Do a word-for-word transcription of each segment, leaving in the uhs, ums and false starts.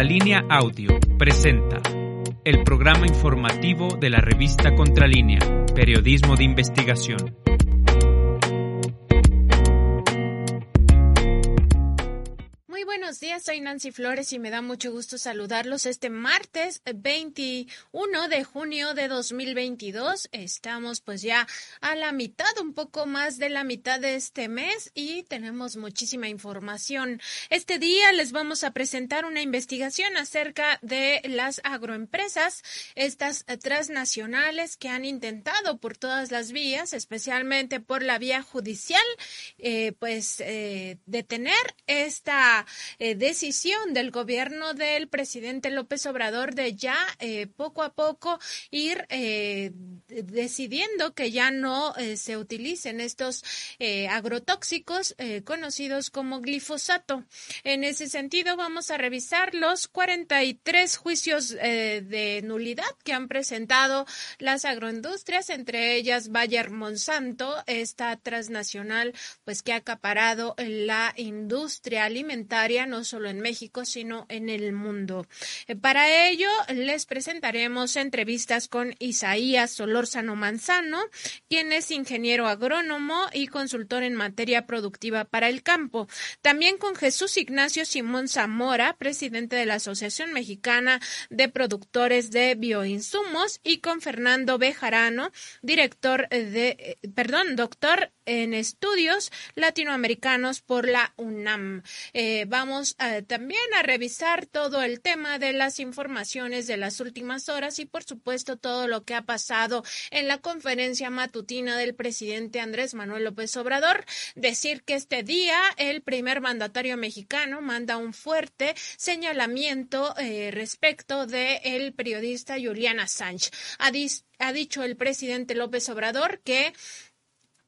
Contralínea Audio presenta el programa informativo de la revista Contralínea, periodismo de investigación. Muy buenos días, soy Nancy Flores y me da mucho gusto saludarlos este martes veintiuno de junio de dos mil veintidós. Estamos pues ya a la mitad, un poco más de la mitad de este mes y tenemos muchísima información. Este día les vamos a presentar una investigación acerca de las agroempresas, estas transnacionales que han intentado por todas las vías, especialmente por la vía judicial, eh, pues eh, detener esta Eh, decisión del gobierno del presidente López Obrador de ya eh, poco a poco ir eh, decidiendo que ya no eh, se utilicen estos eh, agrotóxicos eh, conocidos como glifosato. En ese sentido, vamos a revisar los cuarenta y tres juicios eh, de nulidad que han presentado las agroindustrias, entre ellas Bayer Monsanto, esta transnacional pues que ha acaparado la industria alimentaria no solo en México, sino en el mundo. Para ello, les presentaremos entrevistas con Isaías Solórzano Manzano, quien es ingeniero agrónomo y consultor en materia productiva para el campo. También con Jesús Ignacio Simón Zamora, presidente de la Asociación Mexicana de Productores de Bioinsumos, y con Fernando Bejarano, director de, perdón, doctor en estudios latinoamericanos por la UNAM. Eh, Vamos a, también a revisar todo el tema de las informaciones de las últimas horas y, por supuesto, todo lo que ha pasado en la conferencia matutina del presidente Andrés Manuel López Obrador. Decir que este día el primer mandatario mexicano manda un fuerte señalamiento eh, respecto del periodista Julian Assange. Ha, dis, ha dicho el presidente López Obrador que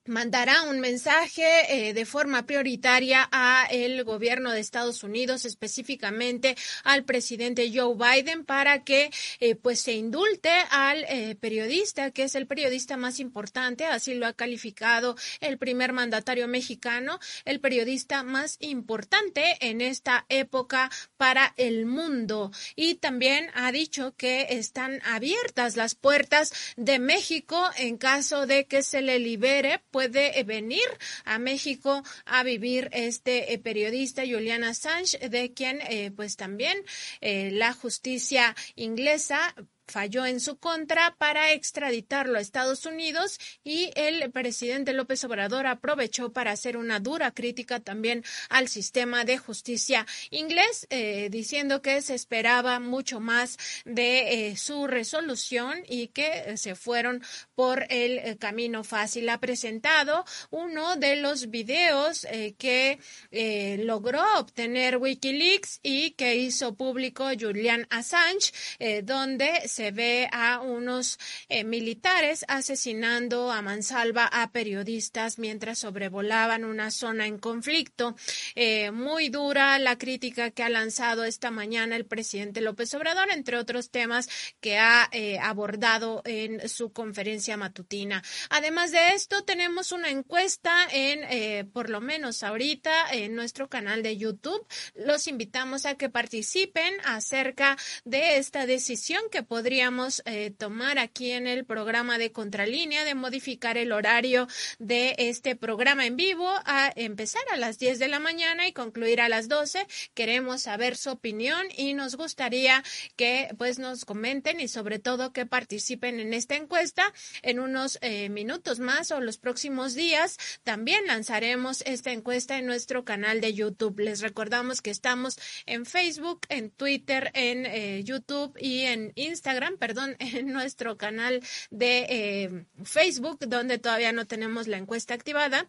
mandará un mensaje eh, de forma prioritaria a el gobierno de Estados Unidos, específicamente al presidente Joe Biden, para que eh, pues se indulte al eh, periodista, que es el periodista más importante, así lo ha calificado el primer mandatario mexicano, el periodista más importante en esta época para el mundo. Y también ha dicho que están abiertas las puertas de México en caso de que se le libere. Puede venir a México a vivir este eh, periodista Julian Assange, de quien eh, pues también eh, la justicia inglesa falló en su contra para extraditarlo a Estados Unidos, y el presidente López Obrador aprovechó para hacer una dura crítica también al sistema de justicia inglés, eh, diciendo que se esperaba mucho más de eh, su resolución y que se fueron por el eh, camino fácil. Ha presentado uno de los videos eh, que eh, logró obtener Wikileaks y que hizo público Julian Assange, eh, donde se ve a unos eh, militares asesinando a mansalva a periodistas mientras sobrevolaban una zona en conflicto. Eh, muy dura la crítica que ha lanzado esta mañana el presidente López Obrador, entre otros temas que ha eh, abordado en su conferencia matutina. Además de esto, tenemos una encuesta en, eh, por lo menos ahorita, en nuestro canal de YouTube. Los invitamos a que participen acerca de esta decisión que podemos podríamos eh, tomar aquí en el programa de Contralínea de modificar el horario de este programa en vivo a empezar a las diez de la mañana y concluir a las doce. Queremos saber su opinión y nos gustaría que pues nos comenten y sobre todo que participen en esta encuesta. En unos eh, minutos más o los próximos días también lanzaremos esta encuesta en nuestro canal de YouTube. Les recordamos que estamos en Facebook, en Twitter, en eh, YouTube y en Instagram. Instagram, perdón, en nuestro canal de eh, Facebook, donde todavía no tenemos la encuesta activada,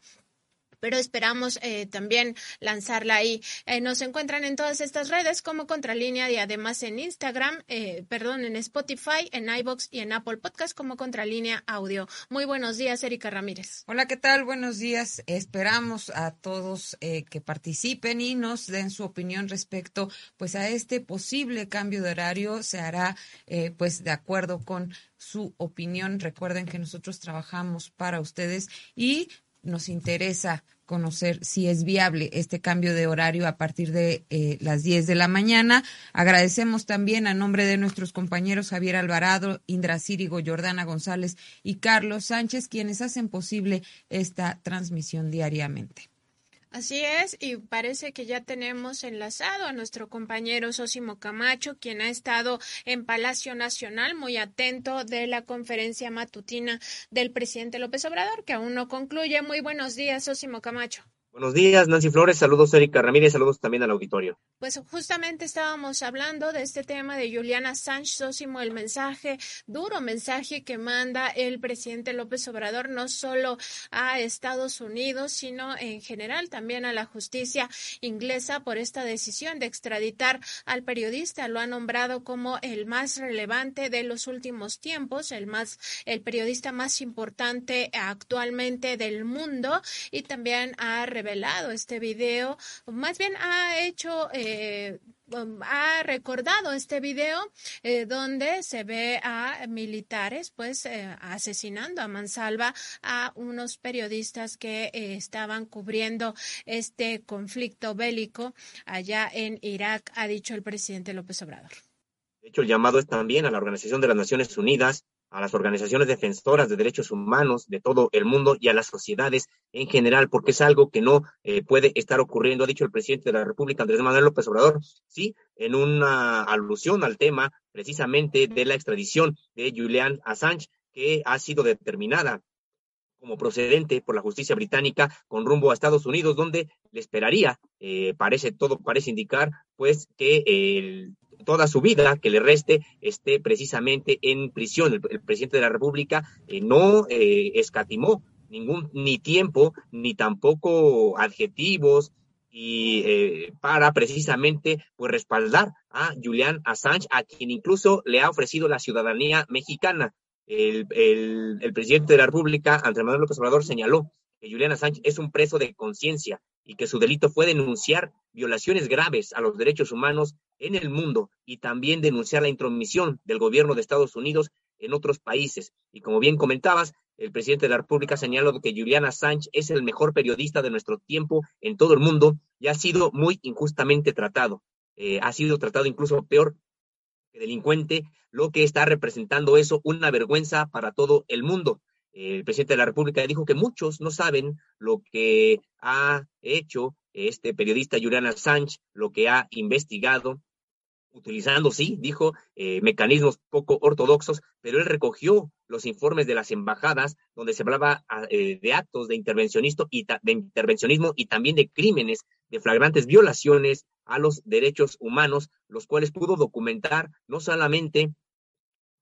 pero esperamos eh, también lanzarla ahí. Eh, nos encuentran en todas estas redes como Contralínea y además en Instagram, eh, perdón, en Spotify, en iVoox y en Apple Podcast como Contralínea Audio. Muy buenos días, Erika Ramírez. Hola, ¿qué tal? Buenos días. Esperamos a todos eh, que participen y nos den su opinión respecto pues a este posible cambio de horario. Se hará eh, pues de acuerdo con su opinión. Recuerden que nosotros trabajamos para ustedes y nos interesa conocer si es viable este cambio de horario a partir de eh, las diez de la mañana. Agradecemos también a nombre de nuestros compañeros Javier Alvarado, Indra Círigo, Jordana González y Carlos Sánchez, quienes hacen posible esta transmisión diariamente. Así es, y parece que ya tenemos enlazado a nuestro compañero Zósimo Camacho, quien ha estado en Palacio Nacional muy atento de la conferencia matutina del presidente López Obrador, que aún no concluye. Muy buenos días, Zósimo Camacho. Buenos días, Nancy Flores. Saludos, Erika Ramírez. Saludos también al auditorio. Pues justamente estábamos hablando de este tema de Julian Assange, Zósimo, el mensaje, duro mensaje que manda el presidente López Obrador, no solo a Estados Unidos, sino en general también a la justicia inglesa por esta decisión de extraditar al periodista. Lo ha nombrado como el más relevante de los últimos tiempos, el más, el periodista más importante actualmente del mundo, y también ha revelado este video, más bien ha hecho, eh, ha recordado este video eh, donde se ve a militares pues eh, asesinando a mansalva a unos periodistas que eh, estaban cubriendo este conflicto bélico allá en Irak, ha dicho el presidente López Obrador. De hecho, el llamado es también a la Organización de las Naciones Unidas, a las organizaciones defensoras de derechos humanos de todo el mundo y a las sociedades en general, porque es algo que no eh, puede estar ocurriendo, ha dicho el presidente de la República, Andrés Manuel López Obrador, sí, en una alusión al tema precisamente de la extradición de Julian Assange, que ha sido determinada como procedente por la justicia británica con rumbo a Estados Unidos, donde le esperaría, eh, parece todo parece indicar, pues que el toda su vida que le reste esté precisamente en prisión. El, el presidente de la República eh, no eh, escatimó ningún ni tiempo ni tampoco adjetivos y eh, para precisamente pues respaldar a Julian Assange, a quien incluso le ha ofrecido la ciudadanía mexicana. El, el, el presidente de la República, Andrés Manuel López Obrador, señaló que Julian Assange es un preso de conciencia y que su delito fue denunciar violaciones graves a los derechos humanos en el mundo y también denunciar la intromisión del gobierno de Estados Unidos en otros países. Y como bien comentabas, el presidente de la República señaló que Julian Assange es el mejor periodista de nuestro tiempo en todo el mundo y ha sido muy injustamente tratado. Eh, ha sido tratado incluso peor que delincuente, lo que está representando eso, una vergüenza para todo el mundo. El presidente de la República dijo que muchos no saben lo que ha hecho este periodista Julian Assange, lo que ha investigado, utilizando, sí, dijo, eh, mecanismos poco ortodoxos, pero él recogió los informes de las embajadas donde se hablaba eh, de actos de intervencionismo, y ta- de intervencionismo y también de crímenes, de flagrantes violaciones a los derechos humanos, los cuales pudo documentar no solamente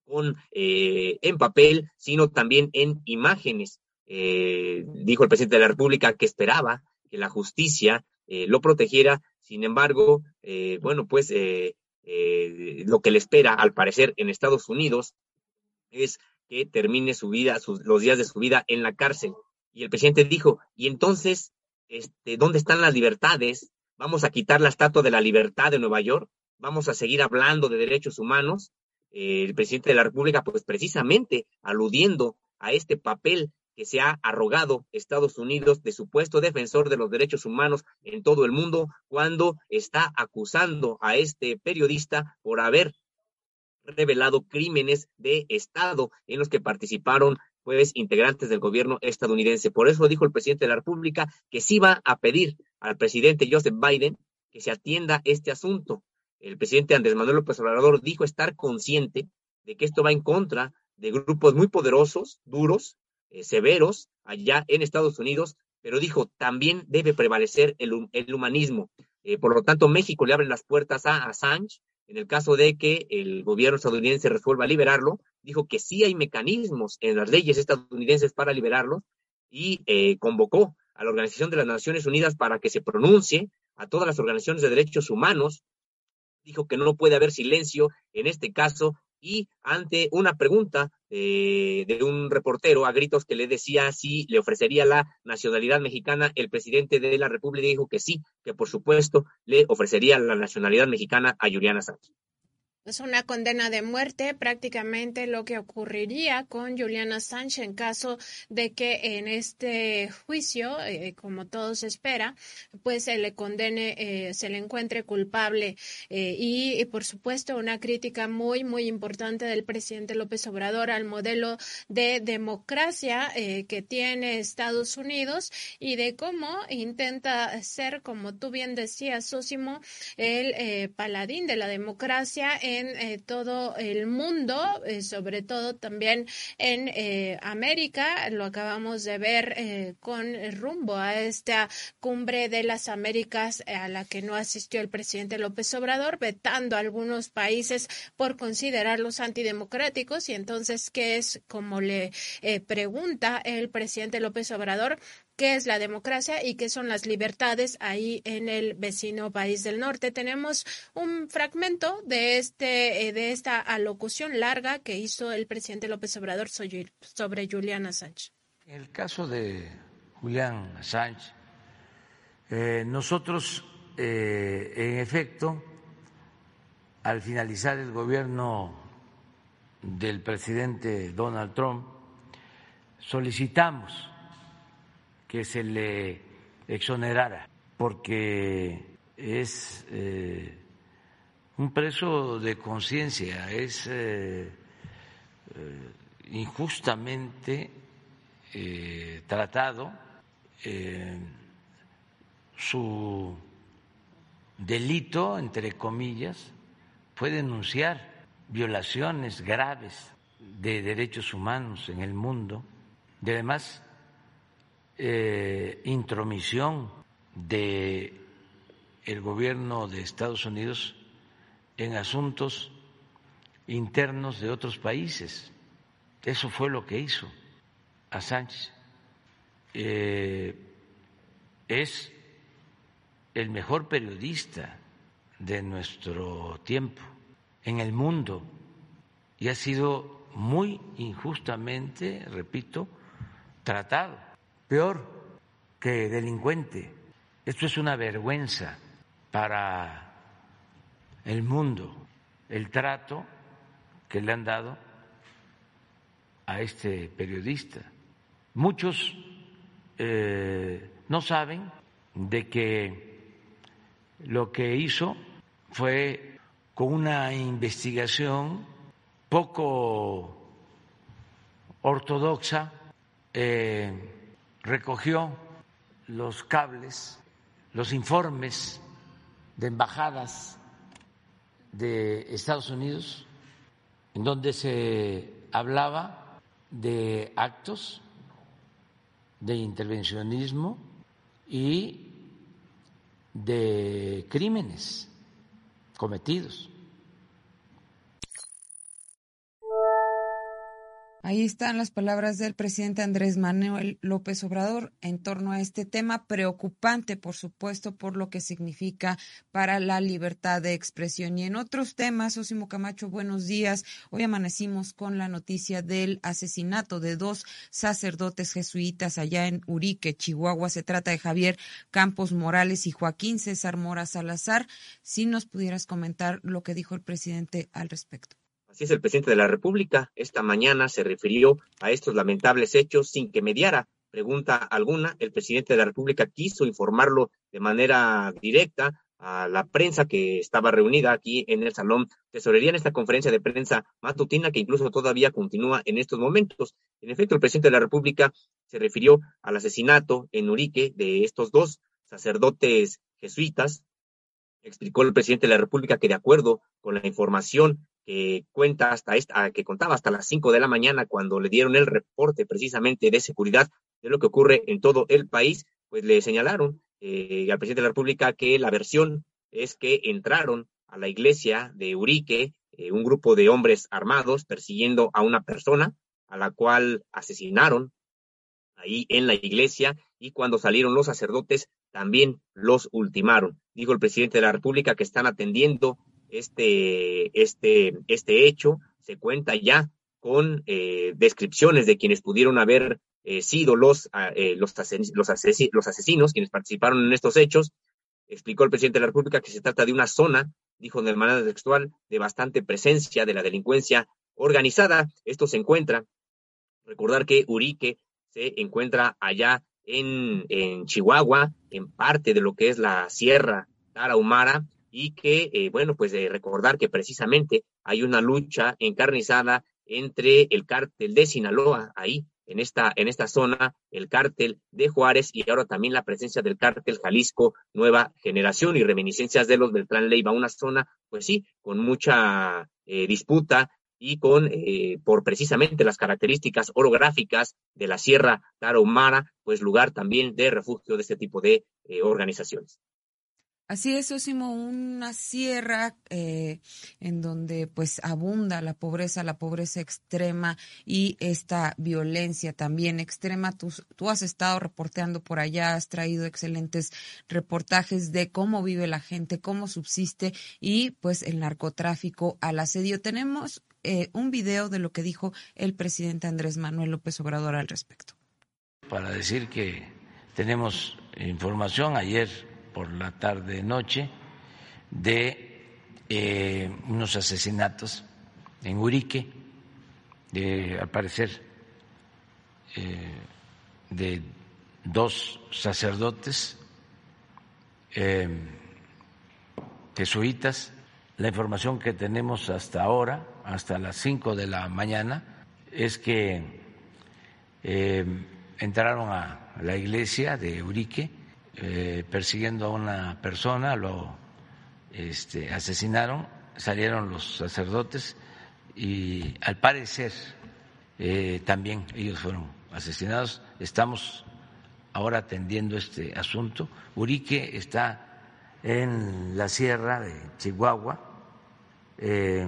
con, eh, en papel, sino también en imágenes. Eh, dijo el presidente de la República que esperaba que la justicia eh, lo protegiera. Sin embargo, eh, bueno, pues eh, eh, lo que le espera, al parecer, en Estados Unidos es que termine su vida, sus, los días de su vida en la cárcel. Y el presidente dijo, y entonces, este, ¿dónde están las libertades? ¿Vamos a quitar la Estatua de la Libertad de Nueva York? ¿Vamos a seguir hablando de derechos humanos? El presidente de la República, pues precisamente aludiendo a este papel que se ha arrogado Estados Unidos de supuesto defensor de los derechos humanos en todo el mundo, cuando está acusando a este periodista por haber revelado crímenes de Estado en los que participaron pues integrantes del gobierno estadounidense. Por eso dijo el presidente de la República que sí va a pedir al presidente Joseph Biden que se atienda este asunto. El presidente Andrés Manuel López Obrador dijo estar consciente de que esto va en contra de grupos muy poderosos, duros, eh, severos, allá en Estados Unidos, pero dijo también debe prevalecer el, el humanismo. Eh, por lo tanto, México le abre las puertas a Assange en el caso de que el gobierno estadounidense resuelva liberarlo. Dijo que sí hay mecanismos en las leyes estadounidenses para liberarlo y eh, convocó a la Organización de las Naciones Unidas para que se pronuncie, a todas las organizaciones de derechos humanos. Dijo que no puede haber silencio en este caso, y ante una pregunta eh, de un reportero a gritos que le decía si le ofrecería la nacionalidad mexicana, el presidente de la República dijo que sí, que por supuesto le ofrecería la nacionalidad mexicana a Julian Assange. Es una condena de muerte, prácticamente lo que ocurriría con Julian Assange en caso de que en este juicio, eh, como todo se espera, pues se le condene, eh, se le encuentre culpable. Eh, y, y, por supuesto, una crítica muy, muy importante del presidente López Obrador al modelo de democracia eh, que tiene Estados Unidos y de cómo intenta ser, como tú bien decías, Zósimo, el eh, paladín de la democracia en eh, todo el mundo, eh, sobre todo también en eh, América. Lo acabamos de ver eh, con rumbo a esta cumbre de las Américas eh, a la que no asistió el presidente López Obrador, vetando a algunos países por considerarlos antidemocráticos. Y entonces, ¿qué es? Como le eh, pregunta el presidente López Obrador, ¿qué es la democracia y qué son las libertades ahí en el vecino país del norte? Tenemos un fragmento de este de esta alocución larga que hizo el presidente López Obrador sobre Julian Assange. En el caso de Julian Assange, eh, nosotros, eh, en efecto, al finalizar el gobierno del presidente Donald Trump, solicitamos que se le exonerara, porque es eh, un preso de conciencia, es eh, eh, injustamente eh, tratado, eh, su delito, entre comillas, fue denunciar violaciones graves de derechos humanos en el mundo, y además Eh, intromisión de el gobierno de Estados Unidos en asuntos internos de otros países. Eso fue lo que hizo Assange. Eh, es el mejor periodista de nuestro tiempo en el mundo y ha sido muy injustamente, repito, tratado. Peor que delincuente. Esto es una vergüenza para el mundo, el trato que le han dado a este periodista. Muchos eh, no saben de que lo que hizo fue con una investigación poco ortodoxa, eh, recogió los cables, los informes de embajadas de Estados Unidos, en donde se hablaba de actos de intervencionismo y de crímenes cometidos. Ahí están las palabras del presidente Andrés Manuel López Obrador en torno a este tema preocupante, por supuesto, por lo que significa para la libertad de expresión. Y en otros temas, Zósimo Camacho, buenos días. Hoy amanecimos con la noticia del asesinato de dos sacerdotes jesuitas allá en Urique, Chihuahua. Se trata de Javier Campos Morales y Joaquín César Mora Salazar. Si nos pudieras comentar lo que dijo el presidente al respecto. Así es, el presidente de la República esta mañana se refirió a estos lamentables hechos sin que mediara pregunta alguna. El presidente de la República quiso informarlo de manera directa a la prensa que estaba reunida aquí en el Salón Tesorería en esta conferencia de prensa matutina que incluso todavía continúa en estos momentos. En efecto, el presidente de la República se refirió al asesinato en Urique de estos dos sacerdotes jesuitas. Explicó el presidente de la República que de acuerdo con la información que cuenta hasta esta, que contaba hasta las cinco de la mañana cuando le dieron el reporte precisamente de seguridad de lo que ocurre en todo el país, pues le señalaron eh, al presidente de la República que la versión es que entraron a la iglesia de Urique eh, un grupo de hombres armados persiguiendo a una persona a la cual asesinaron ahí en la iglesia y cuando salieron los sacerdotes también los ultimaron. Dijo el presidente de la República que están atendiendo Este, este, este hecho. Se cuenta ya con eh, descripciones de quienes pudieron haber eh, sido los, eh, los, ases- los, ases- los asesinos, quienes participaron en estos hechos. Explicó el presidente de la República que se trata de una zona dijo de manera textual, de bastante presencia de la delincuencia organizada. Esto se encuentra, recordar que Urique se encuentra allá en, en Chihuahua, en parte de lo que es la Sierra Tarahumara, y que, eh, bueno, pues de recordar que precisamente hay una lucha encarnizada entre el cártel de Sinaloa, ahí, en esta, en esta zona, el cártel de Juárez, y ahora también la presencia del cártel Jalisco Nueva Generación y reminiscencias de los Beltrán Leiva, una zona, pues sí, con mucha eh, disputa y con, eh, por precisamente las características orográficas de la Sierra Tarahumara, pues lugar también de refugio de este tipo de eh, organizaciones. Así es, Zósimo, una sierra eh, en donde pues abunda la pobreza, la pobreza extrema y esta violencia también extrema. Tú, tú has estado reporteando por allá, has traído excelentes reportajes de cómo vive la gente, cómo subsiste y pues el narcotráfico al asedio. Tenemos eh, un video de lo que dijo el presidente Andrés Manuel López Obrador al respecto. Para decir que tenemos información ayer por la tarde-noche, de eh, unos asesinatos en Urique, de, al parecer, eh, de dos sacerdotes eh, jesuitas. La información que tenemos hasta ahora, hasta las cinco de la mañana, es que eh, entraron a la iglesia de Urique, Eh, persiguiendo a una persona, lo este, asesinaron, salieron los sacerdotes y al parecer eh, también ellos fueron asesinados. Estamos ahora atendiendo este asunto. Urique está en la sierra de Chihuahua, eh,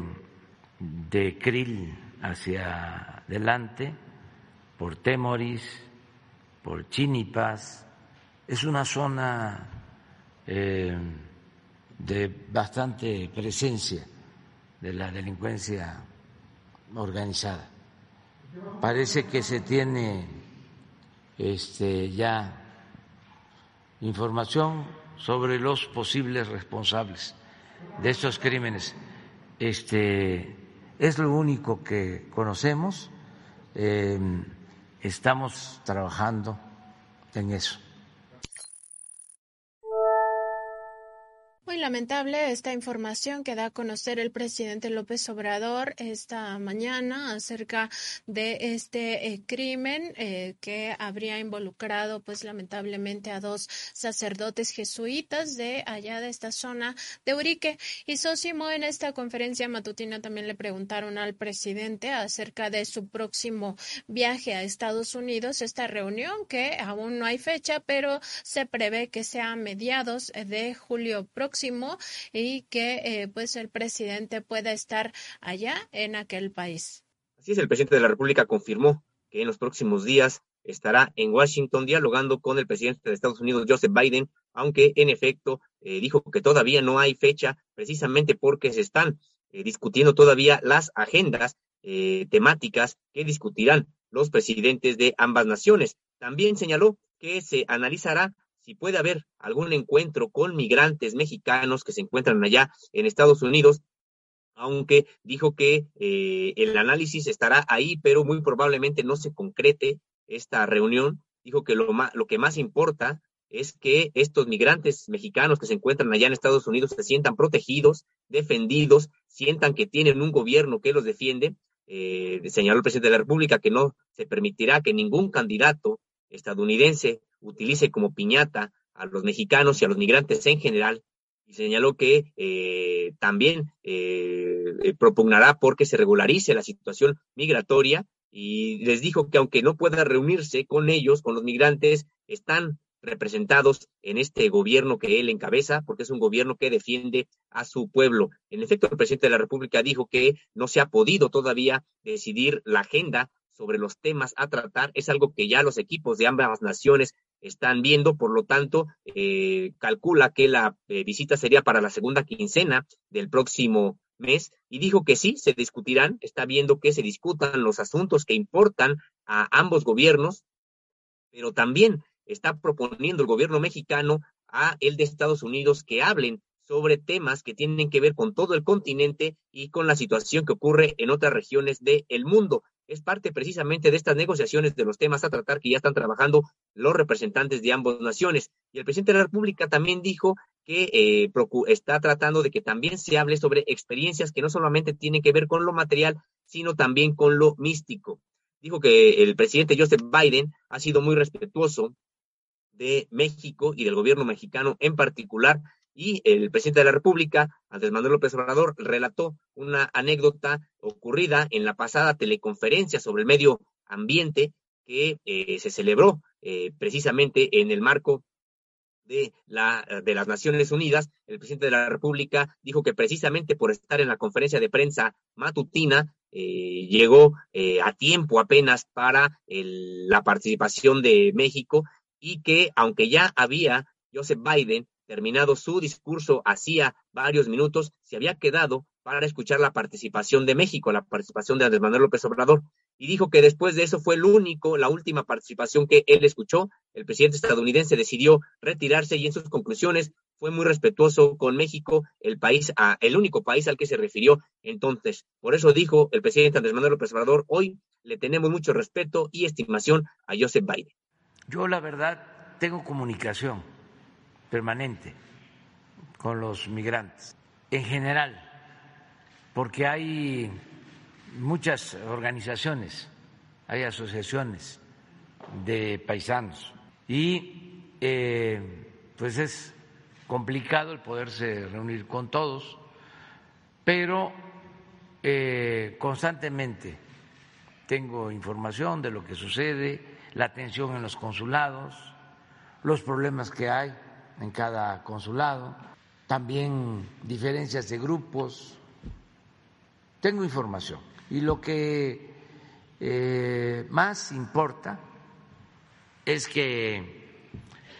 de Krill hacia adelante, por Temoris, por Chinipas. Es una zona eh, de bastante presencia de la delincuencia organizada. Parece que se tiene este, ya información sobre los posibles responsables de estos crímenes. Este, es lo único que conocemos. Eh, estamos trabajando en eso. Muy lamentable esta información que da a conocer el presidente López Obrador esta mañana acerca de este eh, crimen eh, que habría involucrado pues lamentablemente a dos sacerdotes jesuitas de allá de esta zona de Urique. Y Zósimo, en esta conferencia matutina también le preguntaron al presidente acerca de su próximo viaje a Estados Unidos, esta reunión que aún no hay fecha, pero se prevé que sea a mediados de julio próximo. Y que eh, pues el presidente pueda estar allá en aquel país. Así es, el presidente de la República confirmó que en los próximos días estará en Washington dialogando con el presidente de Estados Unidos, Joseph Biden, aunque en efecto eh, dijo que todavía no hay fecha, precisamente porque se están eh, discutiendo todavía las agendas eh, temáticas que discutirán los presidentes de ambas naciones. También señaló que se analizará si puede haber algún encuentro con migrantes mexicanos que se encuentran allá en Estados Unidos, aunque dijo que eh, el análisis estará ahí, pero muy probablemente no se concrete esta reunión. Dijo que lo, ma- lo que más importa es que estos migrantes mexicanos que se encuentran allá en Estados Unidos se sientan protegidos, defendidos, sientan que tienen un gobierno que los defiende. Eh, señaló el presidente de la República que no se permitirá que ningún candidato estadounidense utilice como piñata a los mexicanos y a los migrantes en general, y señaló que eh, también eh, propugnará porque se regularice la situación migratoria, y les dijo que aunque no pueda reunirse con ellos, con los migrantes, están representados en este gobierno que él encabeza, porque es un gobierno que defiende a su pueblo. En efecto, el presidente de la República dijo que no se ha podido todavía decidir la agenda sobre los temas a tratar, es algo que ya los equipos de ambas naciones están viendo, por lo tanto, eh, calcula que la eh, visita sería para la segunda quincena del próximo mes, y dijo que sí, se discutirán, está viendo que se discutan los asuntos que importan a ambos gobiernos, pero también está proponiendo el gobierno mexicano a el de Estados Unidos que hablen sobre temas que tienen que ver con todo el continente y con la situación que ocurre en otras regiones del mundo. Es parte precisamente de estas negociaciones, de los temas a tratar que ya están trabajando los representantes de ambas naciones. Y el presidente de la República también dijo que eh, está tratando de que también se hable sobre experiencias que no solamente tienen que ver con lo material, sino también con lo místico. Dijo que el presidente Joseph Biden ha sido muy respetuoso de México y del gobierno mexicano en particular, y el presidente de la República, Andrés Manuel López Obrador, relató una anécdota ocurrida en la pasada teleconferencia sobre el medio ambiente que eh, se celebró eh, precisamente en el marco de, la, de las Naciones Unidas. El presidente de la República dijo que precisamente por estar en la conferencia de prensa matutina, Eh, llegó eh, a tiempo apenas para el, la participación de México, y que aunque ya había Joseph Biden terminado su discurso hacía varios minutos, se había quedado para escuchar la participación de México, la participación de Andrés Manuel López Obrador, y dijo que después de eso fue el único, la última participación que él escuchó. El presidente estadounidense decidió retirarse y en sus conclusiones fue muy respetuoso con México, el país, a, el único país al que se refirió entonces. Por eso dijo el presidente Andrés Manuel López Obrador, hoy le tenemos mucho respeto y estimación a Joseph Biden. Yo la verdad tengo comunicación permanente con los migrantes en general, porque hay muchas organizaciones, hay asociaciones de paisanos y eh, pues es complicado el poderse reunir con todos, pero eh, constantemente tengo información de lo que sucede, la atención en los consulados, los problemas que hay en cada consulado, también diferencias de grupos. Tengo información. Y lo que eh, más importa es que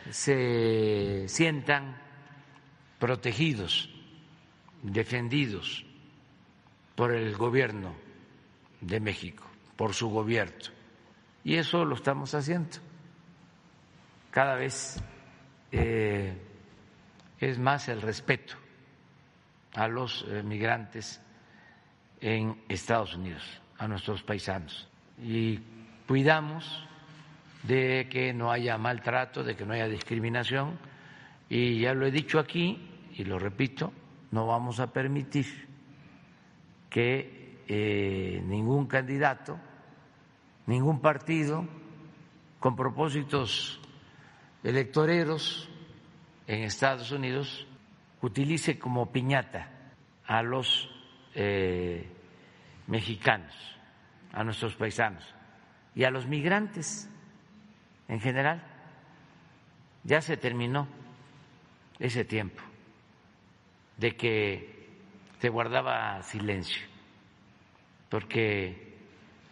se sientan protegidos, defendidos por el gobierno de México, por su gobierno. Y eso lo estamos haciendo. Cada vez eh, es más el respeto a los migrantes en Estados Unidos, a nuestros paisanos. Y cuidamos de que no haya maltrato, de que no haya discriminación. Y ya lo he dicho aquí, y lo repito, no vamos a permitir que eh, ningún candidato, ningún partido con propósitos electoreros en Estados Unidos utilice como piñata a los eh, mexicanos, a nuestros paisanos y a los migrantes en general. Ya se terminó ese tiempo de que se guardaba silencio, porque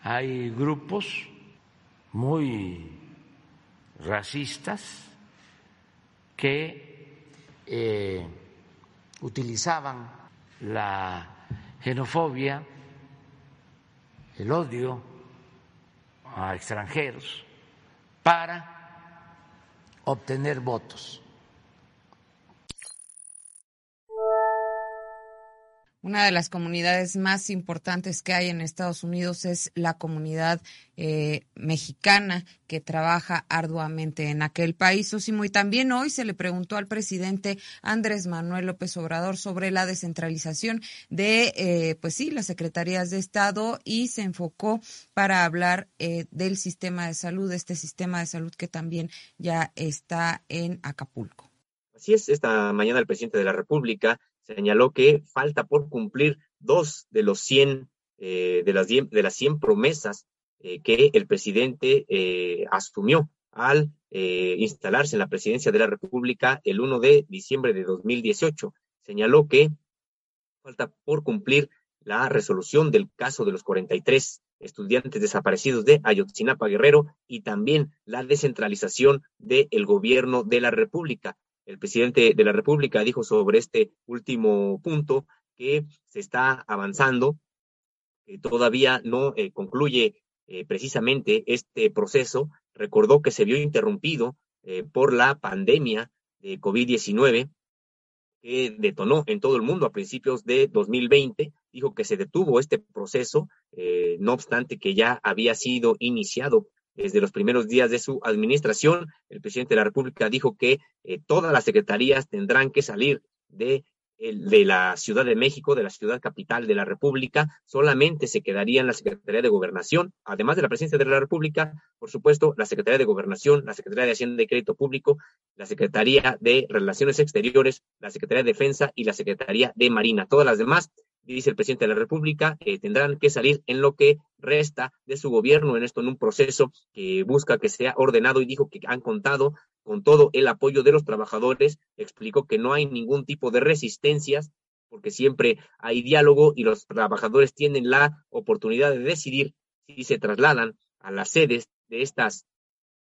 hay grupos muy racistas que eh, utilizaban la xenofobia, el odio a extranjeros para obtener votos. Una de las comunidades más importantes que hay en Estados Unidos es la comunidad eh, mexicana, que trabaja arduamente en aquel país, Zósimo. Y también hoy se le preguntó al presidente Andrés Manuel López Obrador sobre la descentralización de, eh, pues sí, las secretarías de Estado, y se enfocó para hablar eh, del sistema de salud, este sistema de salud que también ya está en Acapulco. Así es, esta mañana el presidente de la República señaló que falta por cumplir dos de los cien eh, de las diez, de las cien promesas eh, que el presidente eh, asumió al eh, instalarse en la presidencia de la República el uno de diciembre de dos mil dieciocho. Señaló que falta por cumplir la resolución del caso de los cuarenta y tres estudiantes desaparecidos de Ayotzinapa, Guerrero, y también la descentralización del gobierno de la República. El presidente de la República dijo sobre este último punto que se está avanzando, que todavía no eh, concluye eh, precisamente este proceso. Recordó que se vio interrumpido eh, por la pandemia de covid diecinueve, que detonó en todo el mundo a principios de dos mil veinte, dijo que se detuvo este proceso, eh, no obstante que ya había sido iniciado desde los primeros días de su administración. El presidente de la República dijo que eh, todas las secretarías tendrán que salir de, de la Ciudad de México, de la ciudad capital de la República. Solamente se quedarían la Secretaría de Gobernación, además de la Presidencia de la República, por supuesto, la Secretaría de Gobernación, la Secretaría de Hacienda y Crédito Público, la Secretaría de Relaciones Exteriores, la Secretaría de Defensa y la Secretaría de Marina. Todas las demás, dice el presidente de la República, eh, tendrán que salir en lo que resta de su gobierno, en esto en un proceso que busca que sea ordenado, y dijo que han contado con todo el apoyo de los trabajadores. Explicó que no hay ningún tipo de resistencias porque siempre hay diálogo y los trabajadores tienen la oportunidad de decidir si se trasladan a las sedes de estas,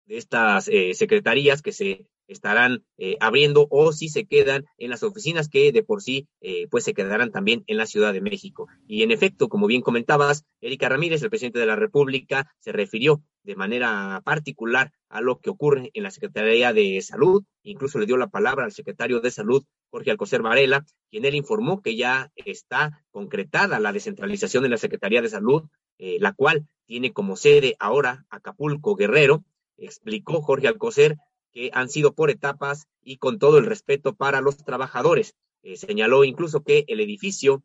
de estas eh, secretarías que se estarán eh, abriendo, o si se quedan en las oficinas que de por sí eh, pues se quedarán también en la Ciudad de México. Y en efecto, como bien comentabas, Erika Ramírez, el presidente de la República, se refirió de manera particular a lo que ocurre en la Secretaría de Salud. Incluso le dio la palabra al secretario de Salud, Jorge Alcocer Varela, quien él informó que ya está concretada la descentralización de la Secretaría de Salud, eh, la cual tiene como sede ahora Acapulco, Guerrero. Explicó Jorge Alcocer que han sido por etapas y con todo el respeto para los trabajadores. Eh, señaló incluso que el edificio,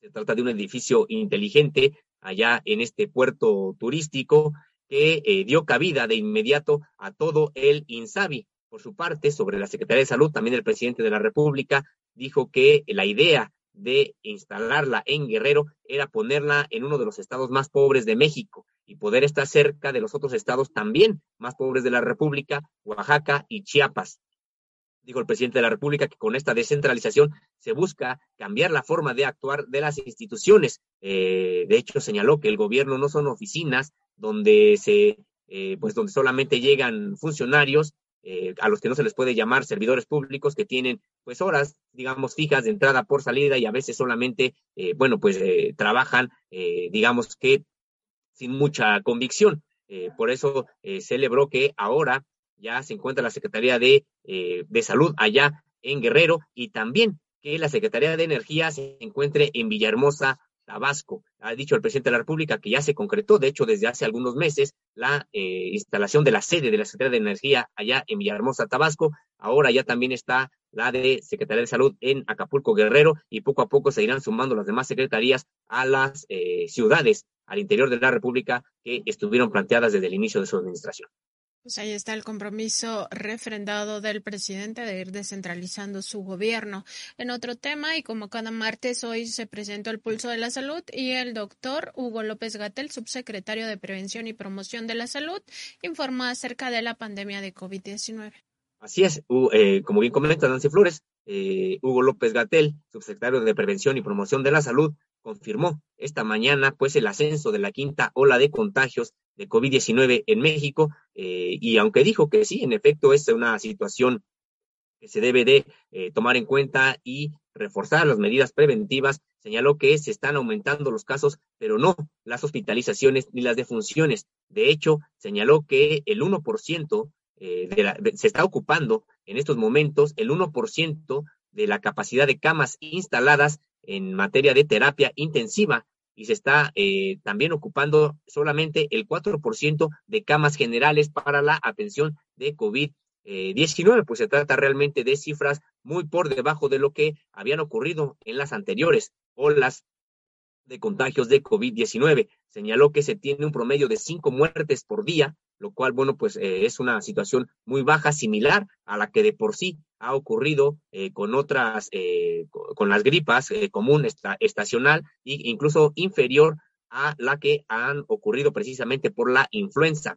se trata de un edificio inteligente allá en este puerto turístico, que eh, dio cabida de inmediato a todo el INSABI. Por su parte, sobre la Secretaría de Salud, también el presidente de la República dijo que la idea de instalarla en Guerrero era ponerla en uno de los estados más pobres de México y poder estar cerca de los otros estados también más pobres de la República, Oaxaca y Chiapas. Dijo el presidente de la República que con esta descentralización se busca cambiar la forma de actuar de las instituciones. Eh, de hecho, señaló que el gobierno no son oficinas donde se, eh, pues donde solamente llegan funcionarios Eh, a los que no se les puede llamar servidores públicos, que tienen pues horas, digamos, fijas de entrada por salida, y a veces solamente, eh, bueno, pues eh, trabajan, eh, digamos que sin mucha convicción. Eh, por eso eh, celebró que ahora ya se encuentra la Secretaría de, eh, de Salud allá en Guerrero, y también que la Secretaría de Energía se encuentre en Villahermosa, Tabasco. Ha dicho el presidente de la República que ya se concretó, de hecho, desde hace algunos meses, la eh, instalación de la sede de la Secretaría de Energía allá en Villahermosa, Tabasco. Ahora ya también está la de Secretaría de Salud en Acapulco, Guerrero, y poco a poco se irán sumando las demás secretarías a las eh, ciudades al interior de la República que estuvieron planteadas desde el inicio de su administración. Pues ahí está el compromiso refrendado del presidente de ir descentralizando su gobierno. En otro tema, y como cada martes, hoy se presentó el Pulso de la Salud y el doctor Hugo López-Gatell, subsecretario de Prevención y Promoción de la Salud, informó acerca de la pandemia de covid diecinueve. Así es, uh, eh, como bien comenta Nancy Flores, eh, Hugo López-Gatell, subsecretario de Prevención y Promoción de la Salud, confirmó esta mañana pues el ascenso de la quinta ola de contagios de covid diecinueve en México, eh, y aunque dijo que sí, en efecto, es una situación que se debe de eh, tomar en cuenta y reforzar las medidas preventivas, señaló que se están aumentando los casos, pero no las hospitalizaciones ni las defunciones. De hecho, señaló que el uno por ciento eh, de la, de, se está ocupando en estos momentos el uno por ciento de la capacidad de camas instaladas en materia de terapia intensiva, y se está eh, también ocupando solamente el cuatro por ciento de camas generales para la atención de covid diecinueve, pues se trata realmente de cifras muy por debajo de lo que habían ocurrido en las anteriores olas de contagios de covid diecinueve. Señaló que se tiene un promedio de cinco muertes por día, lo cual, bueno, pues eh, es una situación muy baja, similar a la que de por sí ha ocurrido eh, con otras, eh, con las gripas eh, común, esta, estacional, e incluso inferior a la que han ocurrido precisamente por la influenza.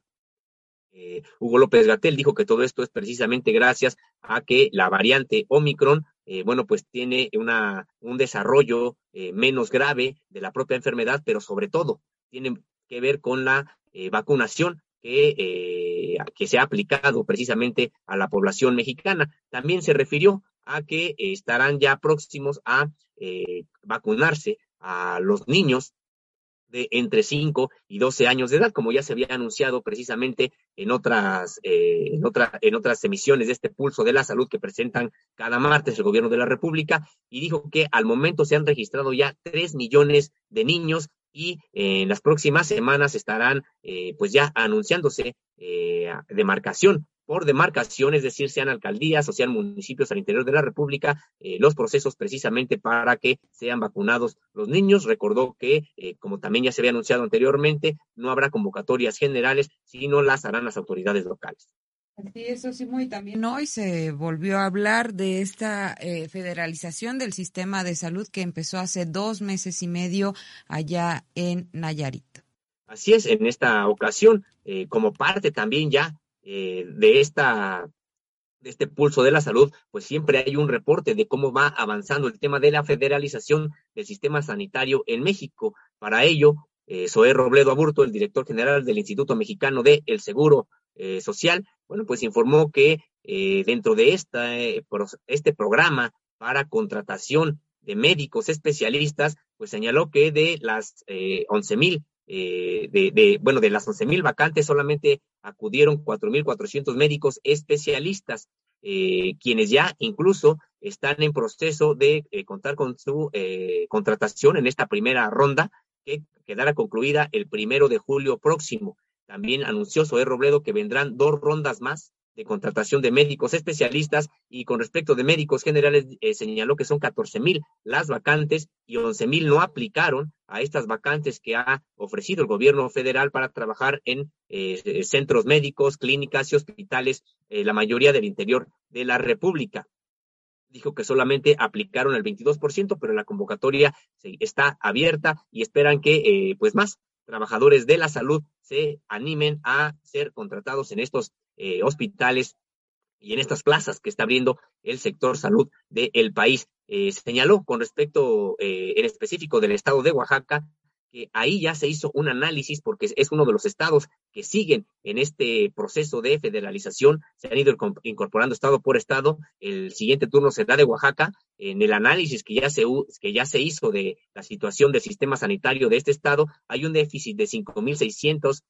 Eh, Hugo López-Gatell dijo que todo esto es precisamente gracias a que la variante Omicron, Eh, bueno, pues tiene una, un desarrollo eh, menos grave de la propia enfermedad, pero sobre todo tiene que ver con la eh, vacunación que, eh, que se ha aplicado precisamente a la población mexicana. También se refirió a que eh, estarán ya próximos a eh, vacunarse a los niños de entre cinco y doce años de edad, como ya se había anunciado precisamente en otras, eh, en, otra, en otras emisiones de este Pulso de la Salud que presentan cada martes el Gobierno de la República, y dijo que al momento se han registrado ya tres millones de niños y eh, en las próximas semanas estarán eh, pues ya anunciándose eh, demarcación por demarcación, es decir, sean alcaldías o sean municipios al interior de la República, eh, los procesos precisamente para que sean vacunados los niños. Recordó que, eh, como también ya se había anunciado anteriormente, no habrá convocatorias generales, sino las harán las autoridades locales. Sí, eso sí, muy también hoy se volvió a hablar de esta eh, federalización del sistema de salud que empezó hace dos meses y medio allá en Nayarit. Así es, en esta ocasión, eh, como parte también ya Eh, de esta de este Pulso de la Salud, pues siempre hay un reporte de cómo va avanzando el tema de la federalización del sistema sanitario en México. Para ello, eh, Zoé Robledo Aburto, el director general del Instituto Mexicano de el Seguro eh, Social, bueno, pues informó que eh, dentro de esta, eh, este programa para contratación de médicos especialistas, pues señaló que de las eh, once mil Eh, de, de, bueno, de las once mil vacantes solamente acudieron cuatro mil cuatrocientos médicos especialistas, eh, quienes ya incluso están en proceso de eh, contar con su eh, contratación en esta primera ronda que quedará concluida el primero de julio próximo. También anunció Zoé Robledo que vendrán dos rondas más de contratación de médicos especialistas, y con respecto de médicos generales eh, señaló que son catorce mil las vacantes y once mil no aplicaron a estas vacantes que ha ofrecido el gobierno federal para trabajar en eh, centros médicos, clínicas y hospitales, eh, la mayoría del interior de la República. Dijo que solamente aplicaron el veintidós por ciento, pero la convocatoria está abierta y esperan que eh, pues más trabajadores de la salud se animen a ser contratados en estos Eh, hospitales y en estas plazas que está abriendo el sector salud del país. Eh, señaló con respecto eh, en específico del estado de Oaxaca que ahí ya se hizo un análisis porque es uno de los estados que siguen en este proceso de federalización, se han ido incorporando estado por estado. El siguiente turno será de Oaxaca. En el análisis que ya se, que ya se hizo de la situación del sistema sanitario de este estado, hay un déficit de cinco mil seiscientas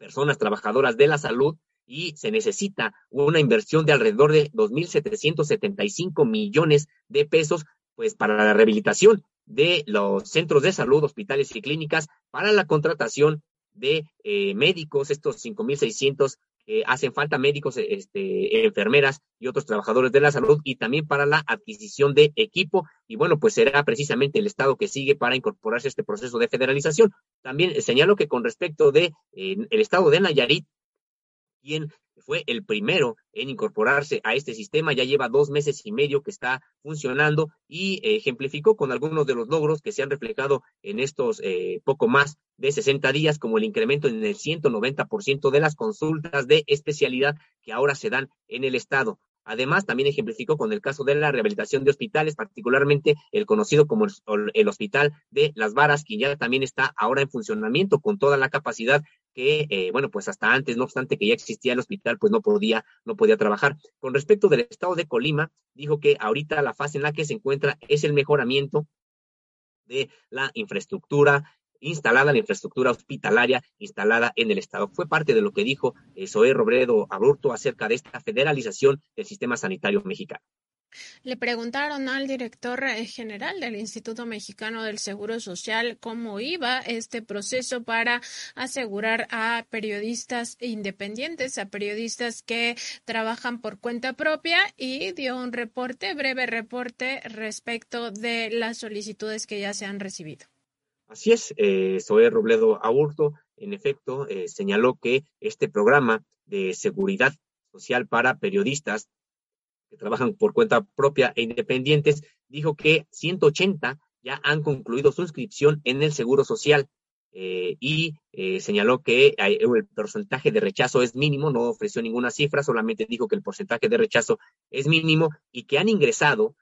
personas trabajadoras de la salud y se necesita una inversión de alrededor de dos mil setecientos setenta y cinco millones de pesos, pues para la rehabilitación de los centros de salud, hospitales y clínicas, para la contratación de eh, médicos, estos cinco mil seiscientos que eh, hacen falta, médicos, este, enfermeras y otros trabajadores de la salud, y también para la adquisición de equipo. Y bueno, pues será precisamente el estado que sigue para incorporarse a este proceso de federalización. También señalo que con respecto de eh, el estado de Nayarit, quien fue el primero en incorporarse a este sistema, ya lleva dos meses y medio que está funcionando, y ejemplificó con algunos de los logros que se han reflejado en estos eh, poco más de sesenta días, como el incremento en el ciento noventa por ciento de las consultas de especialidad que ahora se dan en el estado. Además, también ejemplificó con el caso de la rehabilitación de hospitales, particularmente el conocido como el Hospital de Las Varas, que ya también está ahora en funcionamiento con toda la capacidad que, eh, bueno, pues hasta antes, no obstante que ya existía el hospital, pues no podía, no podía trabajar. Con respecto del estado de Colima, dijo que ahorita la fase en la que se encuentra es el mejoramiento de la infraestructura instalada, la infraestructura hospitalaria instalada en el estado. Fue parte de lo que dijo eh, Zoé Robledo Aburto acerca de esta federalización del sistema sanitario mexicano. Le preguntaron al director general del Instituto Mexicano del Seguro Social cómo iba este proceso para asegurar a periodistas independientes, a periodistas que trabajan por cuenta propia, y dio un reporte, breve reporte respecto de las solicitudes que ya se han recibido. Así es, eh, Zoé Robledo Aburto, en efecto, eh, señaló que este programa de seguridad social para periodistas que trabajan por cuenta propia e independientes, dijo que ciento ochenta ya han concluido su inscripción en el Seguro Social, eh, y eh, señaló que el porcentaje de rechazo es mínimo, no ofreció ninguna cifra, solamente dijo que el porcentaje de rechazo es mínimo y que han ingresado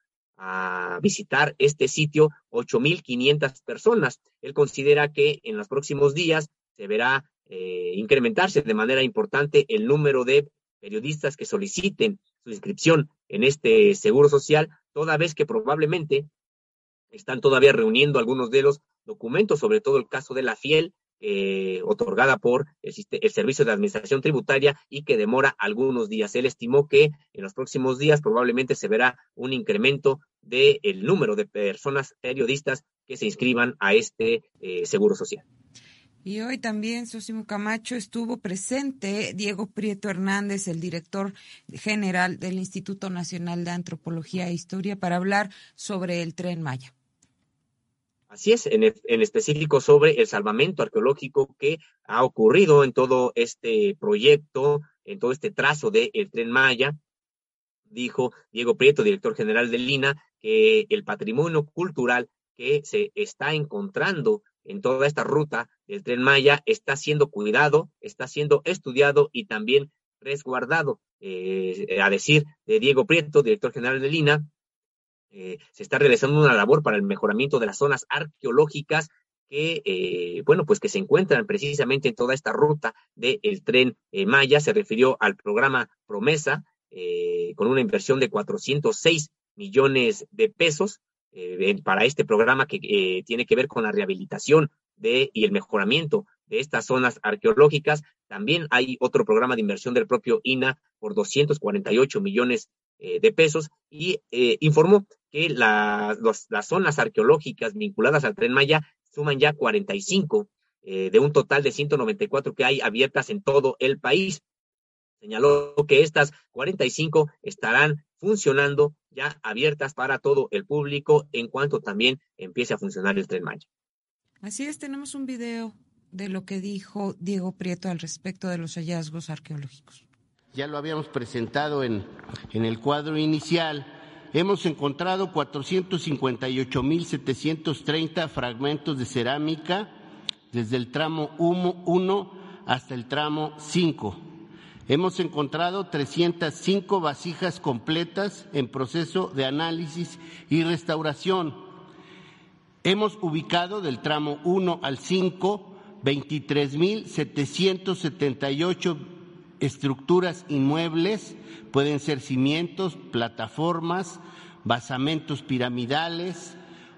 a visitar este sitio ocho mil quinientas personas. Él considera que en los próximos días se verá eh, incrementarse de manera importante el número de periodistas que soliciten su inscripción en este Seguro Social, toda vez que probablemente están todavía reuniendo algunos de los documentos, sobre todo el caso de la FIEL, eh, otorgada por el, el Servicio de Administración Tributaria y que demora algunos días. Él estimó que en los próximos días probablemente se verá un incremento del del número de personas periodistas que se inscriban a este eh, seguro social. Y hoy también, Zósimo Camacho, estuvo presente Diego Prieto Hernández, el director general del Instituto Nacional de Antropología e Historia, para hablar sobre el Tren Maya. Así es, en, en específico sobre el salvamento arqueológico que ha ocurrido en todo este proyecto, en todo este trazo del Tren Maya. Dijo Diego Prieto, director general del I N A H, que el patrimonio cultural que se está encontrando en toda esta ruta del Tren Maya está siendo cuidado, está siendo estudiado y también resguardado. Eh, a decir de Diego Prieto, director general del I N A H, eh, se está realizando una labor para el mejoramiento de las zonas arqueológicas que, eh, bueno, pues que se encuentran precisamente en toda esta ruta del Tren eh, Maya. Se refirió al programa Promesa, eh, con una inversión de cuatrocientos seis millones de pesos, Eh, para este programa que eh, tiene que ver con la rehabilitación de y el mejoramiento de estas zonas arqueológicas. También hay otro programa de inversión del propio I N A H por doscientos cuarenta y ocho millones eh, de pesos y eh, informó que la, los, las zonas arqueológicas vinculadas al Tren Maya suman ya cuarenta y cinco eh, de un total de ciento noventa y cuatro que hay abiertas en todo el país. Señaló que estas cuarenta y cinco estarán funcionando ya abiertas para todo el público en cuanto también empiece a funcionar el Tren Maya. Así es, tenemos un video de lo que dijo Diego Prieto al respecto de los hallazgos arqueológicos. Ya lo habíamos presentado en, en el cuadro inicial. Hemos encontrado cuatrocientos cincuenta y ocho mil setecientos treinta fragmentos de cerámica desde el tramo uno hasta el tramo cinco. Hemos encontrado trescientas cinco vasijas completas en proceso de análisis y restauración. Hemos ubicado del tramo uno al cinco veintitrés mil setecientos setenta y ocho estructuras inmuebles, pueden ser cimientos, plataformas, basamentos piramidales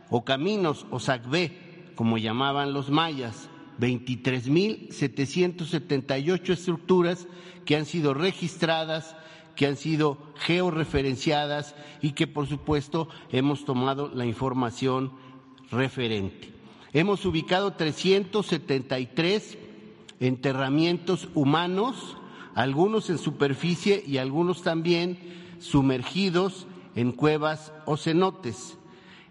o caminos o sacbé, como llamaban los mayas. veintitrés mil setecientos setenta y ocho estructuras que han sido registradas, que han sido georreferenciadas y que, por supuesto, hemos tomado la información referente. Hemos ubicado trescientos setenta y tres enterramientos humanos, algunos en superficie y algunos también sumergidos en cuevas o cenotes.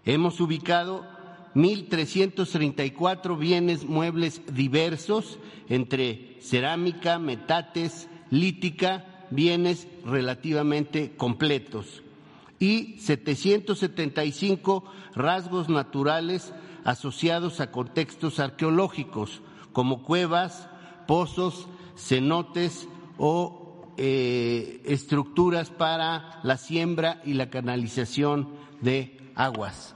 Hemos ubicado mil trescientos treinta y cuatro bienes muebles diversos, entre cerámica, metates, lítica, bienes relativamente completos, y setecientos setenta y cinco rasgos naturales asociados a contextos arqueológicos, como cuevas, pozos, cenotes o eh, estructuras para la siembra y la canalización de aguas.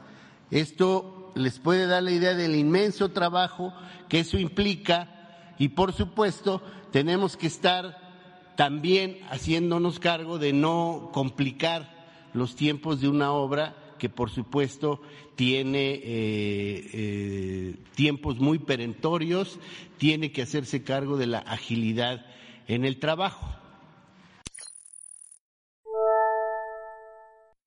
Esto les puede dar la idea del inmenso trabajo que eso implica y, por supuesto, tenemos que estar también haciéndonos cargo de no complicar los tiempos de una obra que, por supuesto, tiene eh, eh, tiempos muy perentorios, tiene que hacerse cargo de la agilidad en el trabajo.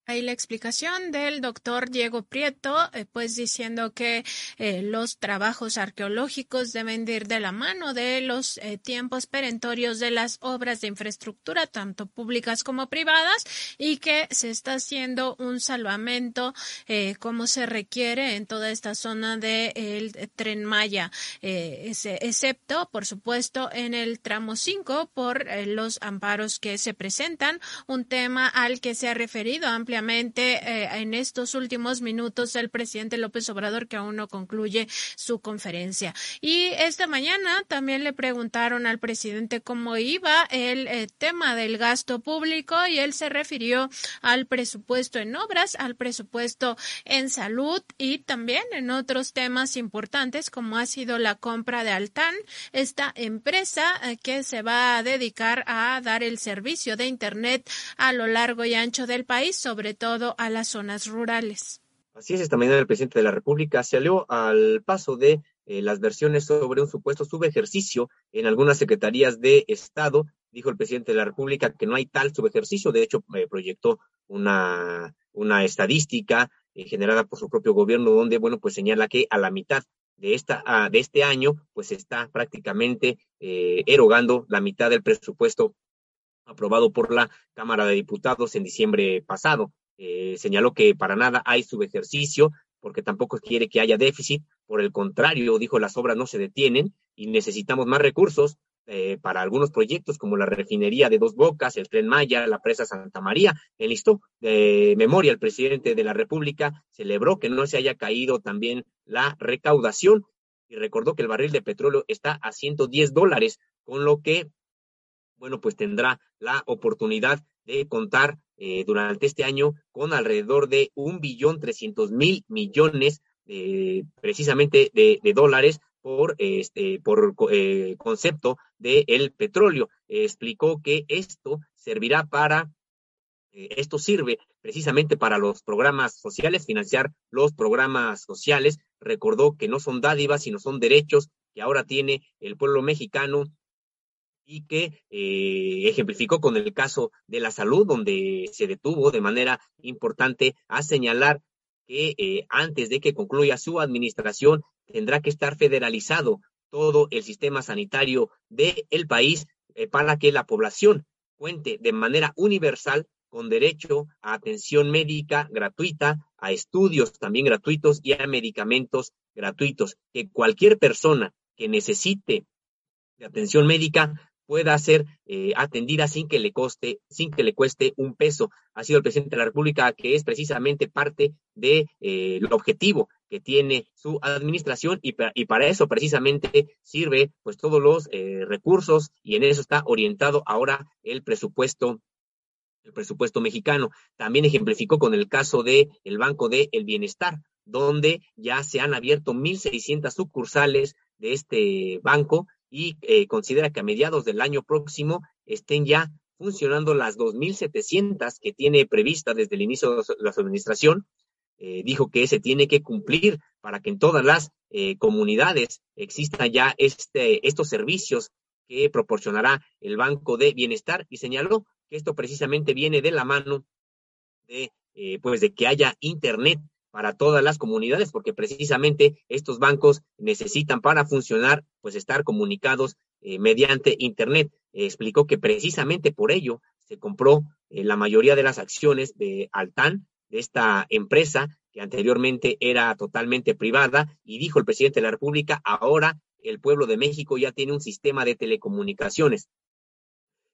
Ahí la explicación del doctor Diego Prieto, pues diciendo que eh, los trabajos arqueológicos deben de ir de la mano de los eh, tiempos perentorios de las obras de infraestructura, tanto públicas como privadas, y que se está haciendo un salvamento eh, como se requiere en toda esta zona del de Tren Maya, eh, excepto, por supuesto, en el tramo cinco por eh, los amparos que se presentan, un tema al que se ha referido ampliamente en estos últimos minutos el presidente López Obrador, que aún no concluye su conferencia. Y esta mañana también le preguntaron al presidente cómo iba el eh, tema del gasto público y él se refirió al presupuesto en obras, al presupuesto en salud y también en otros temas importantes como ha sido la compra de Altán, esta empresa eh, que se va a dedicar a dar el servicio de internet a lo largo y ancho del país, sobre todo a las zonas rurales. Así es, esta mañana el presidente de la República se alió al paso de eh, las versiones sobre un supuesto subejercicio en algunas secretarías de Estado. Dijo el presidente de la República que no hay tal subejercicio. De hecho, eh, proyectó una, una estadística eh, generada por su propio gobierno, donde, bueno, pues señala que a la mitad de esta a, de este año, pues está prácticamente eh, erogando la mitad del presupuesto aprobado por la Cámara de Diputados en diciembre pasado. Eh, señaló que para nada hay subejercicio, porque tampoco quiere que haya déficit. Por el contrario, dijo, las obras no se detienen y necesitamos más recursos eh, para algunos proyectos como la refinería de Dos Bocas, el Tren Maya, la presa Santa María. Enlistó de memoria el presidente de la República, celebró que no se haya caído también la recaudación y recordó que el barril de petróleo está a ciento diez dólares, con lo que, bueno, pues tendrá la oportunidad de contar eh, durante este año con alrededor de un billón trescientos mil millones eh, precisamente de, de dólares por este por eh, concepto de el petróleo. Eh, explicó que esto servirá para eh, esto sirve precisamente para los programas sociales, financiar los programas sociales. Recordó que no son dádivas, sino son derechos que ahora tiene el pueblo mexicano, y que eh, ejemplificó con el caso de la salud, donde se detuvo de manera importante a señalar que eh, antes de que concluya su administración tendrá que estar federalizado todo el sistema sanitario del país eh, para que la población cuente de manera universal con derecho a atención médica gratuita, a estudios también gratuitos y a medicamentos gratuitos, que cualquier persona que necesite de atención médica pueda ser eh, atendida sin que le coste, sin que le cueste un peso. Ha sido el presidente de la República, que es precisamente parte del de, eh, objetivo que tiene su administración, y, y para eso precisamente sirve pues todos los eh, recursos, y en eso está orientado ahora el presupuesto el presupuesto mexicano. También ejemplificó con el caso de el Banco de Bienestar, donde ya se han abierto mil seiscientas sucursales de este banco, y eh, considera que a mediados del año próximo estén ya funcionando las dos mil setecientas que tiene prevista desde el inicio de la administración. Eh, dijo que se tiene que cumplir para que en todas las eh, comunidades exista ya este, estos servicios que proporcionará el Banco de Bienestar, y señaló que esto precisamente viene de la mano de, eh, pues de que haya internet para todas las comunidades, porque precisamente estos bancos necesitan para funcionar, pues estar comunicados eh, mediante internet. Eh, explicó que precisamente por ello se compró eh, la mayoría de las acciones de Altán, de esta empresa que anteriormente era totalmente privada, y dijo el presidente de la República, ahora el pueblo de México ya tiene un sistema de telecomunicaciones.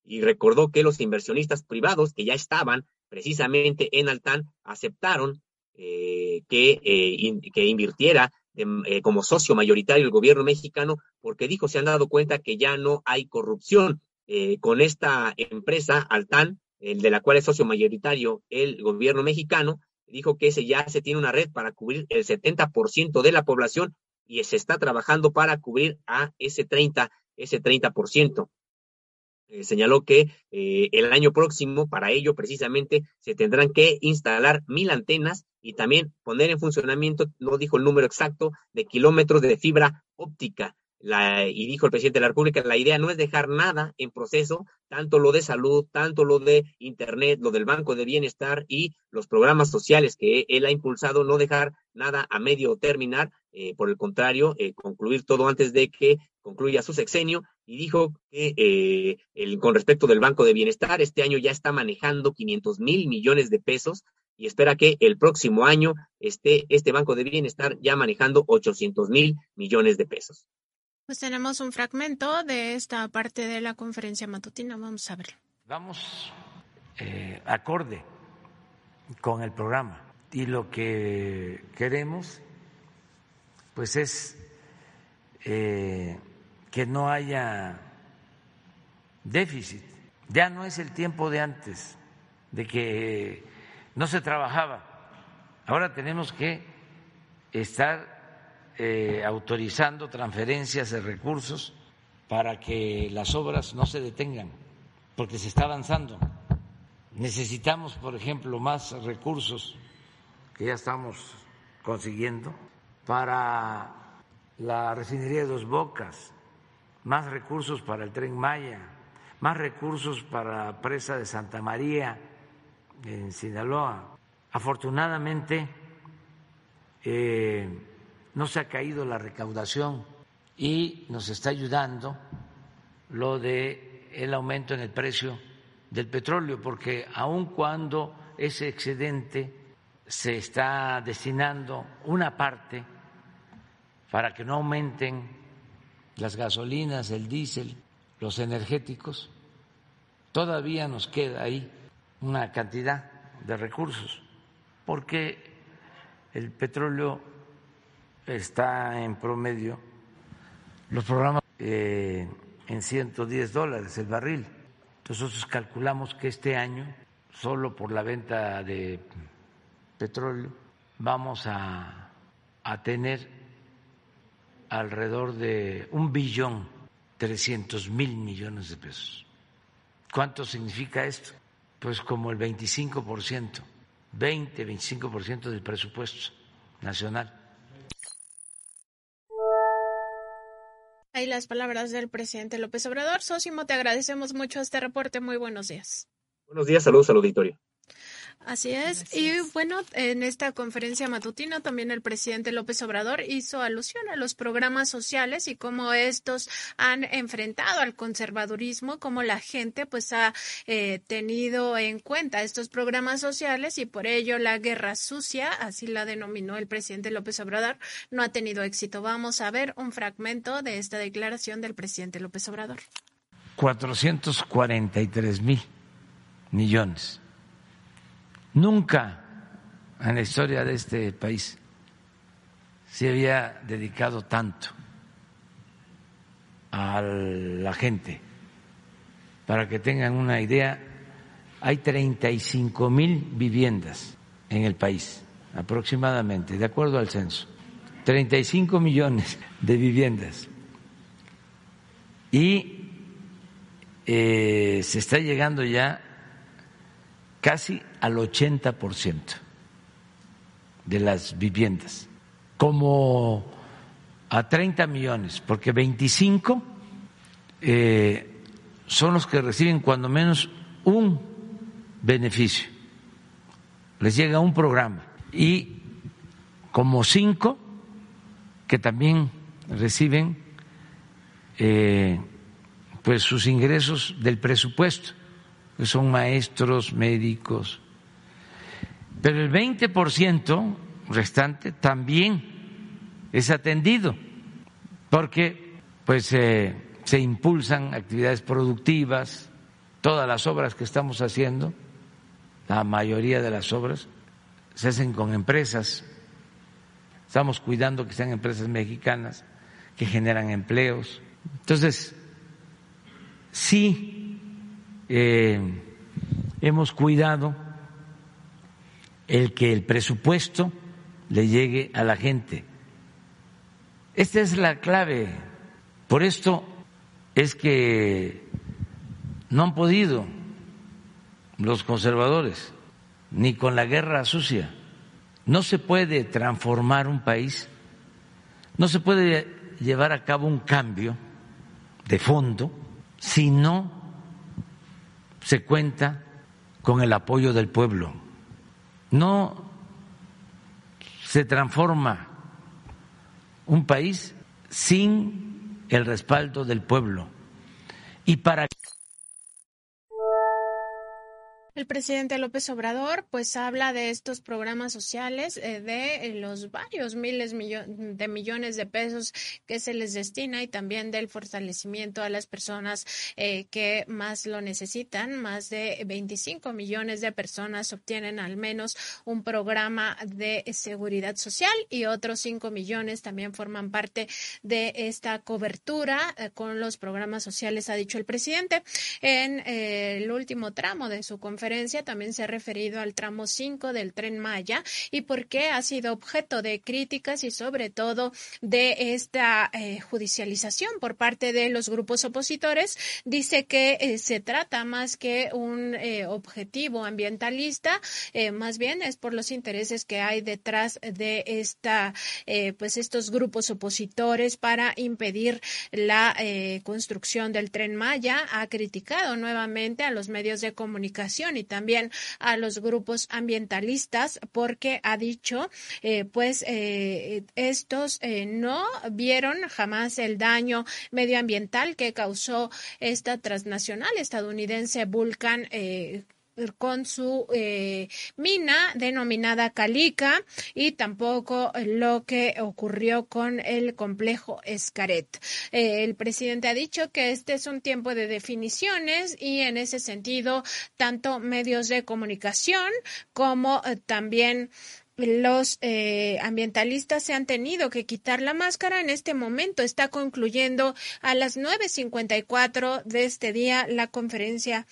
Y recordó que los inversionistas privados que ya estaban precisamente en Altán aceptaron Eh, que, eh, in, que invirtiera de, eh, como socio mayoritario el gobierno mexicano, porque dijo se han dado cuenta que ya no hay corrupción eh, con esta empresa Altán, el de la cual es socio mayoritario el gobierno mexicano. Dijo que ese ya se tiene una red para cubrir el setenta por ciento de la población y se está trabajando para cubrir a ese treinta por ciento. Ese treinta por ciento. Eh, señaló que eh, el año próximo, para ello precisamente, se tendrán que instalar mil antenas y también poner en funcionamiento, no dijo el número exacto, de kilómetros de fibra óptica. La, y dijo el presidente de la República, la idea no es dejar nada en proceso, tanto lo de salud, tanto lo de internet, lo del Banco de Bienestar y los programas sociales que él ha impulsado, no dejar nada a medio terminar, eh, por el contrario, eh, concluir todo antes de que concluya su sexenio. Y dijo que eh, el, con respecto del Banco de Bienestar, este año ya está manejando quinientos mil millones de pesos, y espera que el próximo año esté este Banco de Bienestar ya manejando ochocientos mil millones de pesos. Pues tenemos un fragmento de esta parte de la conferencia matutina, vamos a verlo. Vamos eh, acorde con el programa, y lo que queremos pues es eh, que no haya déficit. Ya no es el tiempo de antes, de que no se trabajaba. Ahora tenemos que estar eh, autorizando transferencias de recursos para que las obras no se detengan, porque se está avanzando. Necesitamos, por ejemplo, más recursos, que ya estamos consiguiendo para la refinería de Dos Bocas, más recursos para el Tren Maya, más recursos para Presa de Santa María en Sinaloa. Afortunadamente eh, no se ha caído la recaudación y nos está ayudando lo de el aumento en el precio del petróleo, porque aun cuando ese excedente se está destinando una parte para que no aumenten las gasolinas, el diésel, los energéticos, todavía nos queda ahí una cantidad de recursos, porque el petróleo está en promedio, los programas eh, en ciento diez dólares el barril. Nosotros calculamos que este año, solo por la venta de petróleo, vamos a, a tener alrededor de un billón trescientos mil millones de pesos. ¿Cuánto significa esto? Pues como el veinticinco por ciento, veinte, veinticinco por ciento del presupuesto nacional. Ahí las palabras del presidente López Obrador. Zósimo, te agradecemos mucho este reporte. Muy buenos días. Buenos días, saludos al auditorio. Así es. Gracias. Y bueno, en esta conferencia matutina también el presidente López Obrador hizo alusión a los programas sociales y cómo estos han enfrentado al conservadurismo, cómo la gente pues ha eh, tenido en cuenta estos programas sociales y por ello la guerra sucia, así la denominó el presidente López Obrador, no ha tenido éxito. Vamos a ver un fragmento de esta declaración del presidente López Obrador. cuatrocientos cuarenta y tres mil millones. Nunca en la historia de este país se había dedicado tanto a la gente. Para que tengan una idea, hay treinta y cinco mil viviendas en el país, aproximadamente, de acuerdo al censo. treinta y cinco millones de viviendas. Y eh, se está llegando ya casi al ochenta por ciento de las viviendas, como a treinta millones, porque veinticinco eh, son los que reciben cuando menos un beneficio, les llega un programa, y como cinco que también reciben eh, pues sus ingresos del presupuesto, que son maestros, médicos, pero el veinte por ciento restante también es atendido, porque pues eh, se impulsan actividades productivas, todas las obras que estamos haciendo, la mayoría de las obras se hacen con empresas, estamos cuidando que sean empresas mexicanas que generan empleos, entonces sí, Eh, hemos cuidado el que el presupuesto le llegue a la gente. Esta es la clave. Por esto es que no han podido los conservadores ni con la guerra sucia. No se puede transformar un país, no se puede llevar a cabo un cambio de fondo si no se cuenta con el apoyo del pueblo. No se transforma un país sin el respaldo del pueblo. Y para El presidente López Obrador pues habla de estos programas sociales, eh, de los varios miles millo- de millones de pesos que se les destina y también del fortalecimiento a las personas eh, que más lo necesitan. Más de veinticinco millones de personas obtienen al menos un programa de seguridad social y otros cinco millones también forman parte de esta cobertura eh, con los programas sociales, ha dicho el presidente. En eh, el último tramo de su conferencia conferencia también se ha referido al tramo cinco del Tren Maya y por qué ha sido objeto de críticas y sobre todo de esta eh, judicialización por parte de los grupos opositores. Dice que eh, se trata más que un eh, objetivo ambientalista, eh, más bien es por los intereses que hay detrás de esta, eh, pues estos grupos opositores para impedir la eh, construcción del Tren Maya. Ha criticado nuevamente a los medios de comunicación y también a los grupos ambientalistas porque ha dicho, eh, pues eh, estos eh, no vieron jamás el daño medioambiental que causó esta transnacional estadounidense Vulcan eh, con su eh, mina denominada Calica y tampoco lo que ocurrió con el complejo Xcaret. Eh, el presidente ha dicho que este es un tiempo de definiciones y en ese sentido tanto medios de comunicación como eh, también los eh, ambientalistas se han tenido que quitar la máscara. En este momento está concluyendo a las nueve cincuenta y cuatro de este día la conferencia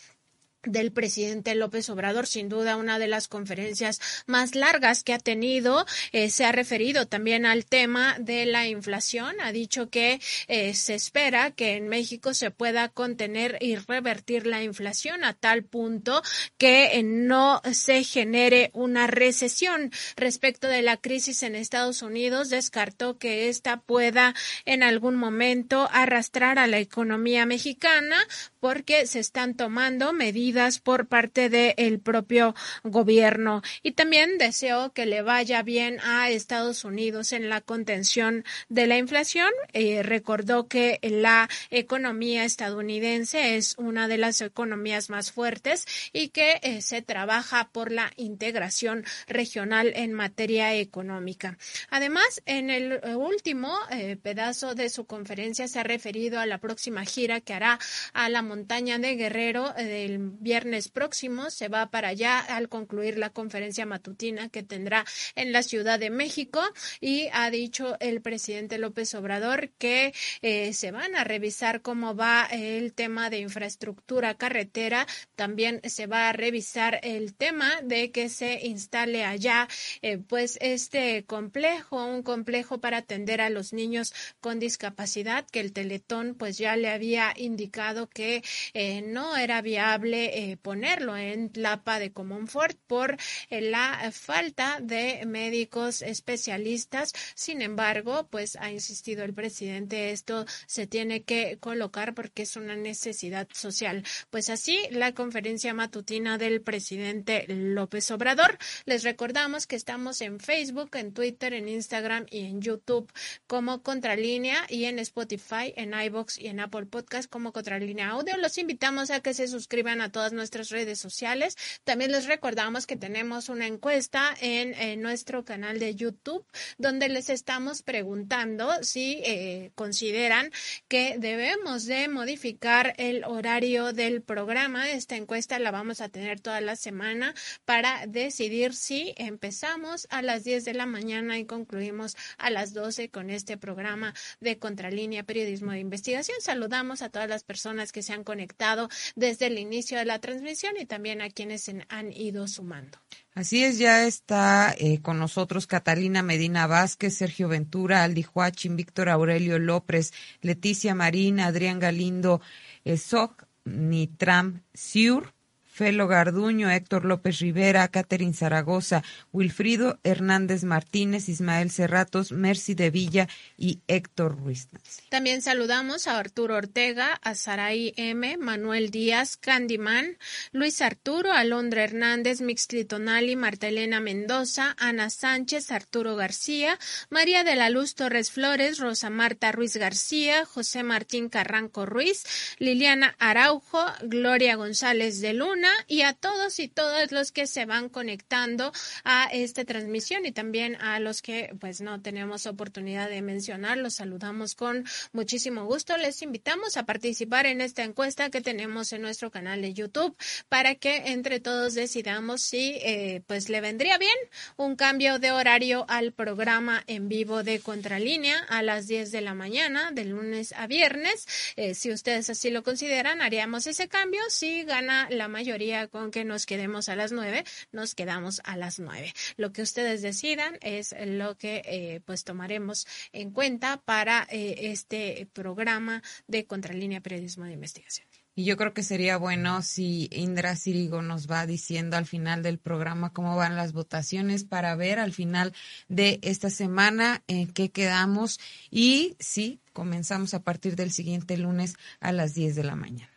del presidente López Obrador, sin duda una de las conferencias más largas que ha tenido. Eh, se ha referido también al tema de la inflación, ha dicho que eh, se espera que en México se pueda contener y revertir la inflación a tal punto que eh, no se genere una recesión. Respecto de la crisis en Estados Unidos, descartó que esta pueda en algún momento arrastrar a la economía mexicana porque se están tomando medidas por parte del propio gobierno y también deseo que le vaya bien a Estados Unidos en la contención de la inflación. Eh, recordó que la economía estadounidense es una de las economías más fuertes y que eh, se trabaja por la integración regional en materia económica. Además, en el último eh, pedazo de su conferencia se ha referido a la próxima gira que hará a la montaña de Guerrero. Eh, del viernes próximo se va para allá al concluir la conferencia matutina que tendrá en la Ciudad de México y ha dicho el presidente López Obrador que eh, se van a revisar cómo va el tema de infraestructura carretera, también se va a revisar el tema de que se instale allá eh, pues este complejo, un complejo para atender a los niños con discapacidad que el Teletón pues ya le había indicado que eh, no era viable Eh, ponerlo en Tlapa de Comonfort por eh, la falta de médicos especialistas. Sin embargo, pues ha insistido el presidente, esto se tiene que colocar porque es una necesidad social. Pues así la conferencia matutina del presidente López Obrador. Les recordamos que estamos en Facebook, en Twitter, en Instagram y en YouTube como Contralínea y en Spotify, en iVoox y en Apple Podcast como Contralínea Audio. Los invitamos a que se suscriban a todas nuestras redes sociales. También les recordamos que tenemos una encuesta en, en nuestro canal de YouTube donde les estamos preguntando si eh, consideran que debemos de modificar el horario del programa. Esta encuesta la vamos a tener toda la semana para decidir si empezamos a las diez de la mañana y concluimos a las doce con este programa de Contralínea Periodismo de Investigación. Saludamos a todas las personas que se han conectado desde el inicio inicio de la transmisión y también a quienes han ido sumando. Así es, ya está eh, con nosotros Catalina Medina Vázquez, Sergio Ventura, Aldi Joachim, Víctor Aurelio López, Leticia Marín, Adrián Galindo, eh, Soc, Nitram Siur, Felo Garduño, Héctor López Rivera, Catherine Zaragoza, Wilfrido Hernández Martínez, Ismael Cerratos, Mercy de Villa y Héctor Ruiz. También saludamos a Arturo Ortega, a Saraí M, Manuel Díaz, Candyman, Luis Arturo, Alondra Hernández, Mixtli Tonali, Marta Elena Mendoza, Ana Sánchez, Arturo García, María de la Luz Torres Flores, Rosa Marta Ruiz García, José Martín Carranco Ruiz, Liliana Araujo, Gloria González de Luna, y a todos y todas los que se van conectando a esta transmisión y también a los que pues no tenemos oportunidad de mencionar. Los saludamos con muchísimo gusto. Les invitamos a participar en esta encuesta que tenemos en nuestro canal de YouTube para que entre todos decidamos si eh, pues le vendría bien un cambio de horario al programa en vivo de Contralínea a las diez de la mañana de lunes a viernes. Eh, si ustedes así lo consideran, haríamos ese cambio si gana la mayoría mayoría con que nos quedemos a las nueve, nos quedamos a las nueve. Lo que ustedes decidan es lo que eh, pues tomaremos en cuenta para eh, este programa de Contralínea Periodismo de Investigación. Y yo creo que sería bueno si Indra Cirigo nos va diciendo al final del programa cómo van las votaciones para ver al final de esta semana en qué quedamos y si comenzamos a partir del siguiente lunes a las diez de la mañana.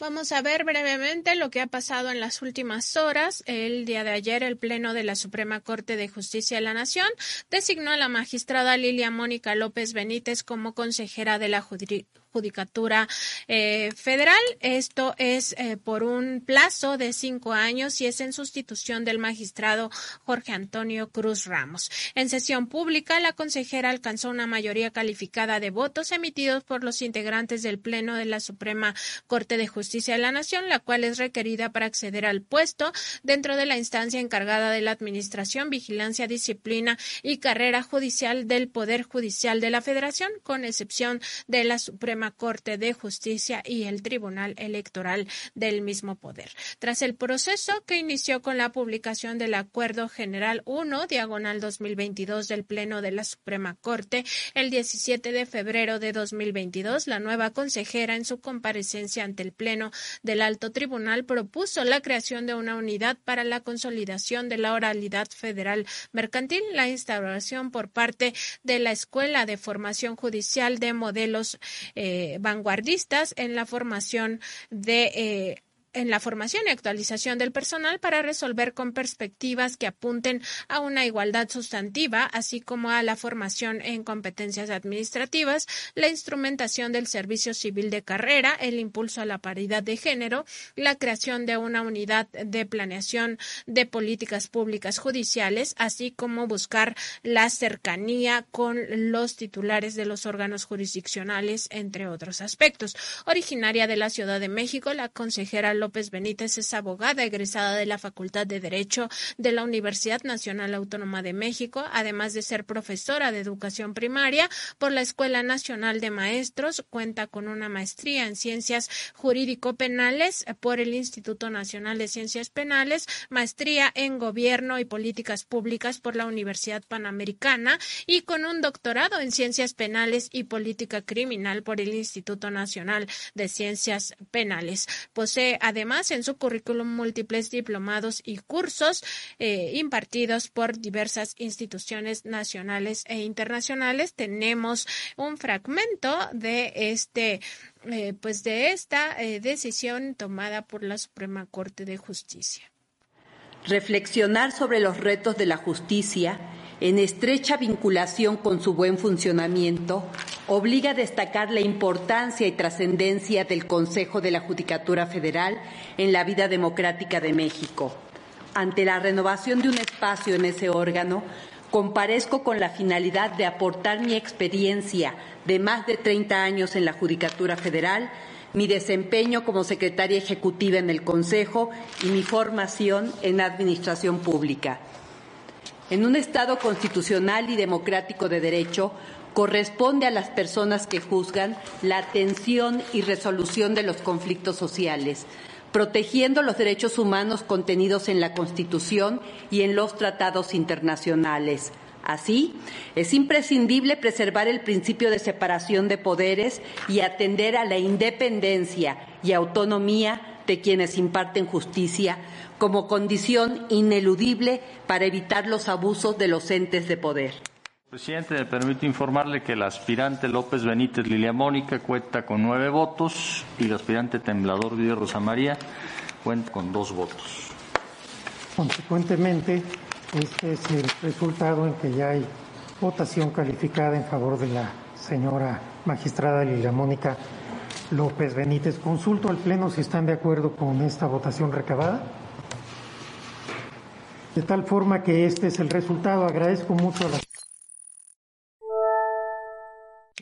Vamos a ver brevemente lo que ha pasado en las últimas horas. El día de ayer, el Pleno de la Suprema Corte de Justicia de la Nación designó a la magistrada Lilia Mónica López Benítez como consejera de la Judicatura. Judicatura eh, Federal. Esto es eh, por un plazo de cinco años y es en sustitución del magistrado Jorge Antonio Cruz Ramos. En sesión pública, la consejera alcanzó una mayoría calificada de votos emitidos por los integrantes del Pleno de la Suprema Corte de Justicia de la Nación, la cual es requerida para acceder al puesto dentro de la instancia encargada de la Administración, Vigilancia, Disciplina y Carrera Judicial del Poder Judicial de la Federación, con excepción de la Suprema Corte de Justicia y el Tribunal Electoral del mismo poder. Tras el proceso que inició con la publicación del Acuerdo General uno diagonal dos mil veintidós del Pleno de la Suprema Corte, el diecisiete de febrero de dos mil veintidós, la nueva consejera en su comparecencia ante el Pleno del Alto Tribunal propuso la creación de una unidad para la consolidación de la oralidad federal mercantil, la instauración por parte de la Escuela de Formación Judicial de modelos eh, vanguardistas en la formación de eh, en la formación y actualización del personal para resolver con perspectivas que apunten a una igualdad sustantiva, así como a la formación en competencias administrativas, la instrumentación del servicio civil de carrera, el impulso a la paridad de género, la creación de una unidad de planeación de políticas públicas judiciales, así como buscar la cercanía con los titulares de los órganos jurisdiccionales, entre otros aspectos. Originaria de la Ciudad de México, la consejera López Benítez es abogada egresada de la Facultad de Derecho de la Universidad Nacional Autónoma de México, además de ser profesora de educación primaria por la Escuela Nacional de Maestros. Cuenta con una maestría en Ciencias Jurídico-Penales por el Instituto Nacional de Ciencias Penales, maestría en Gobierno y Políticas Públicas por la Universidad Panamericana y con un doctorado en Ciencias Penales y Política Criminal por el Instituto Nacional de Ciencias Penales. Posee además, en su currículum, múltiples diplomados y cursos eh, impartidos por diversas instituciones nacionales e internacionales. Tenemos un fragmento de este, eh, pues de esta eh, decisión tomada por la Suprema Corte de Justicia. Reflexionar sobre los retos de la justicia en estrecha vinculación con su buen funcionamiento, obliga a destacar la importancia y trascendencia del Consejo de la Judicatura Federal en la vida democrática de México. Ante la renovación de un espacio en ese órgano, comparezco con la finalidad de aportar mi experiencia de más de treinta años en la Judicatura Federal, mi desempeño como secretaria ejecutiva en el Consejo y mi formación en administración pública. En un Estado constitucional y democrático de derecho, corresponde a las personas que juzgan la atención y resolución de los conflictos sociales, protegiendo los derechos humanos contenidos en la Constitución y en los tratados internacionales. Así, es imprescindible preservar el principio de separación de poderes y atender a la independencia y autonomía de quienes imparten justicia, como condición ineludible para evitar los abusos de los entes de poder. Presidente, me permito informarle que la aspirante López Benítez Lilia Mónica cuenta con nueve votos y la aspirante Temblador Díaz Rosa María cuenta con dos votos. Consecuentemente, este es el resultado en que ya hay votación calificada en favor de la señora magistrada Lilia Mónica López Benítez. Consulto al Pleno si están de acuerdo con esta votación recabada. De tal forma que este es el resultado. Agradezco mucho a la...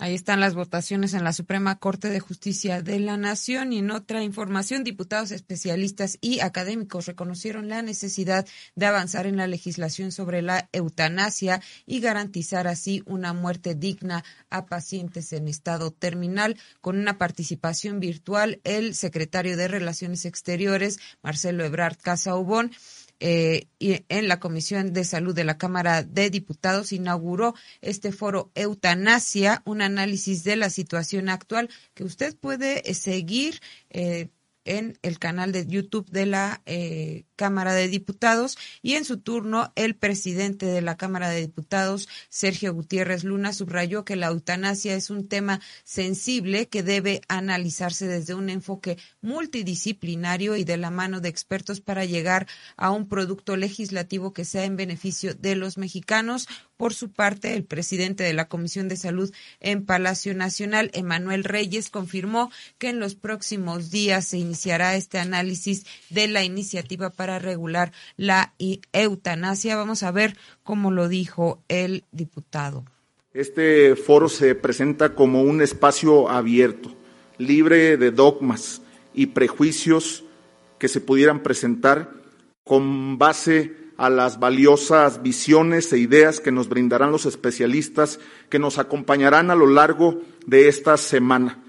Ahí están las votaciones en la Suprema Corte de Justicia de la Nación. Y en otra información, diputados, especialistas y académicos reconocieron la necesidad de avanzar en la legislación sobre la eutanasia y garantizar así una muerte digna a pacientes en estado terminal. Con una participación virtual, el secretario de Relaciones Exteriores, Marcelo Ebrard Casaubon, Eh, y en la Comisión de Salud de la Cámara de Diputados inauguró este foro Eutanasia, un análisis de la situación actual que usted puede seguir eh, en el canal de YouTube de la eh, Cámara de Diputados. Y en su turno, el presidente de la Cámara de Diputados, Sergio Gutiérrez Luna, subrayó que la eutanasia es un tema sensible que debe analizarse desde un enfoque multidisciplinario y de la mano de expertos para llegar a un producto legislativo que sea en beneficio de los mexicanos. Por su parte, el presidente de la Comisión de Salud en Palacio Nacional, Emanuel Reyes, confirmó que en los próximos días se iniciará este análisis de la iniciativa para regular la eutanasia. Vamos a ver cómo lo dijo el diputado. Este foro se presenta como un espacio abierto, libre de dogmas y prejuicios que se pudieran presentar, con base a las valiosas visiones e ideas que nos brindarán los especialistas que nos acompañarán a lo largo de esta semana.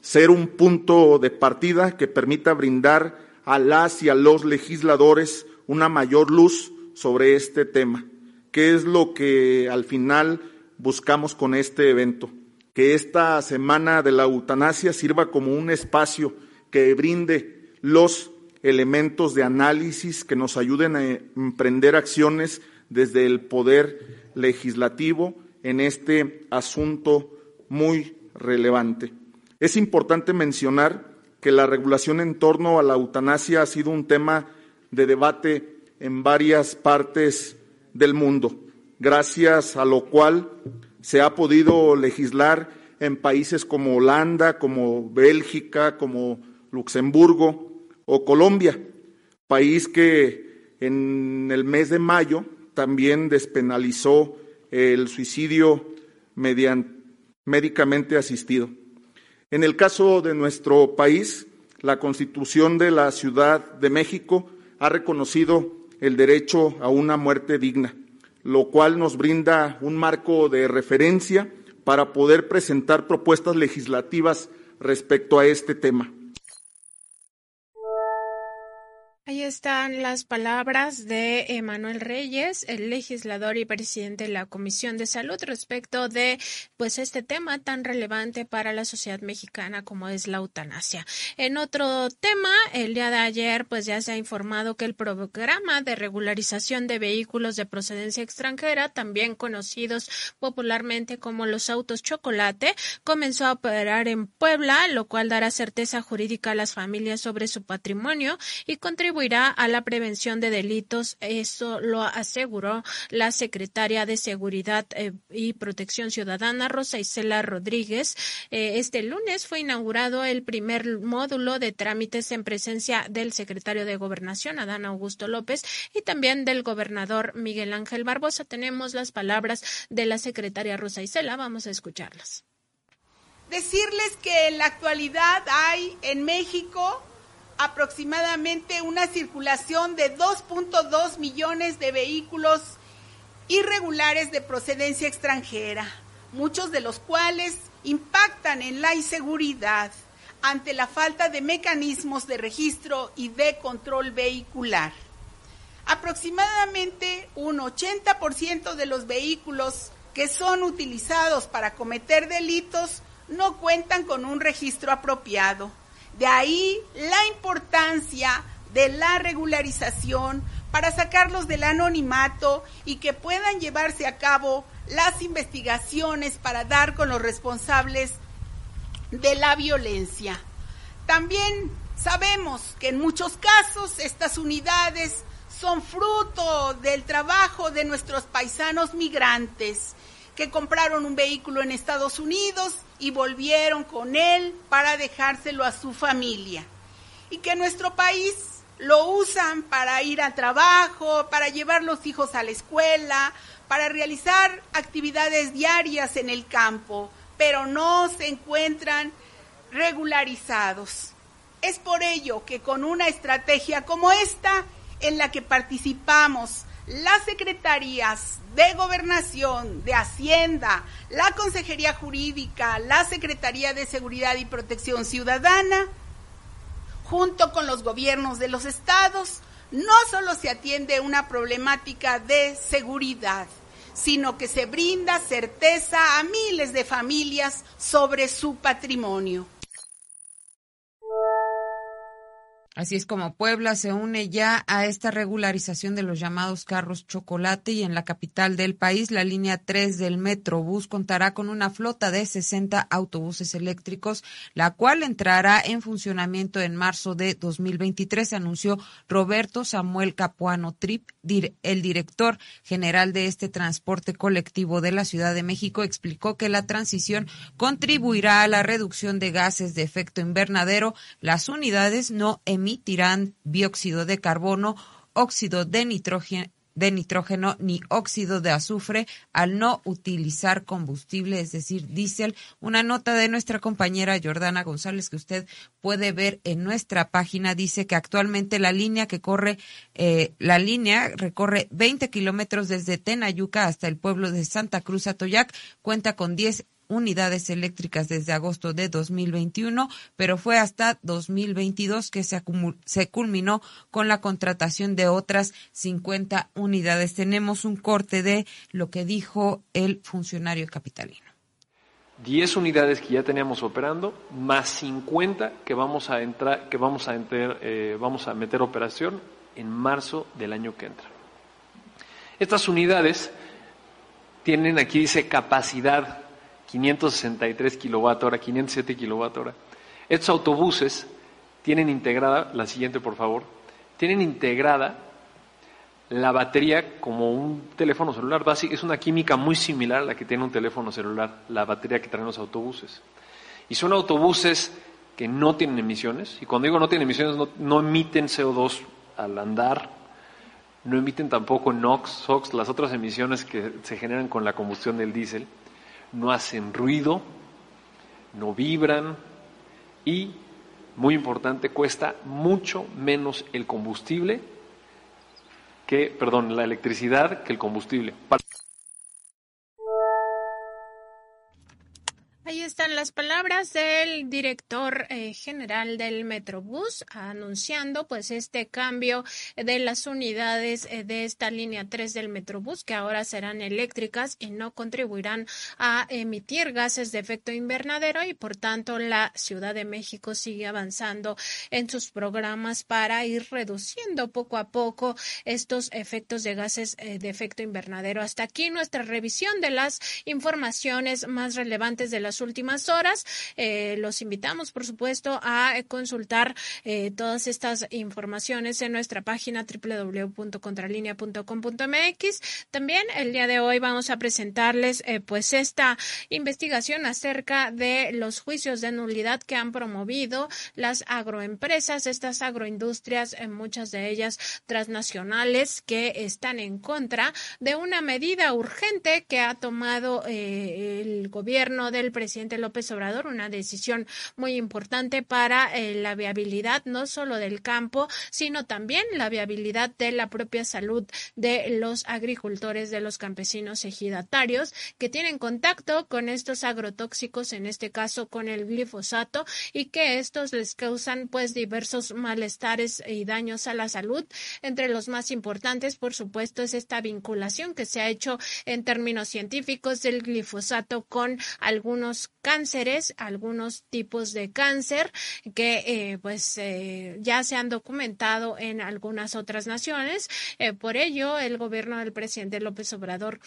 Ser un punto de partida que permita brindar a las y a los legisladores una mayor luz sobre este tema. ¿Qué es lo que al final buscamos con este evento? Que esta semana de la eutanasia sirva como un espacio que brinde los elementos de análisis que nos ayuden a emprender acciones desde el poder legislativo en este asunto muy relevante. Es importante mencionar que la regulación en torno a la eutanasia ha sido un tema de debate en varias partes del mundo, gracias a lo cual se ha podido legislar en países como Holanda, como Bélgica, como Luxemburgo o Colombia, país que en el mes de mayo también despenalizó el suicidio mediante médicamente asistido. En el caso de nuestro país, la Constitución de la Ciudad de México ha reconocido el derecho a una muerte digna, lo cual nos brinda un marco de referencia para poder presentar propuestas legislativas respecto a este tema. Ahí están las palabras de Emanuel Reyes, el legislador y presidente de la Comisión de Salud, respecto de pues este tema tan relevante para la sociedad mexicana como es la eutanasia. En otro tema, el día de ayer pues ya se ha informado que el programa de regularización de vehículos de procedencia extranjera, también conocidos popularmente como los autos chocolate, comenzó a operar en Puebla, lo cual dará certeza jurídica a las familias sobre su patrimonio y contribuirá irá a la prevención de delitos. Eso lo aseguró la secretaria de Seguridad y Protección Ciudadana, Rosa Isela Rodríguez. Este lunes fue inaugurado el primer módulo de trámites en presencia del secretario de Gobernación, Adán Augusto López, y también del gobernador Miguel Ángel Barbosa. Tenemos las palabras de la secretaria Rosa Isela, vamos a escucharlas. Decirles que en la actualidad hay en México aproximadamente una circulación de dos punto dos millones de vehículos irregulares de procedencia extranjera, muchos de los cuales impactan en la inseguridad ante la falta de mecanismos de registro y de control vehicular. Aproximadamente un ochenta por ciento de los vehículos que son utilizados para cometer delitos no cuentan con un registro apropiado. De ahí la importancia de la regularización para sacarlos del anonimato y que puedan llevarse a cabo las investigaciones para dar con los responsables de la violencia. También sabemos que en muchos casos estas unidades son fruto del trabajo de nuestros paisanos migrantes que compraron un vehículo en Estados Unidos y volvieron con él para dejárselo a su familia. Y que en nuestro país lo usan para ir al trabajo, para llevar los hijos a la escuela, para realizar actividades diarias en el campo, pero no se encuentran regularizados. Es por ello que con una estrategia como esta, en la que participamos las secretarías de Gobernación, de Hacienda, la Consejería Jurídica, la Secretaría de Seguridad y Protección Ciudadana, junto con los gobiernos de los estados, no solo se atiende una problemática de seguridad, sino que se brinda certeza a miles de familias sobre su patrimonio. Así es como Puebla se une ya a esta regularización de los llamados carros chocolate, y en la capital del país la línea tres del Metrobús contará con una flota de sesenta autobuses eléctricos, la cual entrará en funcionamiento en marzo de dos mil veintitrés, anunció Roberto Samuel Capuano Tripp, el director general de este transporte colectivo de la Ciudad de México. Explicó que la transición contribuirá a la reducción de gases de efecto invernadero. Las unidades no emiten emitirán dióxido de carbono, óxido de nitrógeno, de nitrógeno ni óxido de azufre al no utilizar combustible, es decir, diésel. Una nota de nuestra compañera Jordana González que usted puede ver en nuestra página dice que actualmente la línea que corre eh, la línea recorre veinte kilómetros desde Tenayuca hasta el pueblo de Santa Cruz Atoyac, cuenta con diez unidades eléctricas desde agosto de dos mil veintiuno, pero fue hasta dos mil veintidós que se, acumul- se culminó con la contratación de otras cincuenta unidades. Tenemos un corte de lo que dijo el funcionario capitalino. diez unidades que ya teníamos operando, más cincuenta que vamos a entrar, que vamos a enter, eh, vamos a meter operación en marzo del año que entra. Estas unidades tienen, aquí dice, capacidad quinientos sesenta y tres kilowatt-hora, quinientos siete kilowatt-hora. Estos autobuses tienen integrada, la siguiente por favor, tienen integrada la batería como un teléfono celular básico. Es una química muy similar a la que tiene un teléfono celular, la batería que traen los autobuses. Y son autobuses que no tienen emisiones, y cuando digo no tienen emisiones, no, no emiten C O dos al andar, no emiten tampoco NOx, SOx, las otras emisiones que se generan con la combustión del diésel. No hacen ruido, no vibran y, muy importante, cuesta mucho menos el combustible que, perdón, la electricidad que el combustible. Ahí están las palabras del director eh, general del Metrobús anunciando pues este cambio de las unidades eh, de esta línea tres del Metrobús, que ahora serán eléctricas y no contribuirán a emitir gases de efecto invernadero, y por tanto la Ciudad de México sigue avanzando en sus programas para ir reduciendo poco a poco estos efectos de gases eh, de efecto invernadero. Hasta aquí nuestra revisión de las informaciones más relevantes de las últimas horas. Eh, los invitamos, por supuesto, a consultar eh, todas estas informaciones en nuestra página doble u doble u doble u punto contralinea punto com punto m x. También el día de hoy vamos a presentarles eh, pues esta investigación acerca de los juicios de nulidad que han promovido las agroempresas, estas agroindustrias, eh, muchas de ellas transnacionales, que están en contra de una medida urgente que ha tomado eh, el gobierno del presidente presidente López Obrador, una decisión muy importante para eh, la viabilidad no solo del campo, sino también la viabilidad de la propia salud de los agricultores, de los campesinos ejidatarios que tienen contacto con estos agrotóxicos, en este caso con el glifosato, y que estos les causan pues diversos malestares y daños a la salud. Entre los más importantes, por supuesto, es esta vinculación que se ha hecho en términos científicos del glifosato con algunos cánceres, algunos tipos de cáncer que eh, pues eh, ya se han documentado en algunas otras naciones. Eh, por ello, el gobierno del presidente López Obrador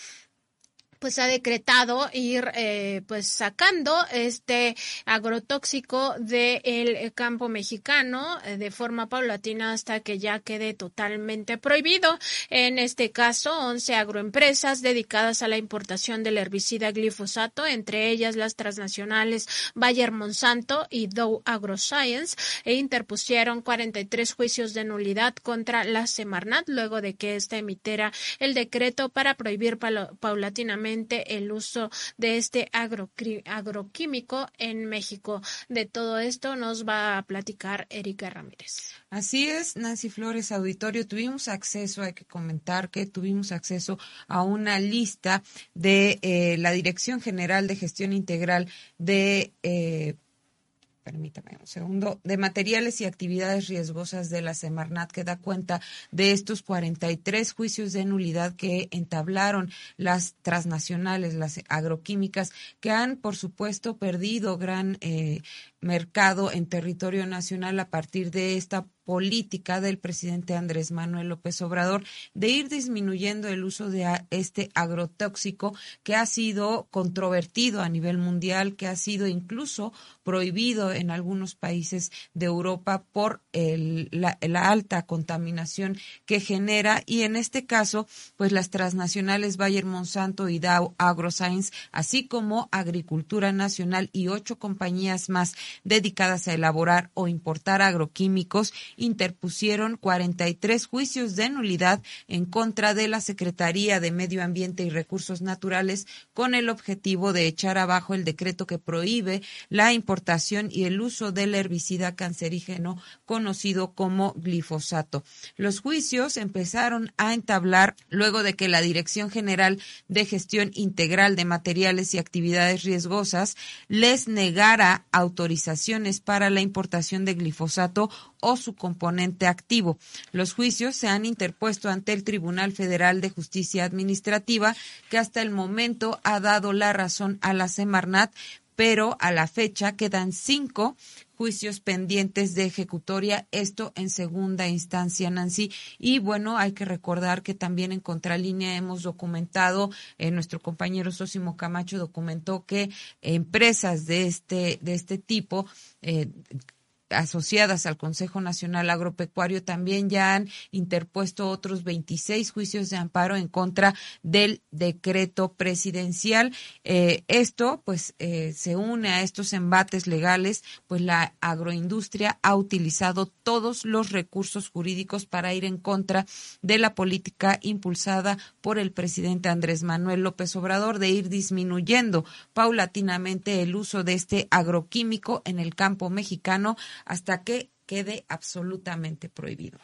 pues ha decretado ir eh, pues sacando este agrotóxico del campo mexicano eh, de forma paulatina hasta que ya quede totalmente prohibido. En este caso, once agroempresas dedicadas a la importación del herbicida glifosato, entre ellas las transnacionales Bayer Monsanto y Dow AgroScience, e interpusieron cuarenta y tres juicios de nulidad contra la Semarnat luego de que ésta emitiera el decreto para prohibir palo- paulatinamente precisamente el uso de este agro, agroquímico en México. De todo esto nos va a platicar Erika Ramírez. Así es, Nancy Flores, auditorio, tuvimos acceso, hay que comentar que tuvimos acceso a una lista de eh, la Dirección General de Gestión Integral de... Eh, Permítame un segundo, de materiales y actividades riesgosas de la Semarnat, que da cuenta de estos cuarenta y tres juicios de nulidad que entablaron las transnacionales, las agroquímicas, que han, por supuesto, perdido gran eh, mercado en territorio nacional a partir de esta política del presidente Andrés Manuel López Obrador de ir disminuyendo el uso de este agrotóxico que ha sido controvertido a nivel mundial, que ha sido incluso prohibido en algunos países de Europa por el, la, la alta contaminación que genera, y en este caso pues las transnacionales Bayer Monsanto y Dow AgroScience, así como Agricultura Nacional y ocho compañías más dedicadas a elaborar o importar agroquímicos, interpusieron cuarenta y tres juicios de nulidad en contra de la Secretaría de Medio Ambiente y Recursos Naturales con el objetivo de echar abajo el decreto que prohíbe la importación y el uso del herbicida cancerígeno conocido como glifosato. Los juicios empezaron a entablar luego de que la Dirección General de Gestión Integral de Materiales y Actividades Riesgosas les negara autorizaciones para la importación de glifosato o su componente activo. Los juicios se han interpuesto ante el Tribunal Federal de Justicia Administrativa, que hasta el momento ha dado la razón a la Semarnat, pero a la fecha quedan cinco juicios pendientes de ejecutoria, esto en segunda instancia, Nancy. Y bueno, hay que recordar que también en Contralínea hemos documentado, eh, nuestro compañero Zósimo Camacho documentó que empresas de este, de este tipo, eh, asociadas al Consejo Nacional Agropecuario, también ya han interpuesto otros veintiséis juicios de amparo en contra del decreto presidencial. Eh, esto, pues, eh, se une a estos embates legales, pues la agroindustria ha utilizado todos los recursos jurídicos para ir en contra de la política impulsada por el presidente Andrés Manuel López Obrador de ir disminuyendo paulatinamente el uso de este agroquímico en el campo mexicano, hasta que quede absolutamente prohibido.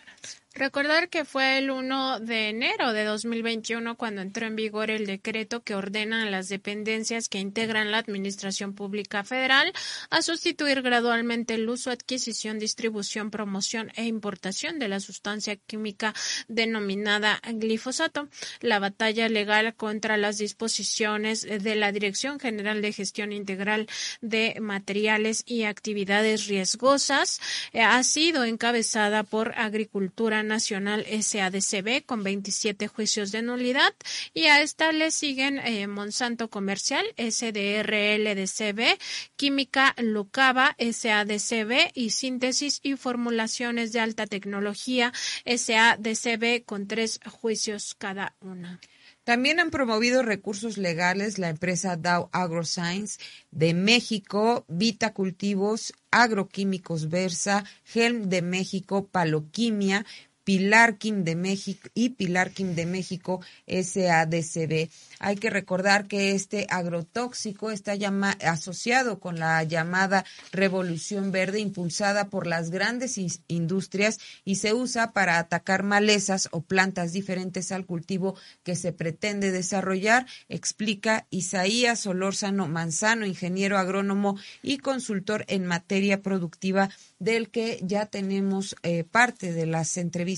Recordar que fue el uno de enero de dos mil veintiuno cuando entró en vigor el decreto que ordena a las dependencias que integran la Administración Pública Federal a sustituir gradualmente el uso, adquisición, distribución, promoción e importación de la sustancia química denominada glifosato. La batalla legal contra las disposiciones de la Dirección General de Gestión Integral de Materiales y Actividades Riesgosas ha sido encabezada por Agricultura Nacional S A D C B con veintisiete juicios de nulidad, y a esta le siguen eh, Monsanto Comercial S D R L D C B, Química Lucava S A D C B y Síntesis y Formulaciones de Alta Tecnología S A D C B con tres juicios cada una. También han promovido recursos legales la empresa Dow AgroScience de México, Vita Cultivos, Agroquímicos Versa, Helm de México, Paloquimia, Pilarquim de México y Pilarquim de México S A D C B. Hay que recordar que este agrotóxico está llama, asociado con la llamada revolución verde impulsada por las grandes industrias y se usa para atacar malezas o plantas diferentes al cultivo que se pretende desarrollar, explica Isaías Solórzano Manzano, ingeniero agrónomo y consultor en materia productiva, del que ya tenemos eh, parte de las entrevistas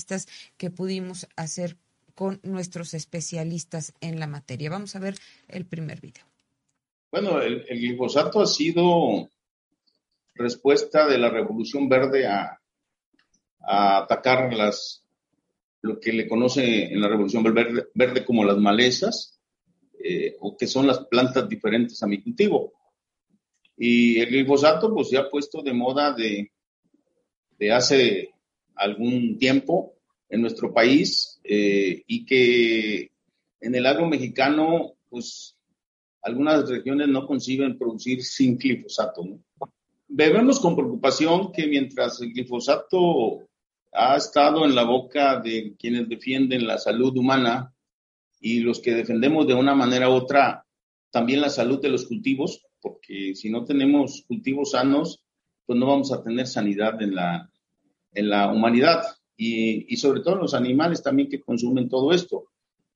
que pudimos hacer con nuestros especialistas en la materia. Vamos a ver el primer video. Bueno, el, el glifosato ha sido respuesta de la Revolución Verde a, a atacar las, lo que le conoce en la Revolución Verde, verde como las malezas, eh, o que son las plantas diferentes a mi cultivo. Y el glifosato pues se ha puesto de moda de, de hace algún tiempo en nuestro país, eh, y que en el agro mexicano pues algunas regiones no conciben producir sin glifosato, ¿no? Vemos con preocupación que mientras el glifosato ha estado en la boca de quienes defienden la salud humana, y los que defendemos de una manera u otra también la salud de los cultivos, porque si no tenemos cultivos sanos, pues no vamos a tener sanidad en la, en la humanidad y, y sobre todo los animales también que consumen todo esto.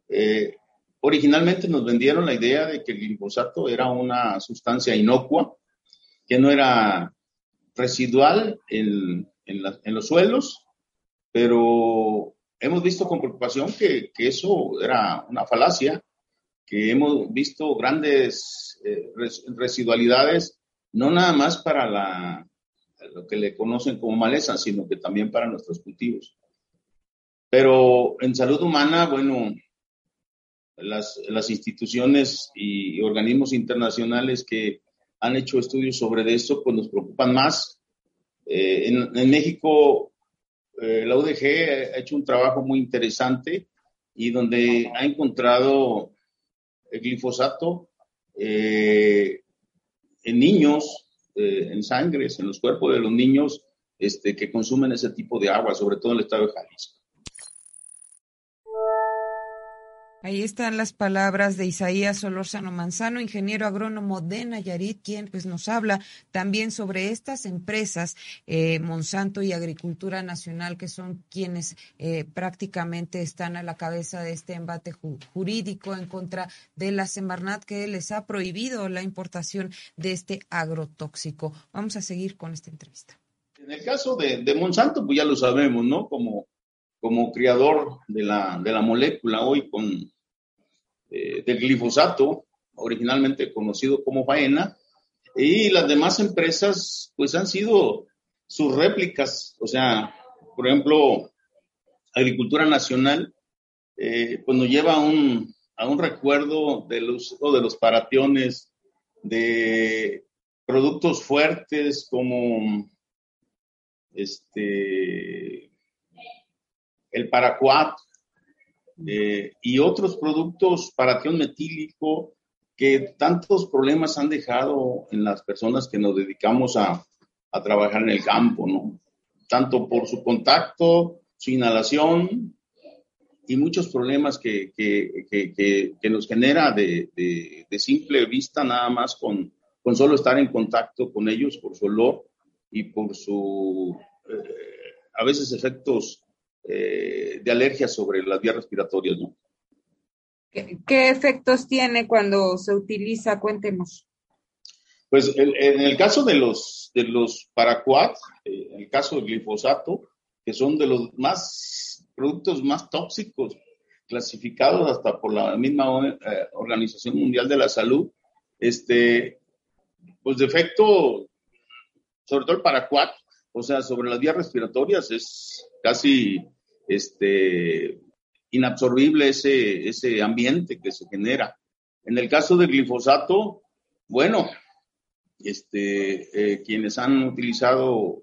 Eh, originalmente nos vendieron la idea de que el glifosato era una sustancia inocua, que no era residual en, en, la, en los suelos, pero hemos visto con preocupación que, que eso era una falacia, que hemos visto grandes eh, res, residualidades, no nada más para la, lo que le conocen como maleza, sino que también para nuestros cultivos. Pero en salud humana, bueno, las, las instituciones y, y organismos internacionales que han hecho estudios sobre eso, pues nos preocupan más. Eh, en, en México, Eh, la U D G ha hecho un trabajo muy interesante y donde ha encontrado el glifosato eh, en niños, eh, en sangres, en los cuerpos de los niños este, que consumen ese tipo de agua, sobre todo en el estado de Jalisco. Ahí están las palabras de Isaías Solórzano Manzano, ingeniero agrónomo de Nayarit, quien pues nos habla también sobre estas empresas, eh, Monsanto y Agricultura Nacional, que son quienes eh, prácticamente están a la cabeza de este embate ju- jurídico en contra de la Semarnat, que les ha prohibido la importación de este agrotóxico. Vamos a seguir con esta entrevista. En el caso de, de Monsanto, pues ya lo sabemos, ¿no? Como... como creador de la, de la molécula hoy con, eh, del glifosato, originalmente conocido como faena, y las demás empresas pues han sido sus réplicas. O sea, por ejemplo, Agricultura Nacional eh, pues nos lleva a un, a un recuerdo del uso de los parationes, de productos fuertes como este... el paraquat eh, y otros productos, paratión metílico, que tantos problemas han dejado en las personas que nos dedicamos a, a trabajar en el campo, ¿no? Tanto por su contacto, su inhalación y muchos problemas que, que, que, que, que nos genera de, de, de simple vista nada más con, con solo estar en contacto con ellos por su olor y por su, eh, a veces efectos Eh, de alergias sobre las vías respiratorias, ¿no? ¿Qué, qué efectos tiene cuando se utiliza? Cuéntenos. Pues el, en el caso de los, de los paraquat, eh, en el caso del glifosato, que son de los más productos más tóxicos, clasificados hasta por la misma eh, Organización Mundial de la Salud, este, pues de efecto, sobre todo el paraquat, o sea, sobre las vías respiratorias es casi este, inabsorbible ese, ese ambiente que se genera. En el caso del glifosato, bueno, este, eh, quienes han utilizado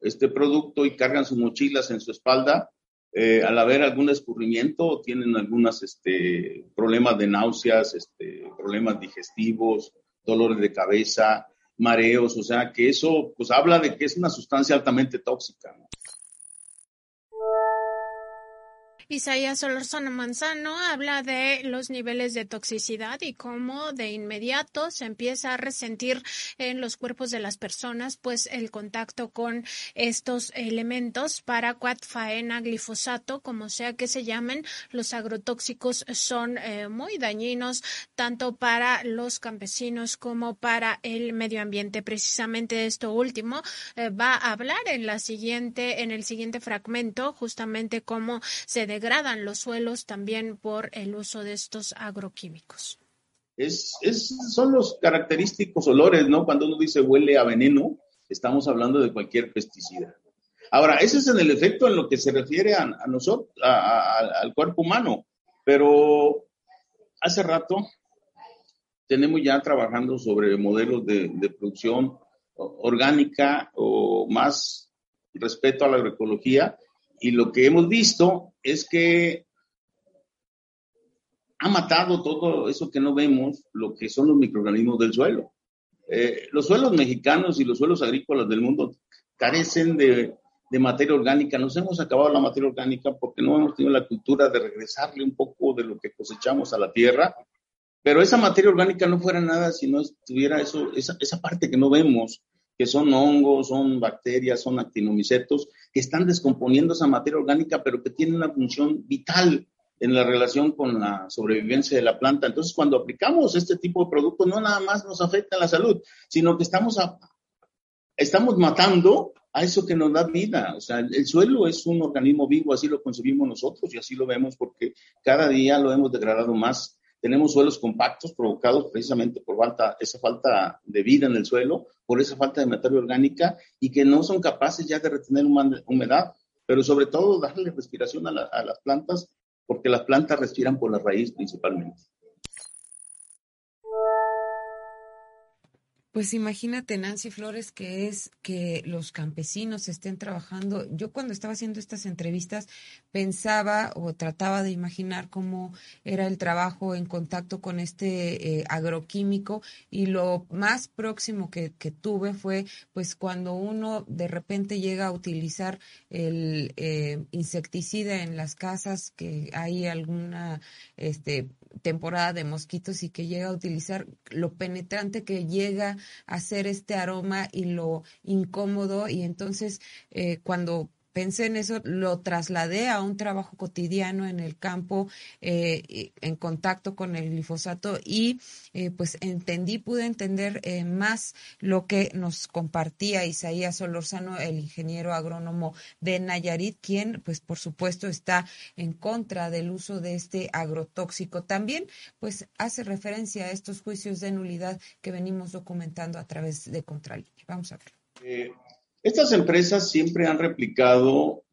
este producto y cargan sus mochilas en su espalda, eh, al haber algún escurrimiento, tienen algunos este, problemas de náuseas, este, problemas digestivos, dolores de cabeza, mareos, o sea que eso pues habla de que es una sustancia altamente tóxica, ¿no? Isaías Solórzano Manzano habla de los niveles de toxicidad y cómo de inmediato se empieza a resentir en los cuerpos de las personas pues el contacto con estos elementos, paraquat, faena, glifosato, como sea que se llamen. Los agrotóxicos son eh, muy dañinos tanto para los campesinos como para el medio ambiente. Precisamente esto último eh, va a hablar en la siguiente, en el siguiente fragmento, justamente cómo se de degradan los suelos también por el uso de estos agroquímicos. Es, es, son los característicos olores, ¿no? Cuando uno dice huele a veneno, estamos hablando de cualquier pesticida. Ahora, ese es en el efecto en lo que se refiere a, a nosotros, a, a, a, al cuerpo humano, pero hace rato tenemos ya trabajando sobre modelos de, de producción orgánica o más respeto a la agroecología, y lo que hemos visto es que ha matado todo eso que no vemos, lo que son los microorganismos del suelo. Eh, los suelos mexicanos y los suelos agrícolas del mundo carecen de, de materia orgánica. Nos hemos acabado la materia orgánica porque no hemos tenido la cultura de regresarle un poco de lo que cosechamos a la tierra, pero esa materia orgánica no fuera nada si no estuviera eso, esa, esa parte que no vemos, que son hongos, son bacterias, son actinomicetos, que están descomponiendo esa materia orgánica, pero que tienen una función vital en la relación con la sobrevivencia de la planta. Entonces, cuando aplicamos este tipo de productos, no nada más nos afecta a la salud, sino que estamos, a, estamos matando a eso que nos da vida. O sea, el, el suelo es un organismo vivo, así lo concebimos nosotros y así lo vemos, porque cada día lo hemos degradado más. Tenemos suelos compactos provocados precisamente por falta, esa falta de vida en el suelo, por esa falta de materia orgánica, y que no son capaces ya de retener humedad, pero sobre todo darle respiración a, la, a las plantas, porque las plantas respiran por la raíz principalmente. Pues imagínate, Nancy Flores, que es que los campesinos estén trabajando. Yo cuando estaba haciendo estas entrevistas pensaba o trataba de imaginar cómo era el trabajo en contacto con este eh, agroquímico, y lo más próximo que, que tuve fue pues cuando uno de repente llega a utilizar el eh, insecticida en las casas, que hay alguna este, temporada de mosquitos y que llega a utilizar, lo penetrante que llega hacer este aroma y lo incómodo. Y entonces eh, cuando pensé en eso, lo trasladé a un trabajo cotidiano en el campo, eh, en contacto con el glifosato, y eh, pues entendí, pude entender eh, más lo que nos compartía Isaías Solórzano, el ingeniero agrónomo de Nayarit, quien pues por supuesto está en contra del uso de este agrotóxico. También pues hace referencia a estos juicios de nulidad que venimos documentando a través de Contralínea. Vamos a ver. Eh... Estas empresas siempre han replicado,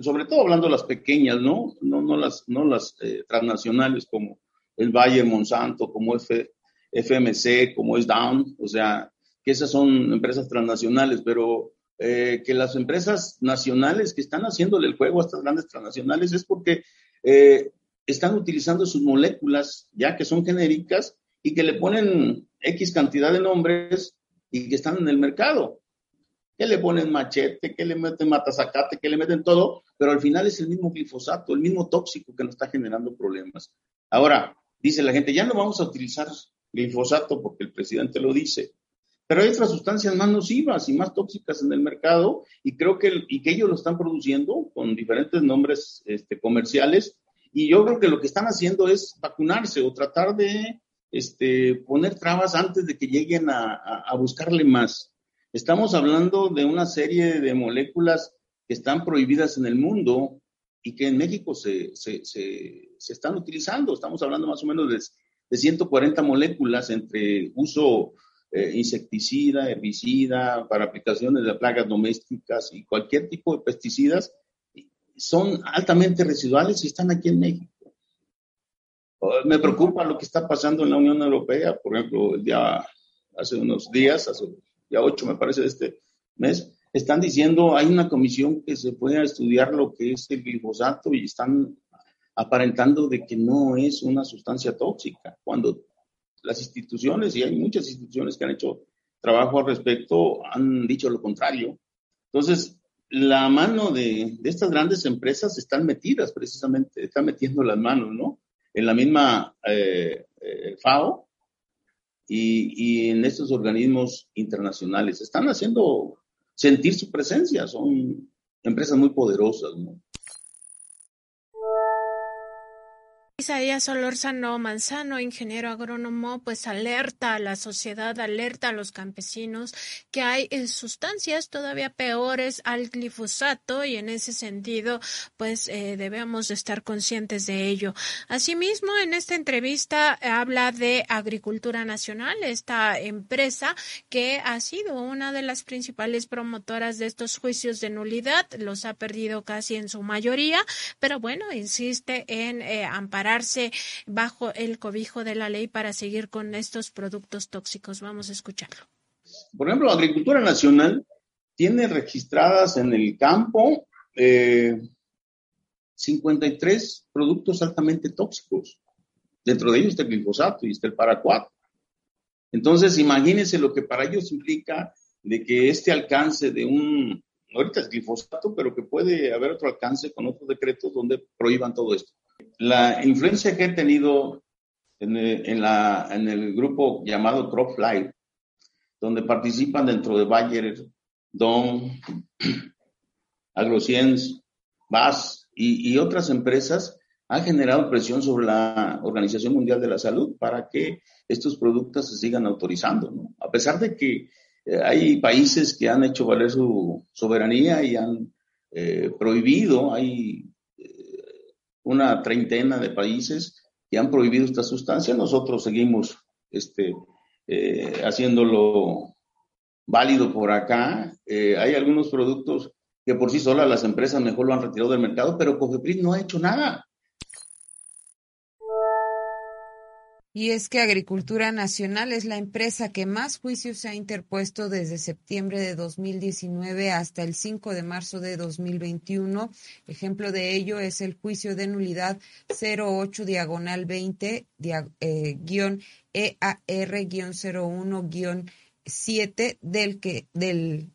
sobre todo hablando de las pequeñas, ¿no? No, no las, no las eh, transnacionales como el Bayer Monsanto, como F, F M C, como es Down, o sea, que esas son empresas transnacionales, pero eh, que las empresas nacionales que están haciéndole el juego a estas grandes transnacionales es porque eh, están utilizando sus moléculas, ya que son genéricas, y que le ponen X cantidad de nombres y que están en el mercado. Que le ponen machete, que le meten matazacate, que le meten todo, pero al final es el mismo glifosato, el mismo tóxico que nos está generando problemas. Ahora, dice la gente, ya no vamos a utilizar glifosato porque el presidente lo dice, pero hay otras sustancias más nocivas y más tóxicas en el mercado, y creo que, y que ellos lo están produciendo con diferentes nombres este, comerciales, y yo creo que lo que están haciendo es vacunarse o tratar de este, poner trabas antes de que lleguen a, a, a buscarle más. Estamos hablando de una serie de moléculas que están prohibidas en el mundo y que en México se, se, se, se están utilizando. Estamos hablando más o menos de, de ciento cuarenta moléculas entre uso eh, insecticida, herbicida, para aplicaciones de plagas domésticas y cualquier tipo de pesticidas. Son altamente residuales y están aquí en México. Me preocupa lo que está pasando en la Unión Europea. Por ejemplo, el día, hace unos días, hace ya ocho me parece de este mes, están diciendo, hay una comisión que se puede estudiar lo que es el glifosato y están aparentando de que no es una sustancia tóxica, cuando las instituciones, y hay muchas instituciones que han hecho trabajo al respecto, han dicho lo contrario. Entonces, la mano de, de estas grandes empresas están metidas precisamente, están metiendo las manos, ¿no? En la misma eh, eh, FAO, Y, y en estos organismos internacionales están haciendo sentir su presencia. Son empresas muy poderosas, ¿no? Isaías Solórzano Manzano, ingeniero agrónomo, pues alerta a la sociedad, alerta a los campesinos que hay sustancias todavía peores al glifosato, y en ese sentido pues eh, debemos estar conscientes de ello. Asimismo, en esta entrevista habla de Agricultura Nacional, esta empresa que ha sido una de las principales promotoras de estos juicios de nulidad, los ha perdido casi en su mayoría, pero bueno, insiste en eh, amparar bajo el cobijo de la ley para seguir con estos productos tóxicos. Vamos a escucharlo. Por ejemplo, Agricultura Nacional tiene registradas en el campo eh, cincuenta y tres productos altamente tóxicos. Dentro de ellos está el glifosato y está el paraquat. Entonces, imagínense lo que para ellos implica de que este alcance de un ahorita es glifosato, pero que puede haber otro alcance con otros decretos donde prohíban todo esto. La influencia que he tenido en el, en la, en el grupo llamado Crop Life, donde participan dentro de Bayer, Dow, AgroScience, B A S y, y otras empresas, ha generado presión sobre la Organización Mundial de la Salud para que estos productos se sigan autorizando, ¿no? A pesar de que eh, hay países que han hecho valer su soberanía y han eh, prohibido, hay eh, una treintena de países que han prohibido esta sustancia, nosotros seguimos este, eh, haciéndolo válido por acá. Eh, hay algunos productos que por sí solas las empresas mejor lo han retirado del mercado, pero COFEPRIS no ha hecho nada. Y es que Agricultura Nacional es la empresa que más juicios ha interpuesto desde septiembre de dos mil diecinueve hasta el cinco de marzo de dos mil veintiuno. Ejemplo de ello es el juicio de nulidad cero ocho diagonal veinte guión E A R guión cero uno guión siete del que del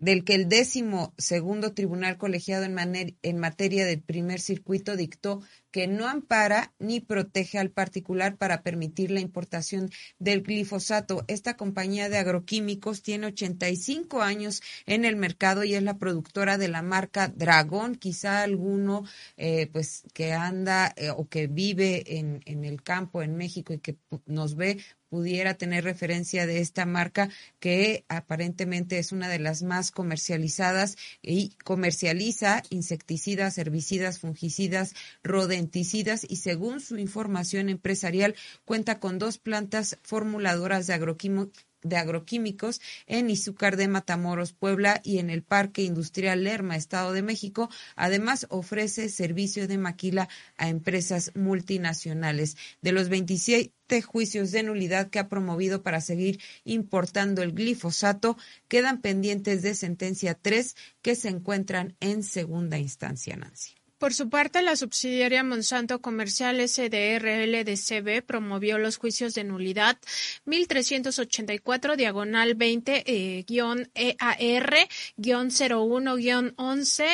del que el décimo segundo tribunal colegiado en, maner, en materia del primer circuito dictó que no ampara ni protege al particular para permitir la importación del glifosato. Esta compañía de agroquímicos tiene ochenta y cinco años en el mercado y es la productora de la marca Dragón. Quizá alguno eh, pues que anda eh, o que vive en, en el campo en México y que nos ve pudiera tener referencia de esta marca, que aparentemente es una de las más comercializadas y comercializa insecticidas, herbicidas, fungicidas, rodenticidas y, según su información empresarial, cuenta con dos plantas formuladoras de agroquímicos de agroquímicos en Izúcar de Matamoros, Puebla, y en el Parque Industrial Lerma, Estado de México. Además, ofrece servicio de maquila a empresas multinacionales. De los veintisiete juicios de nulidad que ha promovido para seguir importando el glifosato, quedan pendientes de sentencia tres que se encuentran en segunda instancia, Nancy. Por su parte, la subsidiaria Monsanto Comercial S D R L de C B promovió los juicios de nulidad mil trescientos ochenta y cuatro diagonal veinte guión E A R guión cero uno guión once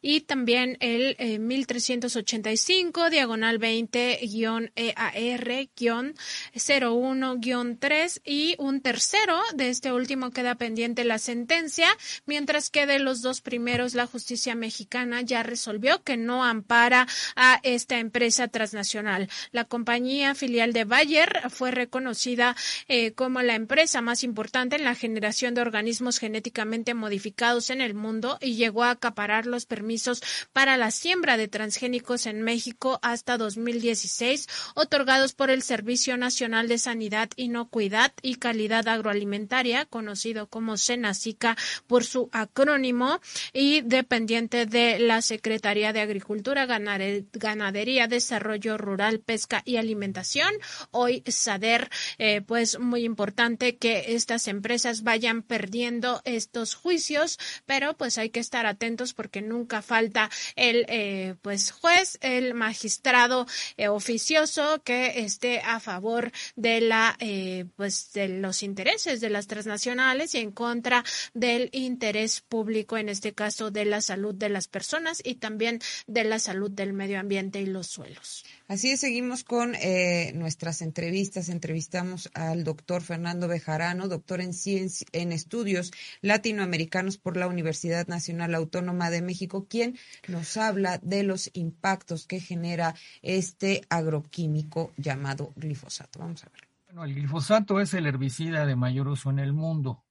y también el eh, mil trescientos ochenta y cinco diagonal veinte guión E A R guión cero uno guión tres, y un tercero de este último queda pendiente la sentencia, mientras que de los dos primeros la justicia mexicana ya resolvió que no no ampara a esta empresa transnacional. La compañía filial de Bayer fue reconocida eh, como la empresa más importante en la generación de organismos genéticamente modificados en el mundo y llegó a acaparar los permisos para la siembra de transgénicos en México hasta dos mil dieciséis, otorgados por el Servicio Nacional de Sanidad, Inocuidad y Calidad Agroalimentaria, conocido como SENASICA por su acrónimo, y dependiente de la Secretaría de Agricultura, Agricultura, Ganadería, Desarrollo Rural, Pesca y Alimentación. Hoy SADER, eh, pues muy importante que estas empresas vayan perdiendo estos juicios, pero pues hay que estar atentos porque nunca falta el eh, pues juez, el magistrado eh, oficioso que esté a favor de la eh, pues de los intereses de las transnacionales y en contra del interés público, en este caso de la salud de las personas y también de la salud del medio ambiente y los suelos. Así es, seguimos con eh, nuestras entrevistas. Entrevistamos al doctor Fernando Bejarano, doctor en, ciencia, en estudios latinoamericanos por la Universidad Nacional Autónoma de México, quien nos habla de los impactos que genera este agroquímico llamado glifosato. Vamos a ver. Bueno, el glifosato es el herbicida de mayor uso en el mundo.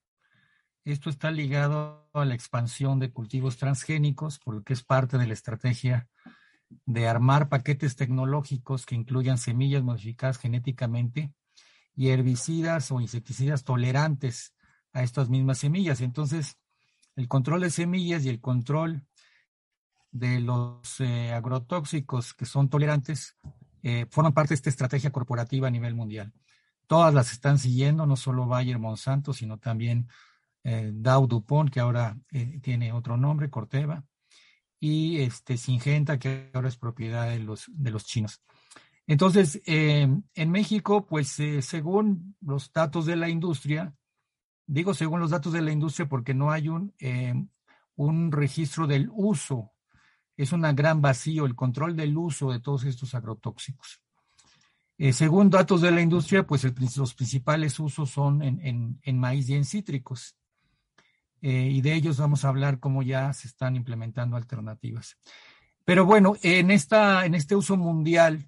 Esto está ligado a la expansión de cultivos transgénicos porque es parte de la estrategia de armar paquetes tecnológicos que incluyan semillas modificadas genéticamente y herbicidas o insecticidas tolerantes a estas mismas semillas. Entonces, el control de semillas y el control de los eh, agrotóxicos que son tolerantes eh, forman parte de esta estrategia corporativa a nivel mundial. Todas las están siguiendo, no solo Bayer Monsanto, sino también Eh, Dow DuPont, que ahora eh, tiene otro nombre, Corteva, y este, Syngenta, que ahora es propiedad de los, de los chinos. Entonces, eh, en México, pues eh, según los datos de la industria, digo según los datos de la industria porque no hay un eh, un registro del uso. Es un gran vacío el control del uso de todos estos agrotóxicos. Eh, según datos de la industria, pues el, los principales usos son en, en, en maíz y en cítricos. Eh, y de ellos vamos a hablar cómo ya se están implementando alternativas. Pero bueno, en, esta, en este uso mundial,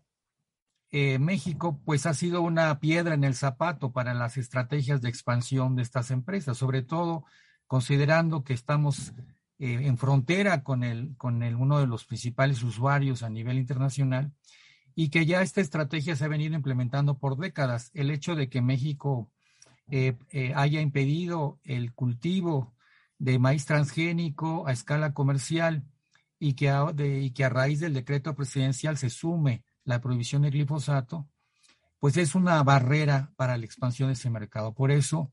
eh, México pues ha sido una piedra en el zapato para las estrategias de expansión de estas empresas, sobre todo considerando que estamos eh, en frontera con, el, con el, uno de los principales usuarios a nivel internacional y que ya esta estrategia se ha venido implementando por décadas. El hecho de que México eh, eh, haya impedido el cultivo de maíz transgénico a escala comercial y que, a, de, y que a raíz del decreto presidencial se sume la prohibición de glifosato, pues es una barrera para la expansión de ese mercado. Por eso,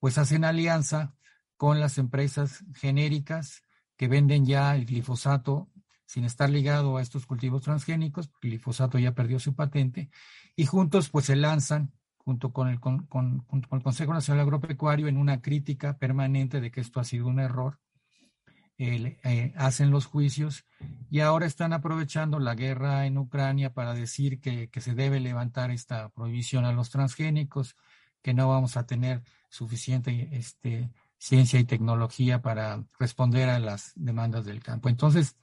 pues hacen alianza con las empresas genéricas que venden ya el glifosato sin estar ligado a estos cultivos transgénicos, porque el glifosato ya perdió su patente, y juntos pues se lanzan, junto con el, con, con, junto con el Consejo Nacional Agropecuario, en una crítica permanente de que esto ha sido un error. Eh, eh, hacen los juicios y ahora están aprovechando la guerra en Ucrania para decir que, que se debe levantar esta prohibición a los transgénicos, que no vamos a tener suficiente este, ciencia y tecnología para responder a las demandas del campo. Entonces,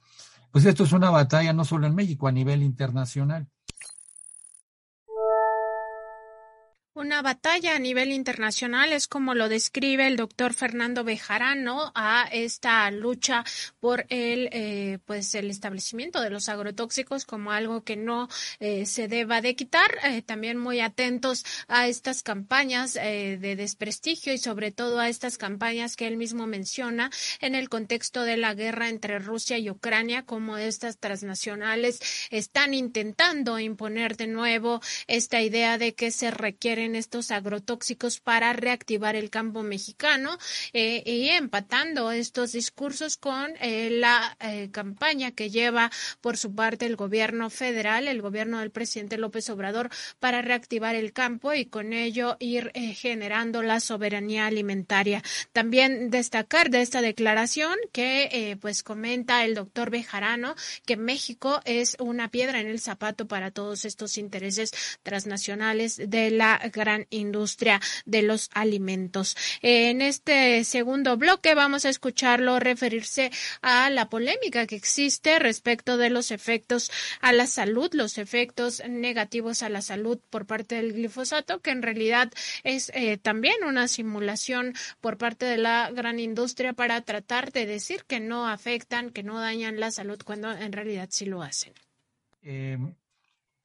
pues esto es una batalla no solo en México, a nivel internacional. Una batalla a nivel internacional es como lo describe el doctor Fernando Bejarano a esta lucha por el eh, pues el establecimiento de los agrotóxicos como algo que no eh, se deba de quitar. Eh, también muy atentos a estas campañas eh, de desprestigio y sobre todo a estas campañas que él mismo menciona en el contexto de la guerra entre Rusia y Ucrania, como estas transnacionales están intentando imponer de nuevo esta idea de que se requieren estos agrotóxicos para reactivar el campo mexicano eh, y empatando estos discursos con eh, la eh, campaña que lleva por su parte el gobierno federal, el gobierno del presidente López Obrador, para reactivar el campo y con ello ir eh, generando la soberanía alimentaria. También destacar de esta declaración que eh, pues comenta el doctor Bejarano que México es una piedra en el zapato para todos estos intereses transnacionales de la gran industria de los alimentos. En este segundo bloque vamos a escucharlo referirse a la polémica que existe respecto de los efectos a la salud, los efectos negativos a la salud por parte del glifosato, que en realidad es eh, también una simulación por parte de la gran industria para tratar de decir que no afectan, que no dañan la salud, cuando en realidad sí lo hacen. Eh...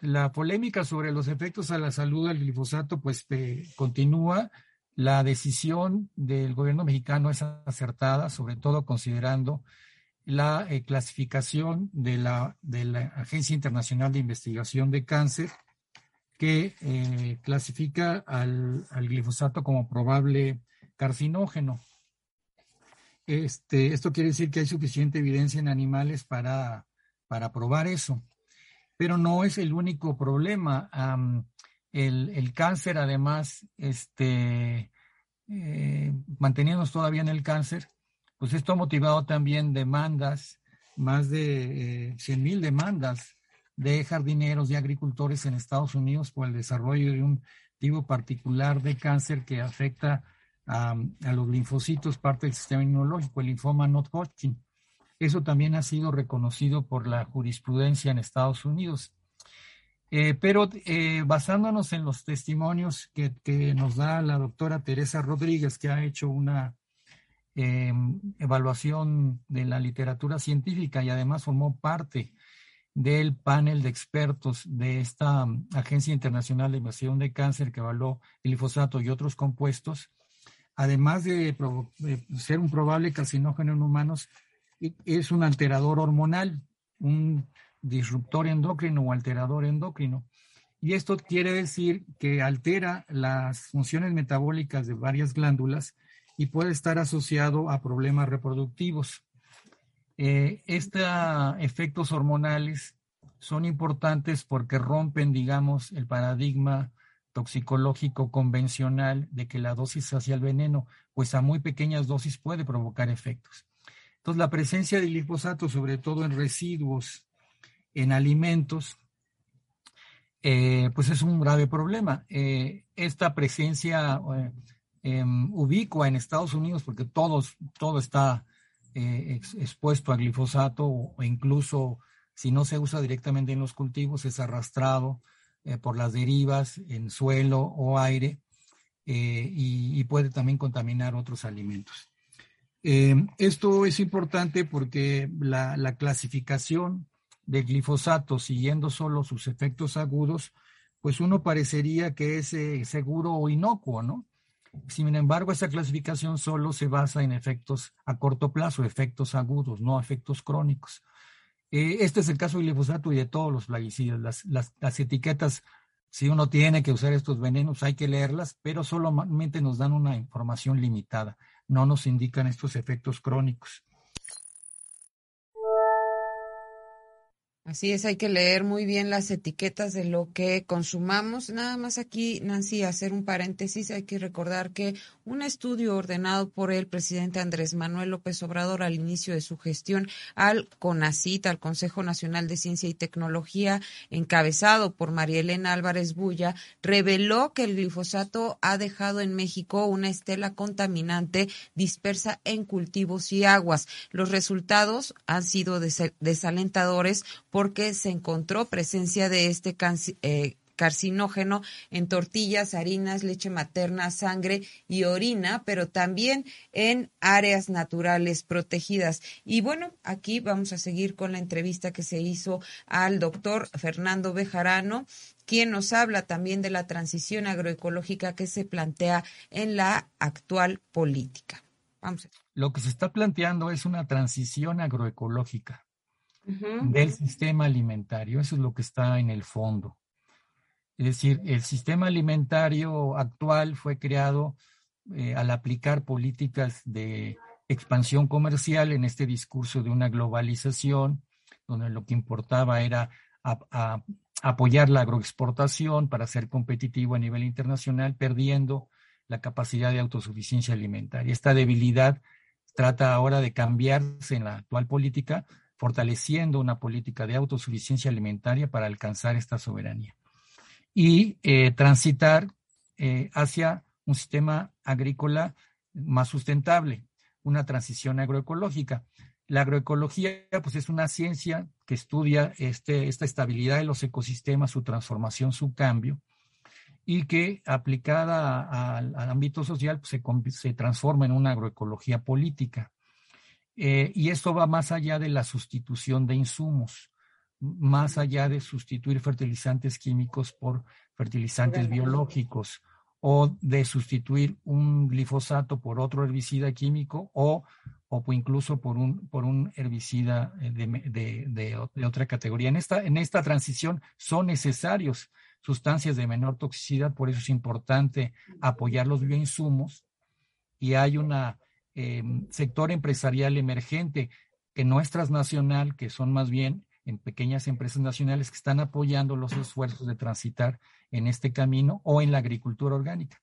La polémica sobre los efectos a la salud del glifosato pues eh, continúa. La decisión del gobierno mexicano es acertada, sobre todo considerando la eh, clasificación de la, de la Agencia Internacional de Investigación de Cáncer, que eh, clasifica al, al glifosato como probable carcinógeno. Este, esto quiere decir que hay suficiente evidencia en animales para, para probar eso. Pero no es el único problema. Um, el, el cáncer, además, este, eh, manteniéndonos todavía en el cáncer, pues esto ha motivado también demandas, más de eh, cien mil demandas de jardineros y agricultores en Estados Unidos por el desarrollo de un tipo particular de cáncer que afecta um, a los linfocitos, parte del sistema inmunológico, el linfoma non-Hodgkin. Eso también ha sido reconocido por la jurisprudencia en Estados Unidos. Eh, pero eh, basándonos en los testimonios que, que nos da la doctora Teresa Rodríguez, que ha hecho una eh, evaluación de la literatura científica y además formó parte del panel de expertos de esta Agencia Internacional de Investigación de Cáncer que evaluó el glifosato y otros compuestos, además de, provo- de ser un probable carcinógeno en humanos, es un alterador hormonal, un disruptor endocrino o alterador endocrino. Y esto quiere decir que altera las funciones metabólicas de varias glándulas y puede estar asociado a problemas reproductivos. Eh, estos efectos hormonales son importantes porque rompen, digamos, el paradigma toxicológico convencional de que la dosis hacia el veneno, pues a muy pequeñas dosis puede provocar efectos. Entonces, la presencia del glifosato, sobre todo en residuos, en alimentos, eh, pues es un grave problema. Eh, esta presencia eh, eh, ubicua en Estados Unidos, porque todos, todo está eh, ex, expuesto a glifosato, o, o incluso si no se usa directamente en los cultivos, es arrastrado eh, por las derivas en suelo o aire, eh, y, y puede también contaminar otros alimentos. Eh, esto es importante porque la, la clasificación del glifosato, siguiendo solo sus efectos agudos, pues uno parecería que es eh, seguro o inocuo, ¿no? Sin embargo, esa clasificación solo se basa en efectos a corto plazo, efectos agudos, no efectos crónicos. Eh, este es el caso del glifosato y de todos los plaguicidas. Las, las, las etiquetas, si uno tiene que usar estos venenos, hay que leerlas, pero solamente nos dan una información limitada. No nos indican estos efectos crónicos. Así es, hay que leer muy bien las etiquetas de lo que consumamos. Nada más aquí, Nancy, hacer un paréntesis, hay que recordar que un estudio ordenado por el presidente Andrés Manuel López Obrador al inicio de su gestión al CONACYT, al Consejo Nacional de Ciencia y Tecnología, encabezado por María Elena Álvarez Bulla, reveló que el glifosato ha dejado en México una estela contaminante dispersa en cultivos y aguas. Los resultados han sido desalentadores porque se encontró presencia de este canci- eh, carcinógeno en tortillas, harinas, leche materna, sangre y orina, pero también en áreas naturales protegidas. Y bueno, aquí vamos a seguir con la entrevista que se hizo al doctor Fernando Bejarano, quien nos habla también de la transición agroecológica que se plantea en la actual política. Vamos. Lo que se está planteando es una transición agroecológica del sistema alimentario. Eso es lo que está en el fondo. Es decir, el sistema alimentario actual fue creado eh, al aplicar políticas de expansión comercial en este discurso de una globalización, donde lo que importaba era a, a apoyar la agroexportación para ser competitivo a nivel internacional, perdiendo la capacidad de autosuficiencia alimentaria. Esta debilidad trata ahora de cambiarse en la actual política, fortaleciendo una política de autosuficiencia alimentaria para alcanzar esta soberanía y eh, transitar eh, hacia un sistema agrícola más sustentable, una transición agroecológica. La agroecología, pues, es una ciencia que estudia este, esta estabilidad de los ecosistemas, su transformación, su cambio, y que aplicada a, a, al ámbito social, pues, se, se transforma en una agroecología política. Eh, y esto va más allá de la sustitución de insumos, más allá de sustituir fertilizantes químicos por fertilizantes biológicos, o de sustituir un glifosato por otro herbicida químico, o, o incluso por un, por un herbicida de, de, de, de otra categoría. En esta, en esta transición son necesarios sustancias de menor toxicidad, por eso es importante apoyar los bioinsumos, y hay una... Eh, sector empresarial emergente, que no es transnacional, que son más bien en pequeñas empresas nacionales que están apoyando los esfuerzos de transitar en este camino o en la agricultura orgánica.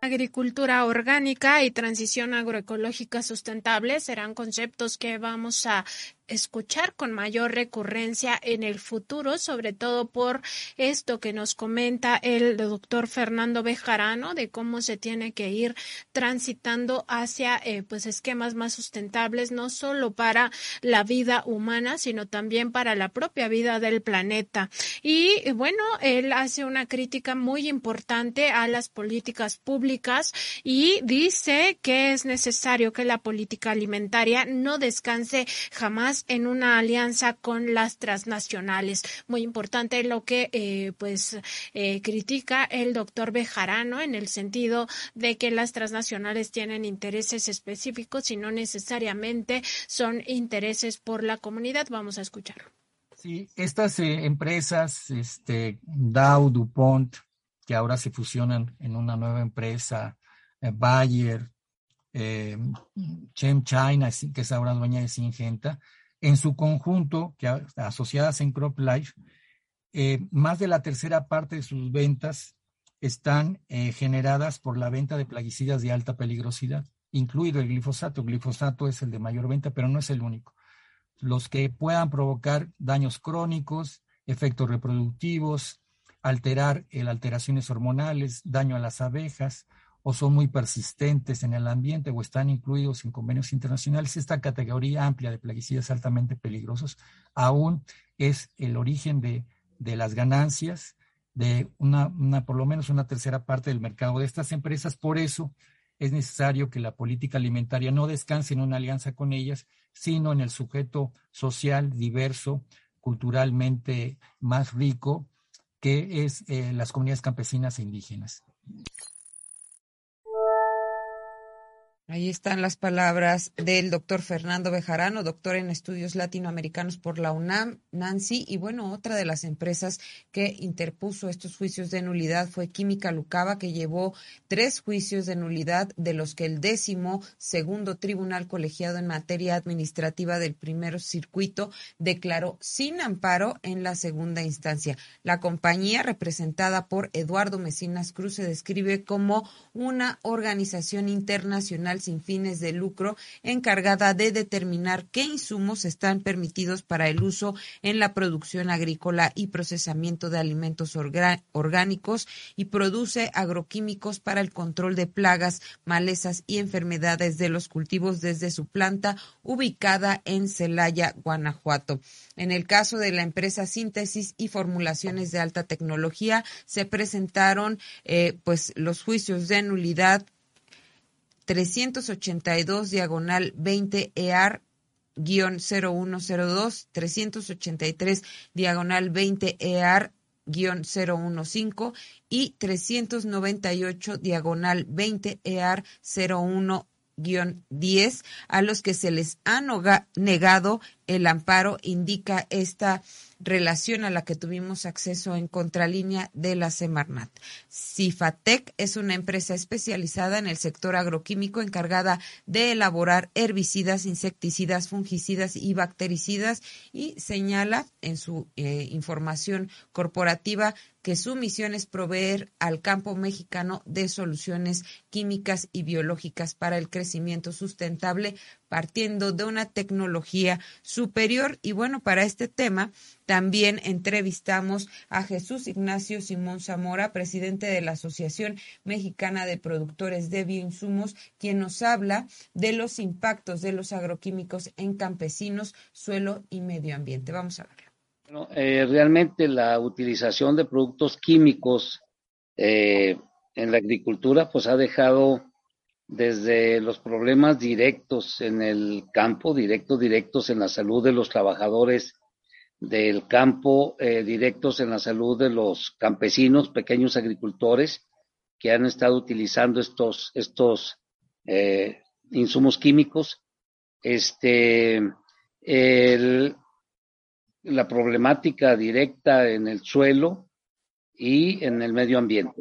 Agricultura orgánica y transición agroecológica sustentable serán conceptos que vamos a escuchar con mayor recurrencia en el futuro, sobre todo por esto que nos comenta el doctor Fernando Bejarano de cómo se tiene que ir transitando hacia eh, pues esquemas más sustentables, no solo para la vida humana, sino también para la propia vida del planeta. Y bueno, él hace una crítica muy importante a las políticas públicas y dice que es necesario que la política alimentaria no descanse jamás en una alianza con las transnacionales. Muy importante lo que eh, pues eh, critica el doctor Bejarano, en el sentido de que las transnacionales tienen intereses específicos y no necesariamente son intereses por la comunidad. Vamos a escucharlo. Sí, estas eh, empresas, este, Dow, DuPont, que ahora se fusionan en una nueva empresa, eh, Bayer, Eh, Chem China, que es ahora dueña de Syngenta, en su conjunto, que asociadas en CropLife, eh, más de la tercera parte de sus ventas están eh, generadas por la venta de plaguicidas de alta peligrosidad. incluido el glifosato. El glifosato es el de mayor venta, pero no es el único. Los que puedan provocar daños crónicos, efectos reproductivos, alterar el, alteraciones hormonales, daño a las abejas, o son muy persistentes en el ambiente o están incluidos en convenios internacionales. Esta categoría amplia de plaguicidas altamente peligrosos aún es el origen de, de las ganancias de una, una, por lo menos una tercera parte del mercado de estas empresas. Por eso es necesario que la política alimentaria no descanse en una alianza con ellas, sino en el sujeto social, diverso, culturalmente más rico, que es eh, las comunidades campesinas e indígenas. Ahí están las palabras del doctor Fernando Bejarano, doctor en estudios latinoamericanos por la UNAM, Nancy. Y bueno, otra de las empresas que interpuso estos juicios de nulidad fue Química Lucava, que llevó tres juicios de nulidad, de los que el décimo segundo tribunal colegiado en materia administrativa del primer circuito declaró sin amparo en la segunda instancia. La compañía, representada por Eduardo Mecinas Cruz, se describe como una organización internacional sin fines de lucro encargada de determinar qué insumos están permitidos para el uso en la producción agrícola y procesamiento de alimentos orgánicos, y produce agroquímicos para el control de plagas, malezas y enfermedades de los cultivos desde su planta ubicada en Celaya, Guanajuato. En el caso de la empresa Síntesis y Formulaciones de Alta Tecnología, se presentaron eh, pues los juicios de nulidad trescientos ochenta y dos diagonal veinte E A R guión cero uno cero dos, trescientos ochenta y tres diagonal veinte E A R guión cero uno cinco y trescientos noventa y ocho diagonal veinte E A R cero uno guión diez, a los que se les ha negado el amparo, indica esta relación a la que tuvimos acceso en Contralínea de la Semarnat. Cifatec es una empresa especializada en el sector agroquímico encargada de elaborar herbicidas, insecticidas, fungicidas y bactericidas, y señala en su eh, información corporativa que su misión es proveer al campo mexicano de soluciones químicas y biológicas para el crecimiento sustentable, partiendo de una tecnología superior. Y bueno, para este tema también entrevistamos a Jesús Ignacio Simón Zamora, presidente de la Asociación Mexicana de Productores de Bioinsumos, quien nos habla de los impactos de los agroquímicos en campesinos, suelo y medio ambiente. Vamos a verlo. Bueno, eh, realmente la utilización de productos químicos eh, en la agricultura pues ha dejado desde los problemas directos en el campo, directos, directos en la salud de los trabajadores del campo, eh, directos en la salud de los campesinos, pequeños agricultores que han estado utilizando estos, estos eh, insumos químicos. Este, el, la problemática directa en el suelo y en el medio ambiente.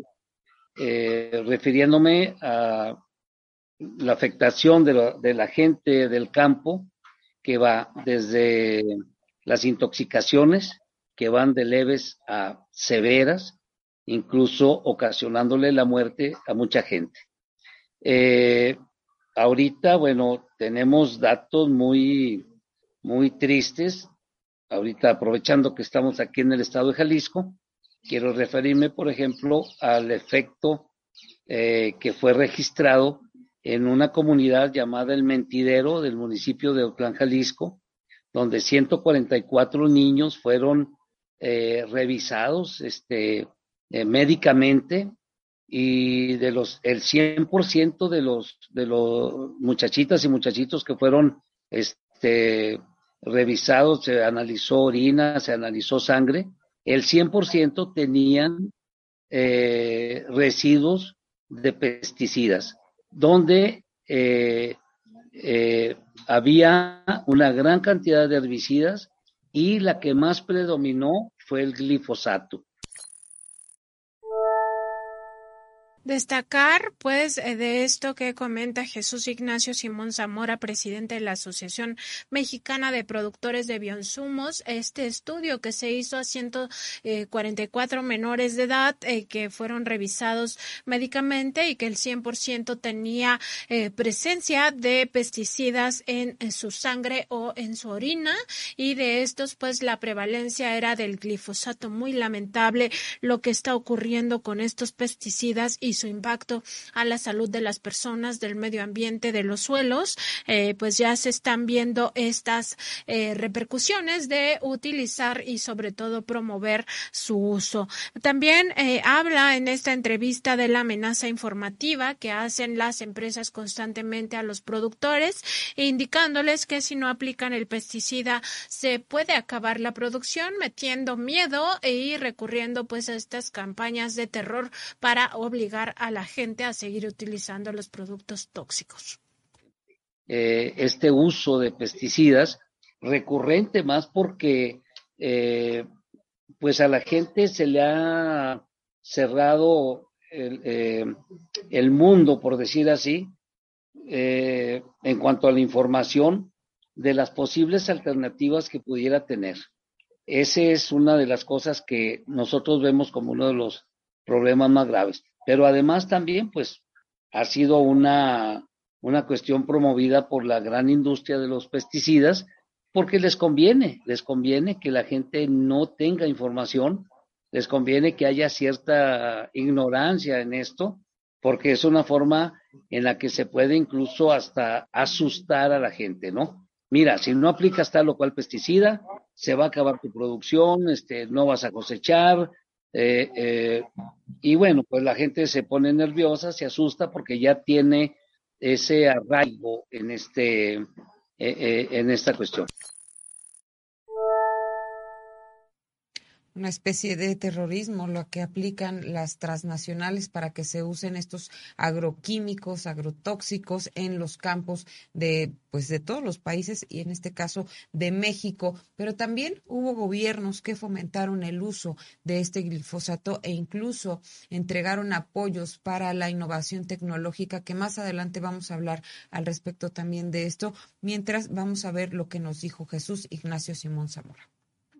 Eh, refiriéndome a la afectación de la, de la gente del campo, que va desde las intoxicaciones, que van de leves a severas, incluso ocasionándole la muerte a mucha gente. Eh, ahorita, bueno, tenemos datos muy, muy tristes. Ahorita, aprovechando que estamos aquí en el estado de Jalisco, quiero referirme, por ejemplo, al efecto eh, que fue registrado en una comunidad llamada El Mentidero del municipio de Altán, Jalisco, donde ciento cuarenta y cuatro niños fueron eh, revisados este, eh, médicamente, y de los el cien por ciento de los de los muchachitas y muchachitos que fueron este, revisados, se analizó orina, se analizó sangre, el cien por ciento tenían eh, residuos de pesticidas, donde eh, eh, había una gran cantidad de herbicidas, y la que más predominó fue el glifosato. Destacar, pues, de esto que comenta Jesús Ignacio Simón Zamora, presidente de la Asociación Mexicana de Productores de Bioinsumos, este estudio que se hizo a ciento cuarenta y cuatro menores de edad eh, que fueron revisados médicamente y que el cien por ciento tenía eh, presencia de pesticidas en, en su sangre o en su orina, y de estos, pues, la prevalencia era del glifosato. Muy lamentable lo que está ocurriendo con estos pesticidas y y su impacto a la salud de las personas, del medio ambiente, de los suelos. Eh, pues ya se están viendo estas eh, repercusiones de utilizar y sobre todo promover su uso. También eh, habla en esta entrevista de la amenaza informativa que hacen las empresas constantemente a los productores, indicándoles que si no aplican el pesticida se puede acabar la producción, metiendo miedo y recurriendo, pues, a estas campañas de terror para obligar a la gente a seguir utilizando los productos tóxicos. Eh, este uso de pesticidas recurrente, más porque eh, pues a la gente se le ha cerrado el, eh, el mundo, por decir así, eh, en cuanto a la información de las posibles alternativas que pudiera tener. Esa es una de las cosas que nosotros vemos como uno de los problemas más graves. Pero además también, pues, ha sido una, una cuestión promovida por la gran industria de los pesticidas, porque les conviene, les conviene que la gente no tenga información, les conviene que haya cierta ignorancia en esto, porque es una forma en la que se puede incluso hasta asustar a la gente, ¿no? Mira, si no aplicas tal o cual pesticida, se va a acabar tu producción, este, no vas a cosechar. Eh, eh, y bueno, pues la gente se pone nerviosa, se asusta porque ya tiene ese arraigo en este eh, eh, en esta cuestión. Una especie de terrorismo lo que aplican las transnacionales para que se usen estos agroquímicos, agrotóxicos en los campos de, pues, de todos los países y en este caso de México. Pero también hubo gobiernos que fomentaron el uso de este glifosato e incluso entregaron apoyos para la innovación tecnológica, que más adelante vamos a hablar al respecto también de esto. Mientras, vamos a ver lo que nos dijo Jesús Ignacio Simón Zamora.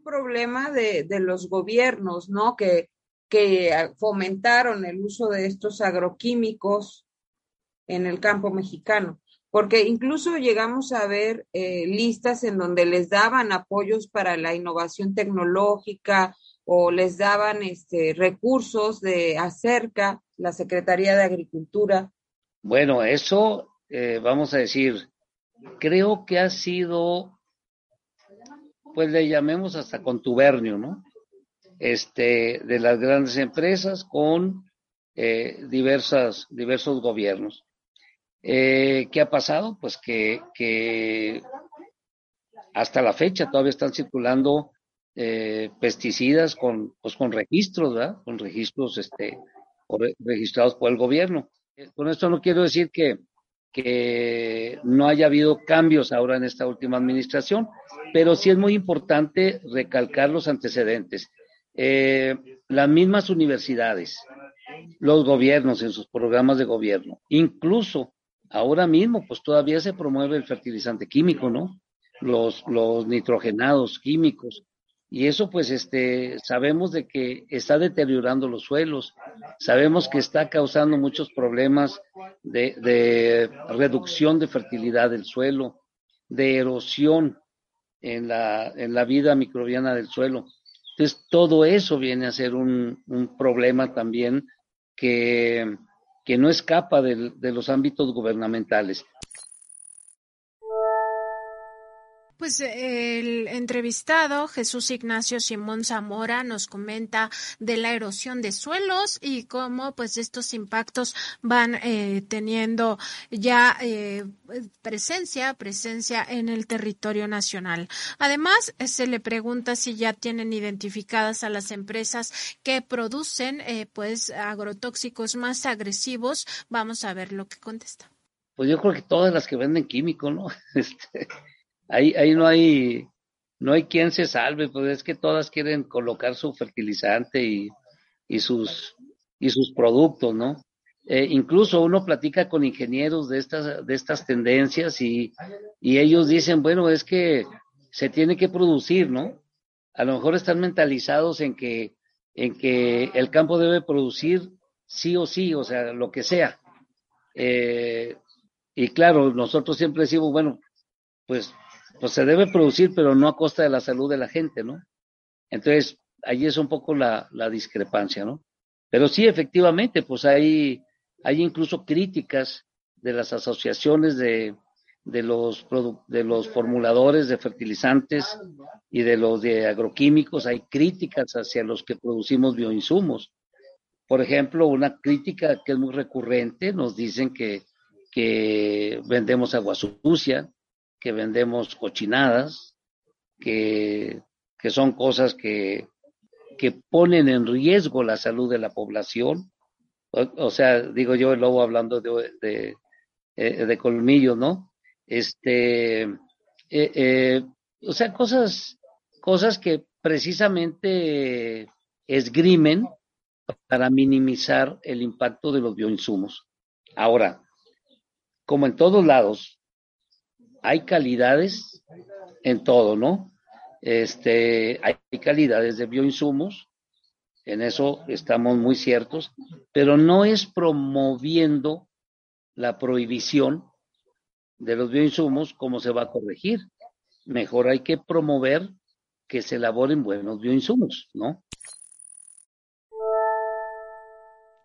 Problema de, de los gobiernos, ¿no? Que, que fomentaron el uso de estos agroquímicos en el campo mexicano, porque incluso llegamos a ver eh, listas en donde les daban apoyos para la innovación tecnológica o les daban este, recursos de acerca la Secretaría de Agricultura. Bueno, eso eh, vamos a decir, creo que ha sido, pues le llamemos hasta contubernio, ¿no? Este, de las grandes empresas con eh, diversas, diversos gobiernos. Eh, ¿qué ha pasado? Pues que, que hasta la fecha todavía están circulando eh, pesticidas con, pues con registros, ¿verdad? Con registros este, registrados por el gobierno. Con esto no quiero decir que que no haya habido cambios ahora en esta última administración, pero sí es muy importante recalcar los antecedentes. Eh, las mismas universidades, los gobiernos en sus programas de gobierno, incluso ahora mismo, pues todavía se promueve el fertilizante químico, ¿no? Los, los nitrogenados químicos, y eso pues este sabemos de que está deteriorando los suelos, sabemos que está causando muchos problemas de, de reducción de fertilidad del suelo, de erosión en la, en la vida microbiana del suelo. Entonces todo eso viene a ser un, un problema también que, que no escapa de, de los ámbitos gubernamentales. Pues el entrevistado Jesús Ignacio Simón Zamora nos comenta de la erosión de suelos y cómo pues estos impactos van eh, teniendo ya eh, presencia, presencia en el territorio nacional. Además, se le pregunta si ya tienen identificadas a las empresas que producen eh, pues agrotóxicos más agresivos. Vamos a ver lo que contesta. Pues yo creo que todas las que venden químico, ¿no? Este... Ahí, ahí no hay no hay quien se salve, pues es que todas quieren colocar su fertilizante y, y sus y sus productos, ¿no? Eh, incluso uno platica con ingenieros de estas, de estas tendencias y, y ellos dicen, bueno, es que se tiene que producir, ¿no? A lo mejor están mentalizados en que, en que el campo debe producir sí o sí, o sea, lo que sea. Eh, y claro, nosotros siempre decimos, bueno, pues, pues se debe producir, pero no a costa de la salud de la gente, ¿no? Entonces, ahí es un poco la, la discrepancia, ¿no? Pero sí, efectivamente, pues hay, hay incluso críticas de las asociaciones de, de, los produ- de los formuladores de fertilizantes y de los de agroquímicos, hay críticas hacia los que producimos bioinsumos. Por ejemplo, una crítica que es muy recurrente, nos dicen que, que vendemos agua sucia, que vendemos cochinadas, que, que son cosas que, que ponen en riesgo la salud de la población. O, o sea, digo yo, el lobo hablando de, de, eh, de colmillos, ¿no? Este, eh, eh, o sea, cosas, cosas que precisamente esgrimen para minimizar el impacto de los bioinsumos. Ahora, como en todos lados, hay calidades en todo, ¿no? Este, hay calidades de bioinsumos, en eso estamos muy ciertos, pero no es promoviendo la prohibición de los bioinsumos como se va a corregir. Mejor hay que promover que se elaboren buenos bioinsumos, ¿no?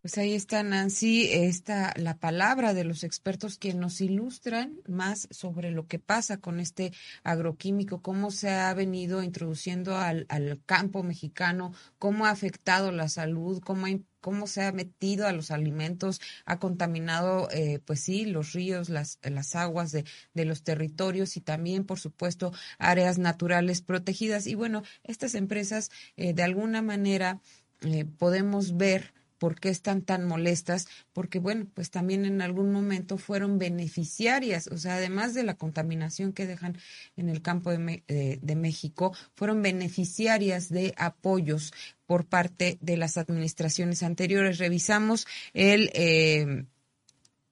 Pues ahí está, Nancy, esta, la palabra de los expertos que nos ilustran más sobre lo que pasa con este agroquímico, cómo se ha venido introduciendo al, al campo mexicano, cómo ha afectado la salud, cómo ha cómo se ha metido a los alimentos, ha contaminado, eh, pues sí, los ríos, las, las aguas de, de los territorios y también, por supuesto, áreas naturales protegidas. Y bueno, estas empresas, eh, de alguna manera, eh, podemos ver por qué están tan molestas, porque bueno, pues también en algún momento fueron beneficiarias, o sea, además de la contaminación que dejan en el campo de, Me- de, de México, fueron beneficiarias de apoyos por parte de las administraciones anteriores. Revisamos el... Eh,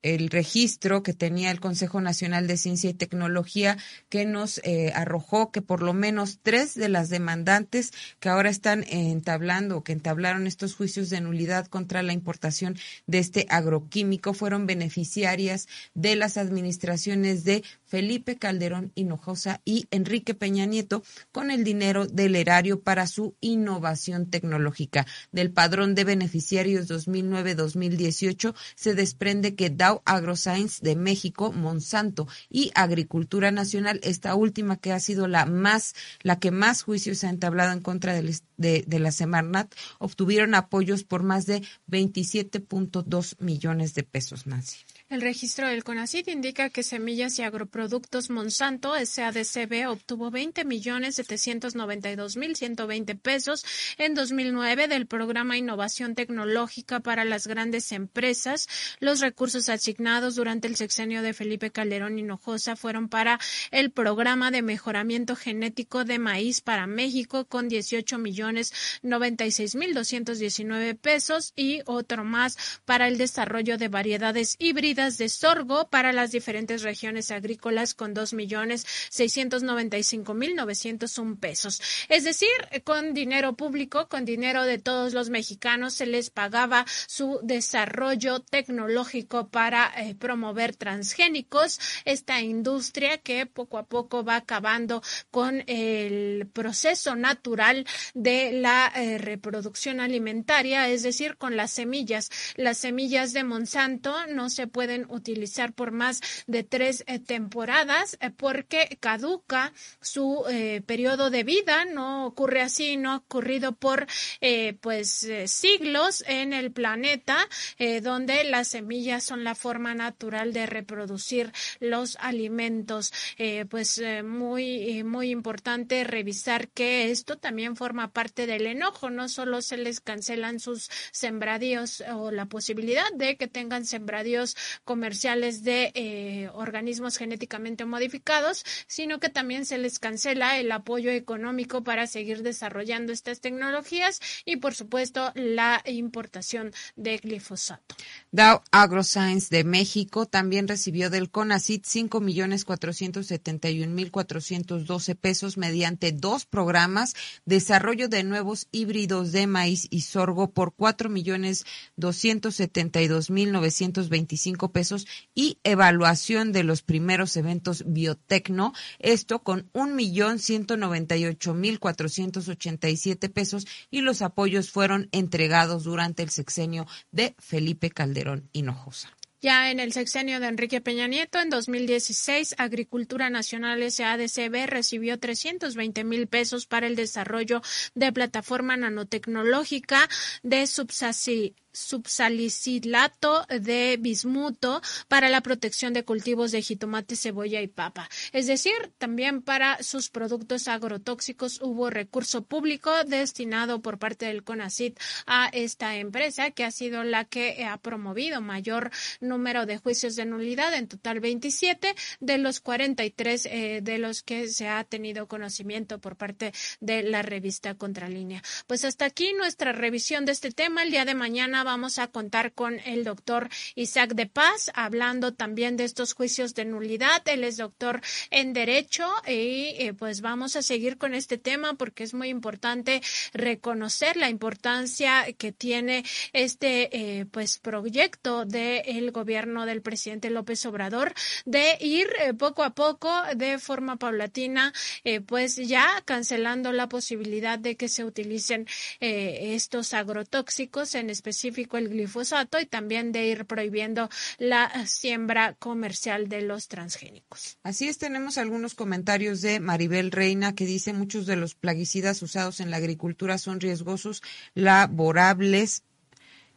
el registro que tenía el Consejo Nacional de Ciencia y Tecnología, que nos eh, arrojó que por lo menos tres de las demandantes que ahora están entablando, que entablaron estos juicios de nulidad contra la importación de este agroquímico, fueron beneficiarias de las administraciones de Felipe Calderón Hinojosa y Enrique Peña Nieto con el dinero del erario para su innovación tecnológica. Del padrón de beneficiarios dos mil nueve a dos mil dieciocho se desprende que Dow AgroScience de México, Monsanto y Agricultura Nacional, esta última que ha sido la más, la que más juicios ha entablado en contra de, de, de la Semarnat, obtuvieron apoyos por más de veintisiete punto dos millones de pesos, Nancy. El registro del CONACYT indica que Semillas y Agroproductos Monsanto S A D C B obtuvo veinte millones setecientos noventa y dos mil ciento veinte pesos en dos mil nueve del programa Innovación Tecnológica para las Grandes Empresas. Los recursos asignados durante el sexenio de Felipe Calderón Hinojosa fueron para el programa de mejoramiento genético de maíz para México con dieciocho millones noventa y seis mil doscientos diecinueve pesos y otro más para el desarrollo de variedades híbridas de sorgo para las diferentes regiones agrícolas con dos millones seiscientos noventa y cinco mil novecientos un pesos. Es decir, con dinero público, con dinero de todos los mexicanos, se les pagaba su desarrollo tecnológico para eh, promover transgénicos, esta industria que poco a poco va acabando con el proceso natural de la eh, reproducción alimentaria, es decir, con las semillas. Las semillas de Monsanto no se pueden pueden utilizar por más de tres eh, temporadas eh, porque caduca su eh, periodo de vida. No ocurre así, no ha ocurrido por eh, pues eh, siglos en el planeta, eh, donde las semillas son la forma natural de reproducir los alimentos. Eh, pues eh, muy, eh, muy importante revisar que esto también forma parte del enojo. No solo se les cancelan sus sembradíos o la posibilidad de que tengan sembradíos comerciales de eh, organismos genéticamente modificados, sino que también se les cancela el apoyo económico para seguir desarrollando estas tecnologías y, por supuesto, la importación de glifosato. Dow AgroScience de México también recibió del CONACYT cinco millones cuatrocientos setenta y un mil cuatrocientos doce pesos mediante dos programas: desarrollo de nuevos híbridos de maíz y sorgo por cuatro millones doscientos setenta y dos mil novecientos veinticinco pesos y evaluación de los primeros eventos biotecno, esto con un millón ciento noventa y ocho mil cuatrocientos ochenta y siete pesos, y los apoyos fueron entregados durante el sexenio de Felipe Calderón Hinojosa. Ya en el sexenio de Enrique Peña Nieto, en dos mil dieciséis, Agricultura Nacional S A D C B recibió trescientos veinte mil pesos para el desarrollo de plataforma nanotecnológica de subsasi. subsalicilato de bismuto para la protección de cultivos de jitomate, cebolla y papa. Es decir, también para sus productos agrotóxicos hubo recurso público destinado por parte del CONACYT a esta empresa, que ha sido la que ha promovido mayor número de juicios de nulidad, en total veintisiete de los cuarenta y tres eh, de los que se ha tenido conocimiento por parte de la revista Contralínea. Pues hasta aquí nuestra revisión de este tema. El día de mañana vamos a contar con el doctor Isaac de Paz, hablando también de estos juicios de nulidad. Él es doctor en Derecho y eh, pues vamos a seguir con este tema, porque es muy importante reconocer la importancia que tiene este eh, pues proyecto del gobierno del presidente López Obrador de ir eh, poco a poco, de forma paulatina, eh, pues ya cancelando la posibilidad de que se utilicen eh, estos agrotóxicos, en específico el glifosato, y también de ir prohibiendo la siembra comercial de los transgénicos. Así es, tenemos algunos comentarios de Maribel Reina, que dice: muchos de los plaguicidas usados en la agricultura son riesgosos laborables,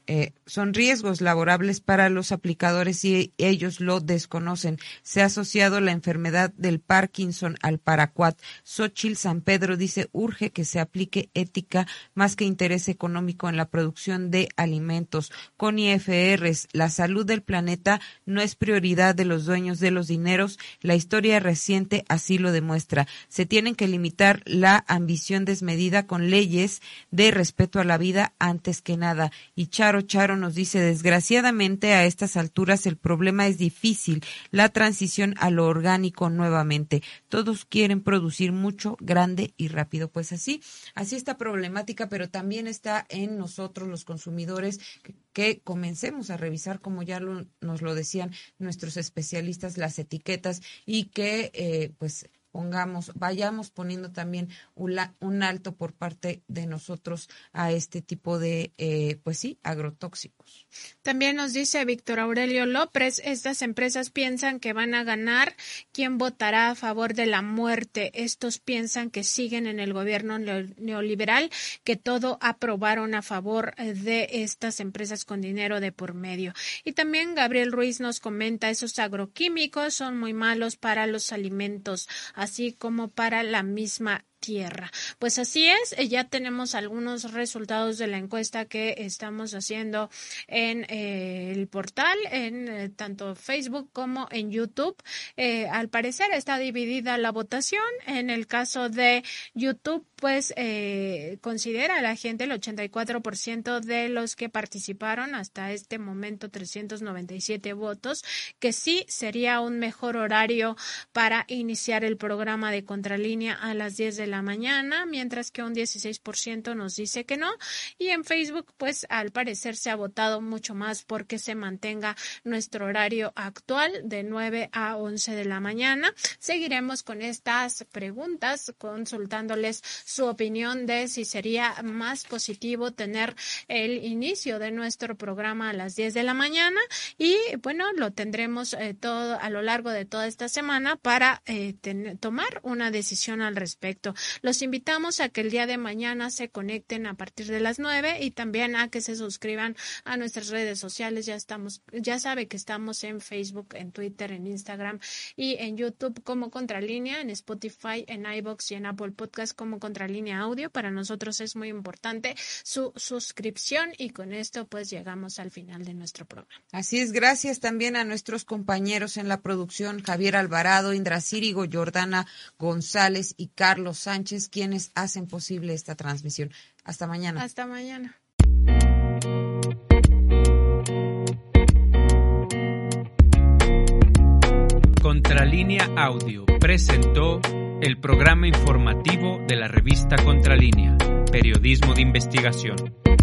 eh, son riesgos laborables para los aplicadores y ellos lo desconocen. Se ha asociado la enfermedad del Parkinson al paraquat. Xochitl San Pedro dice: urge que se aplique ética más que interés económico en la producción de alimentos. Connie F R S, la salud del planeta no es prioridad de los dueños de los dineros. La historia reciente así lo demuestra. Se tienen que limitar la ambición desmedida con leyes de respeto a la vida antes que nada. Y Charo Charo nos dice: desgraciadamente a estas alturas el problema es difícil, la transición a lo orgánico nuevamente. Todos quieren producir mucho, grande y rápido. Pues así, así está problemática, pero también está en nosotros los consumidores que, que comencemos a revisar, como ya lo, nos lo decían nuestros especialistas, las etiquetas, y que eh, pues pongamos, vayamos poniendo también un, un alto por parte de nosotros a este tipo de, eh, pues sí, agrotóxicos. También nos dice Víctor Aurelio López: estas empresas piensan que van a ganar. ¿Quién votará a favor de la muerte? Estos piensan que siguen en el gobierno neoliberal, que todo aprobaron a favor de estas empresas con dinero de por medio. Y también Gabriel Ruiz nos comenta: esos agroquímicos son muy malos para los alimentos, así como para la misma tierra. Pues así es, ya tenemos algunos resultados de la encuesta que estamos haciendo en eh, el portal, en eh, tanto Facebook como en YouTube. Eh, al parecer está dividida la votación. En el caso de YouTube, pues eh, considera a la gente el ochenta y cuatro por ciento de los que participaron hasta este momento, trescientos noventa y siete votos, que sí sería un mejor horario para iniciar el programa de Contralínea a las diez de la mañana, mientras que un dieciséis por ciento nos dice que no. Y en Facebook, pues al parecer se ha votado mucho más porque se mantenga nuestro horario actual de nueve a once de la mañana. Seguiremos con estas preguntas, consultándoles su opinión de si sería más positivo tener el inicio de nuestro programa a las diez de la mañana, y bueno, lo tendremos eh, todo a lo largo de toda esta semana para eh, ten, tomar una decisión al respecto. Los invitamos a que el día de mañana se conecten a partir de las nueve y también a que se suscriban a nuestras redes sociales. Ya estamos, ya sabe que estamos en Facebook, en Twitter, en Instagram y en YouTube como Contralínea, en Spotify, en iVoox y en Apple Podcast como Contralínea Audio. Para nosotros es muy importante su suscripción y con esto pues llegamos al final de nuestro programa. Así es, gracias también a nuestros compañeros en la producción, Javier Alvarado, Indra Círigo, Jordana González y Carlos Sánchez, quienes hacen posible esta transmisión. Hasta mañana. Hasta mañana. Contralínea Audio presentó el programa informativo de la revista Contralínea, periodismo de investigación.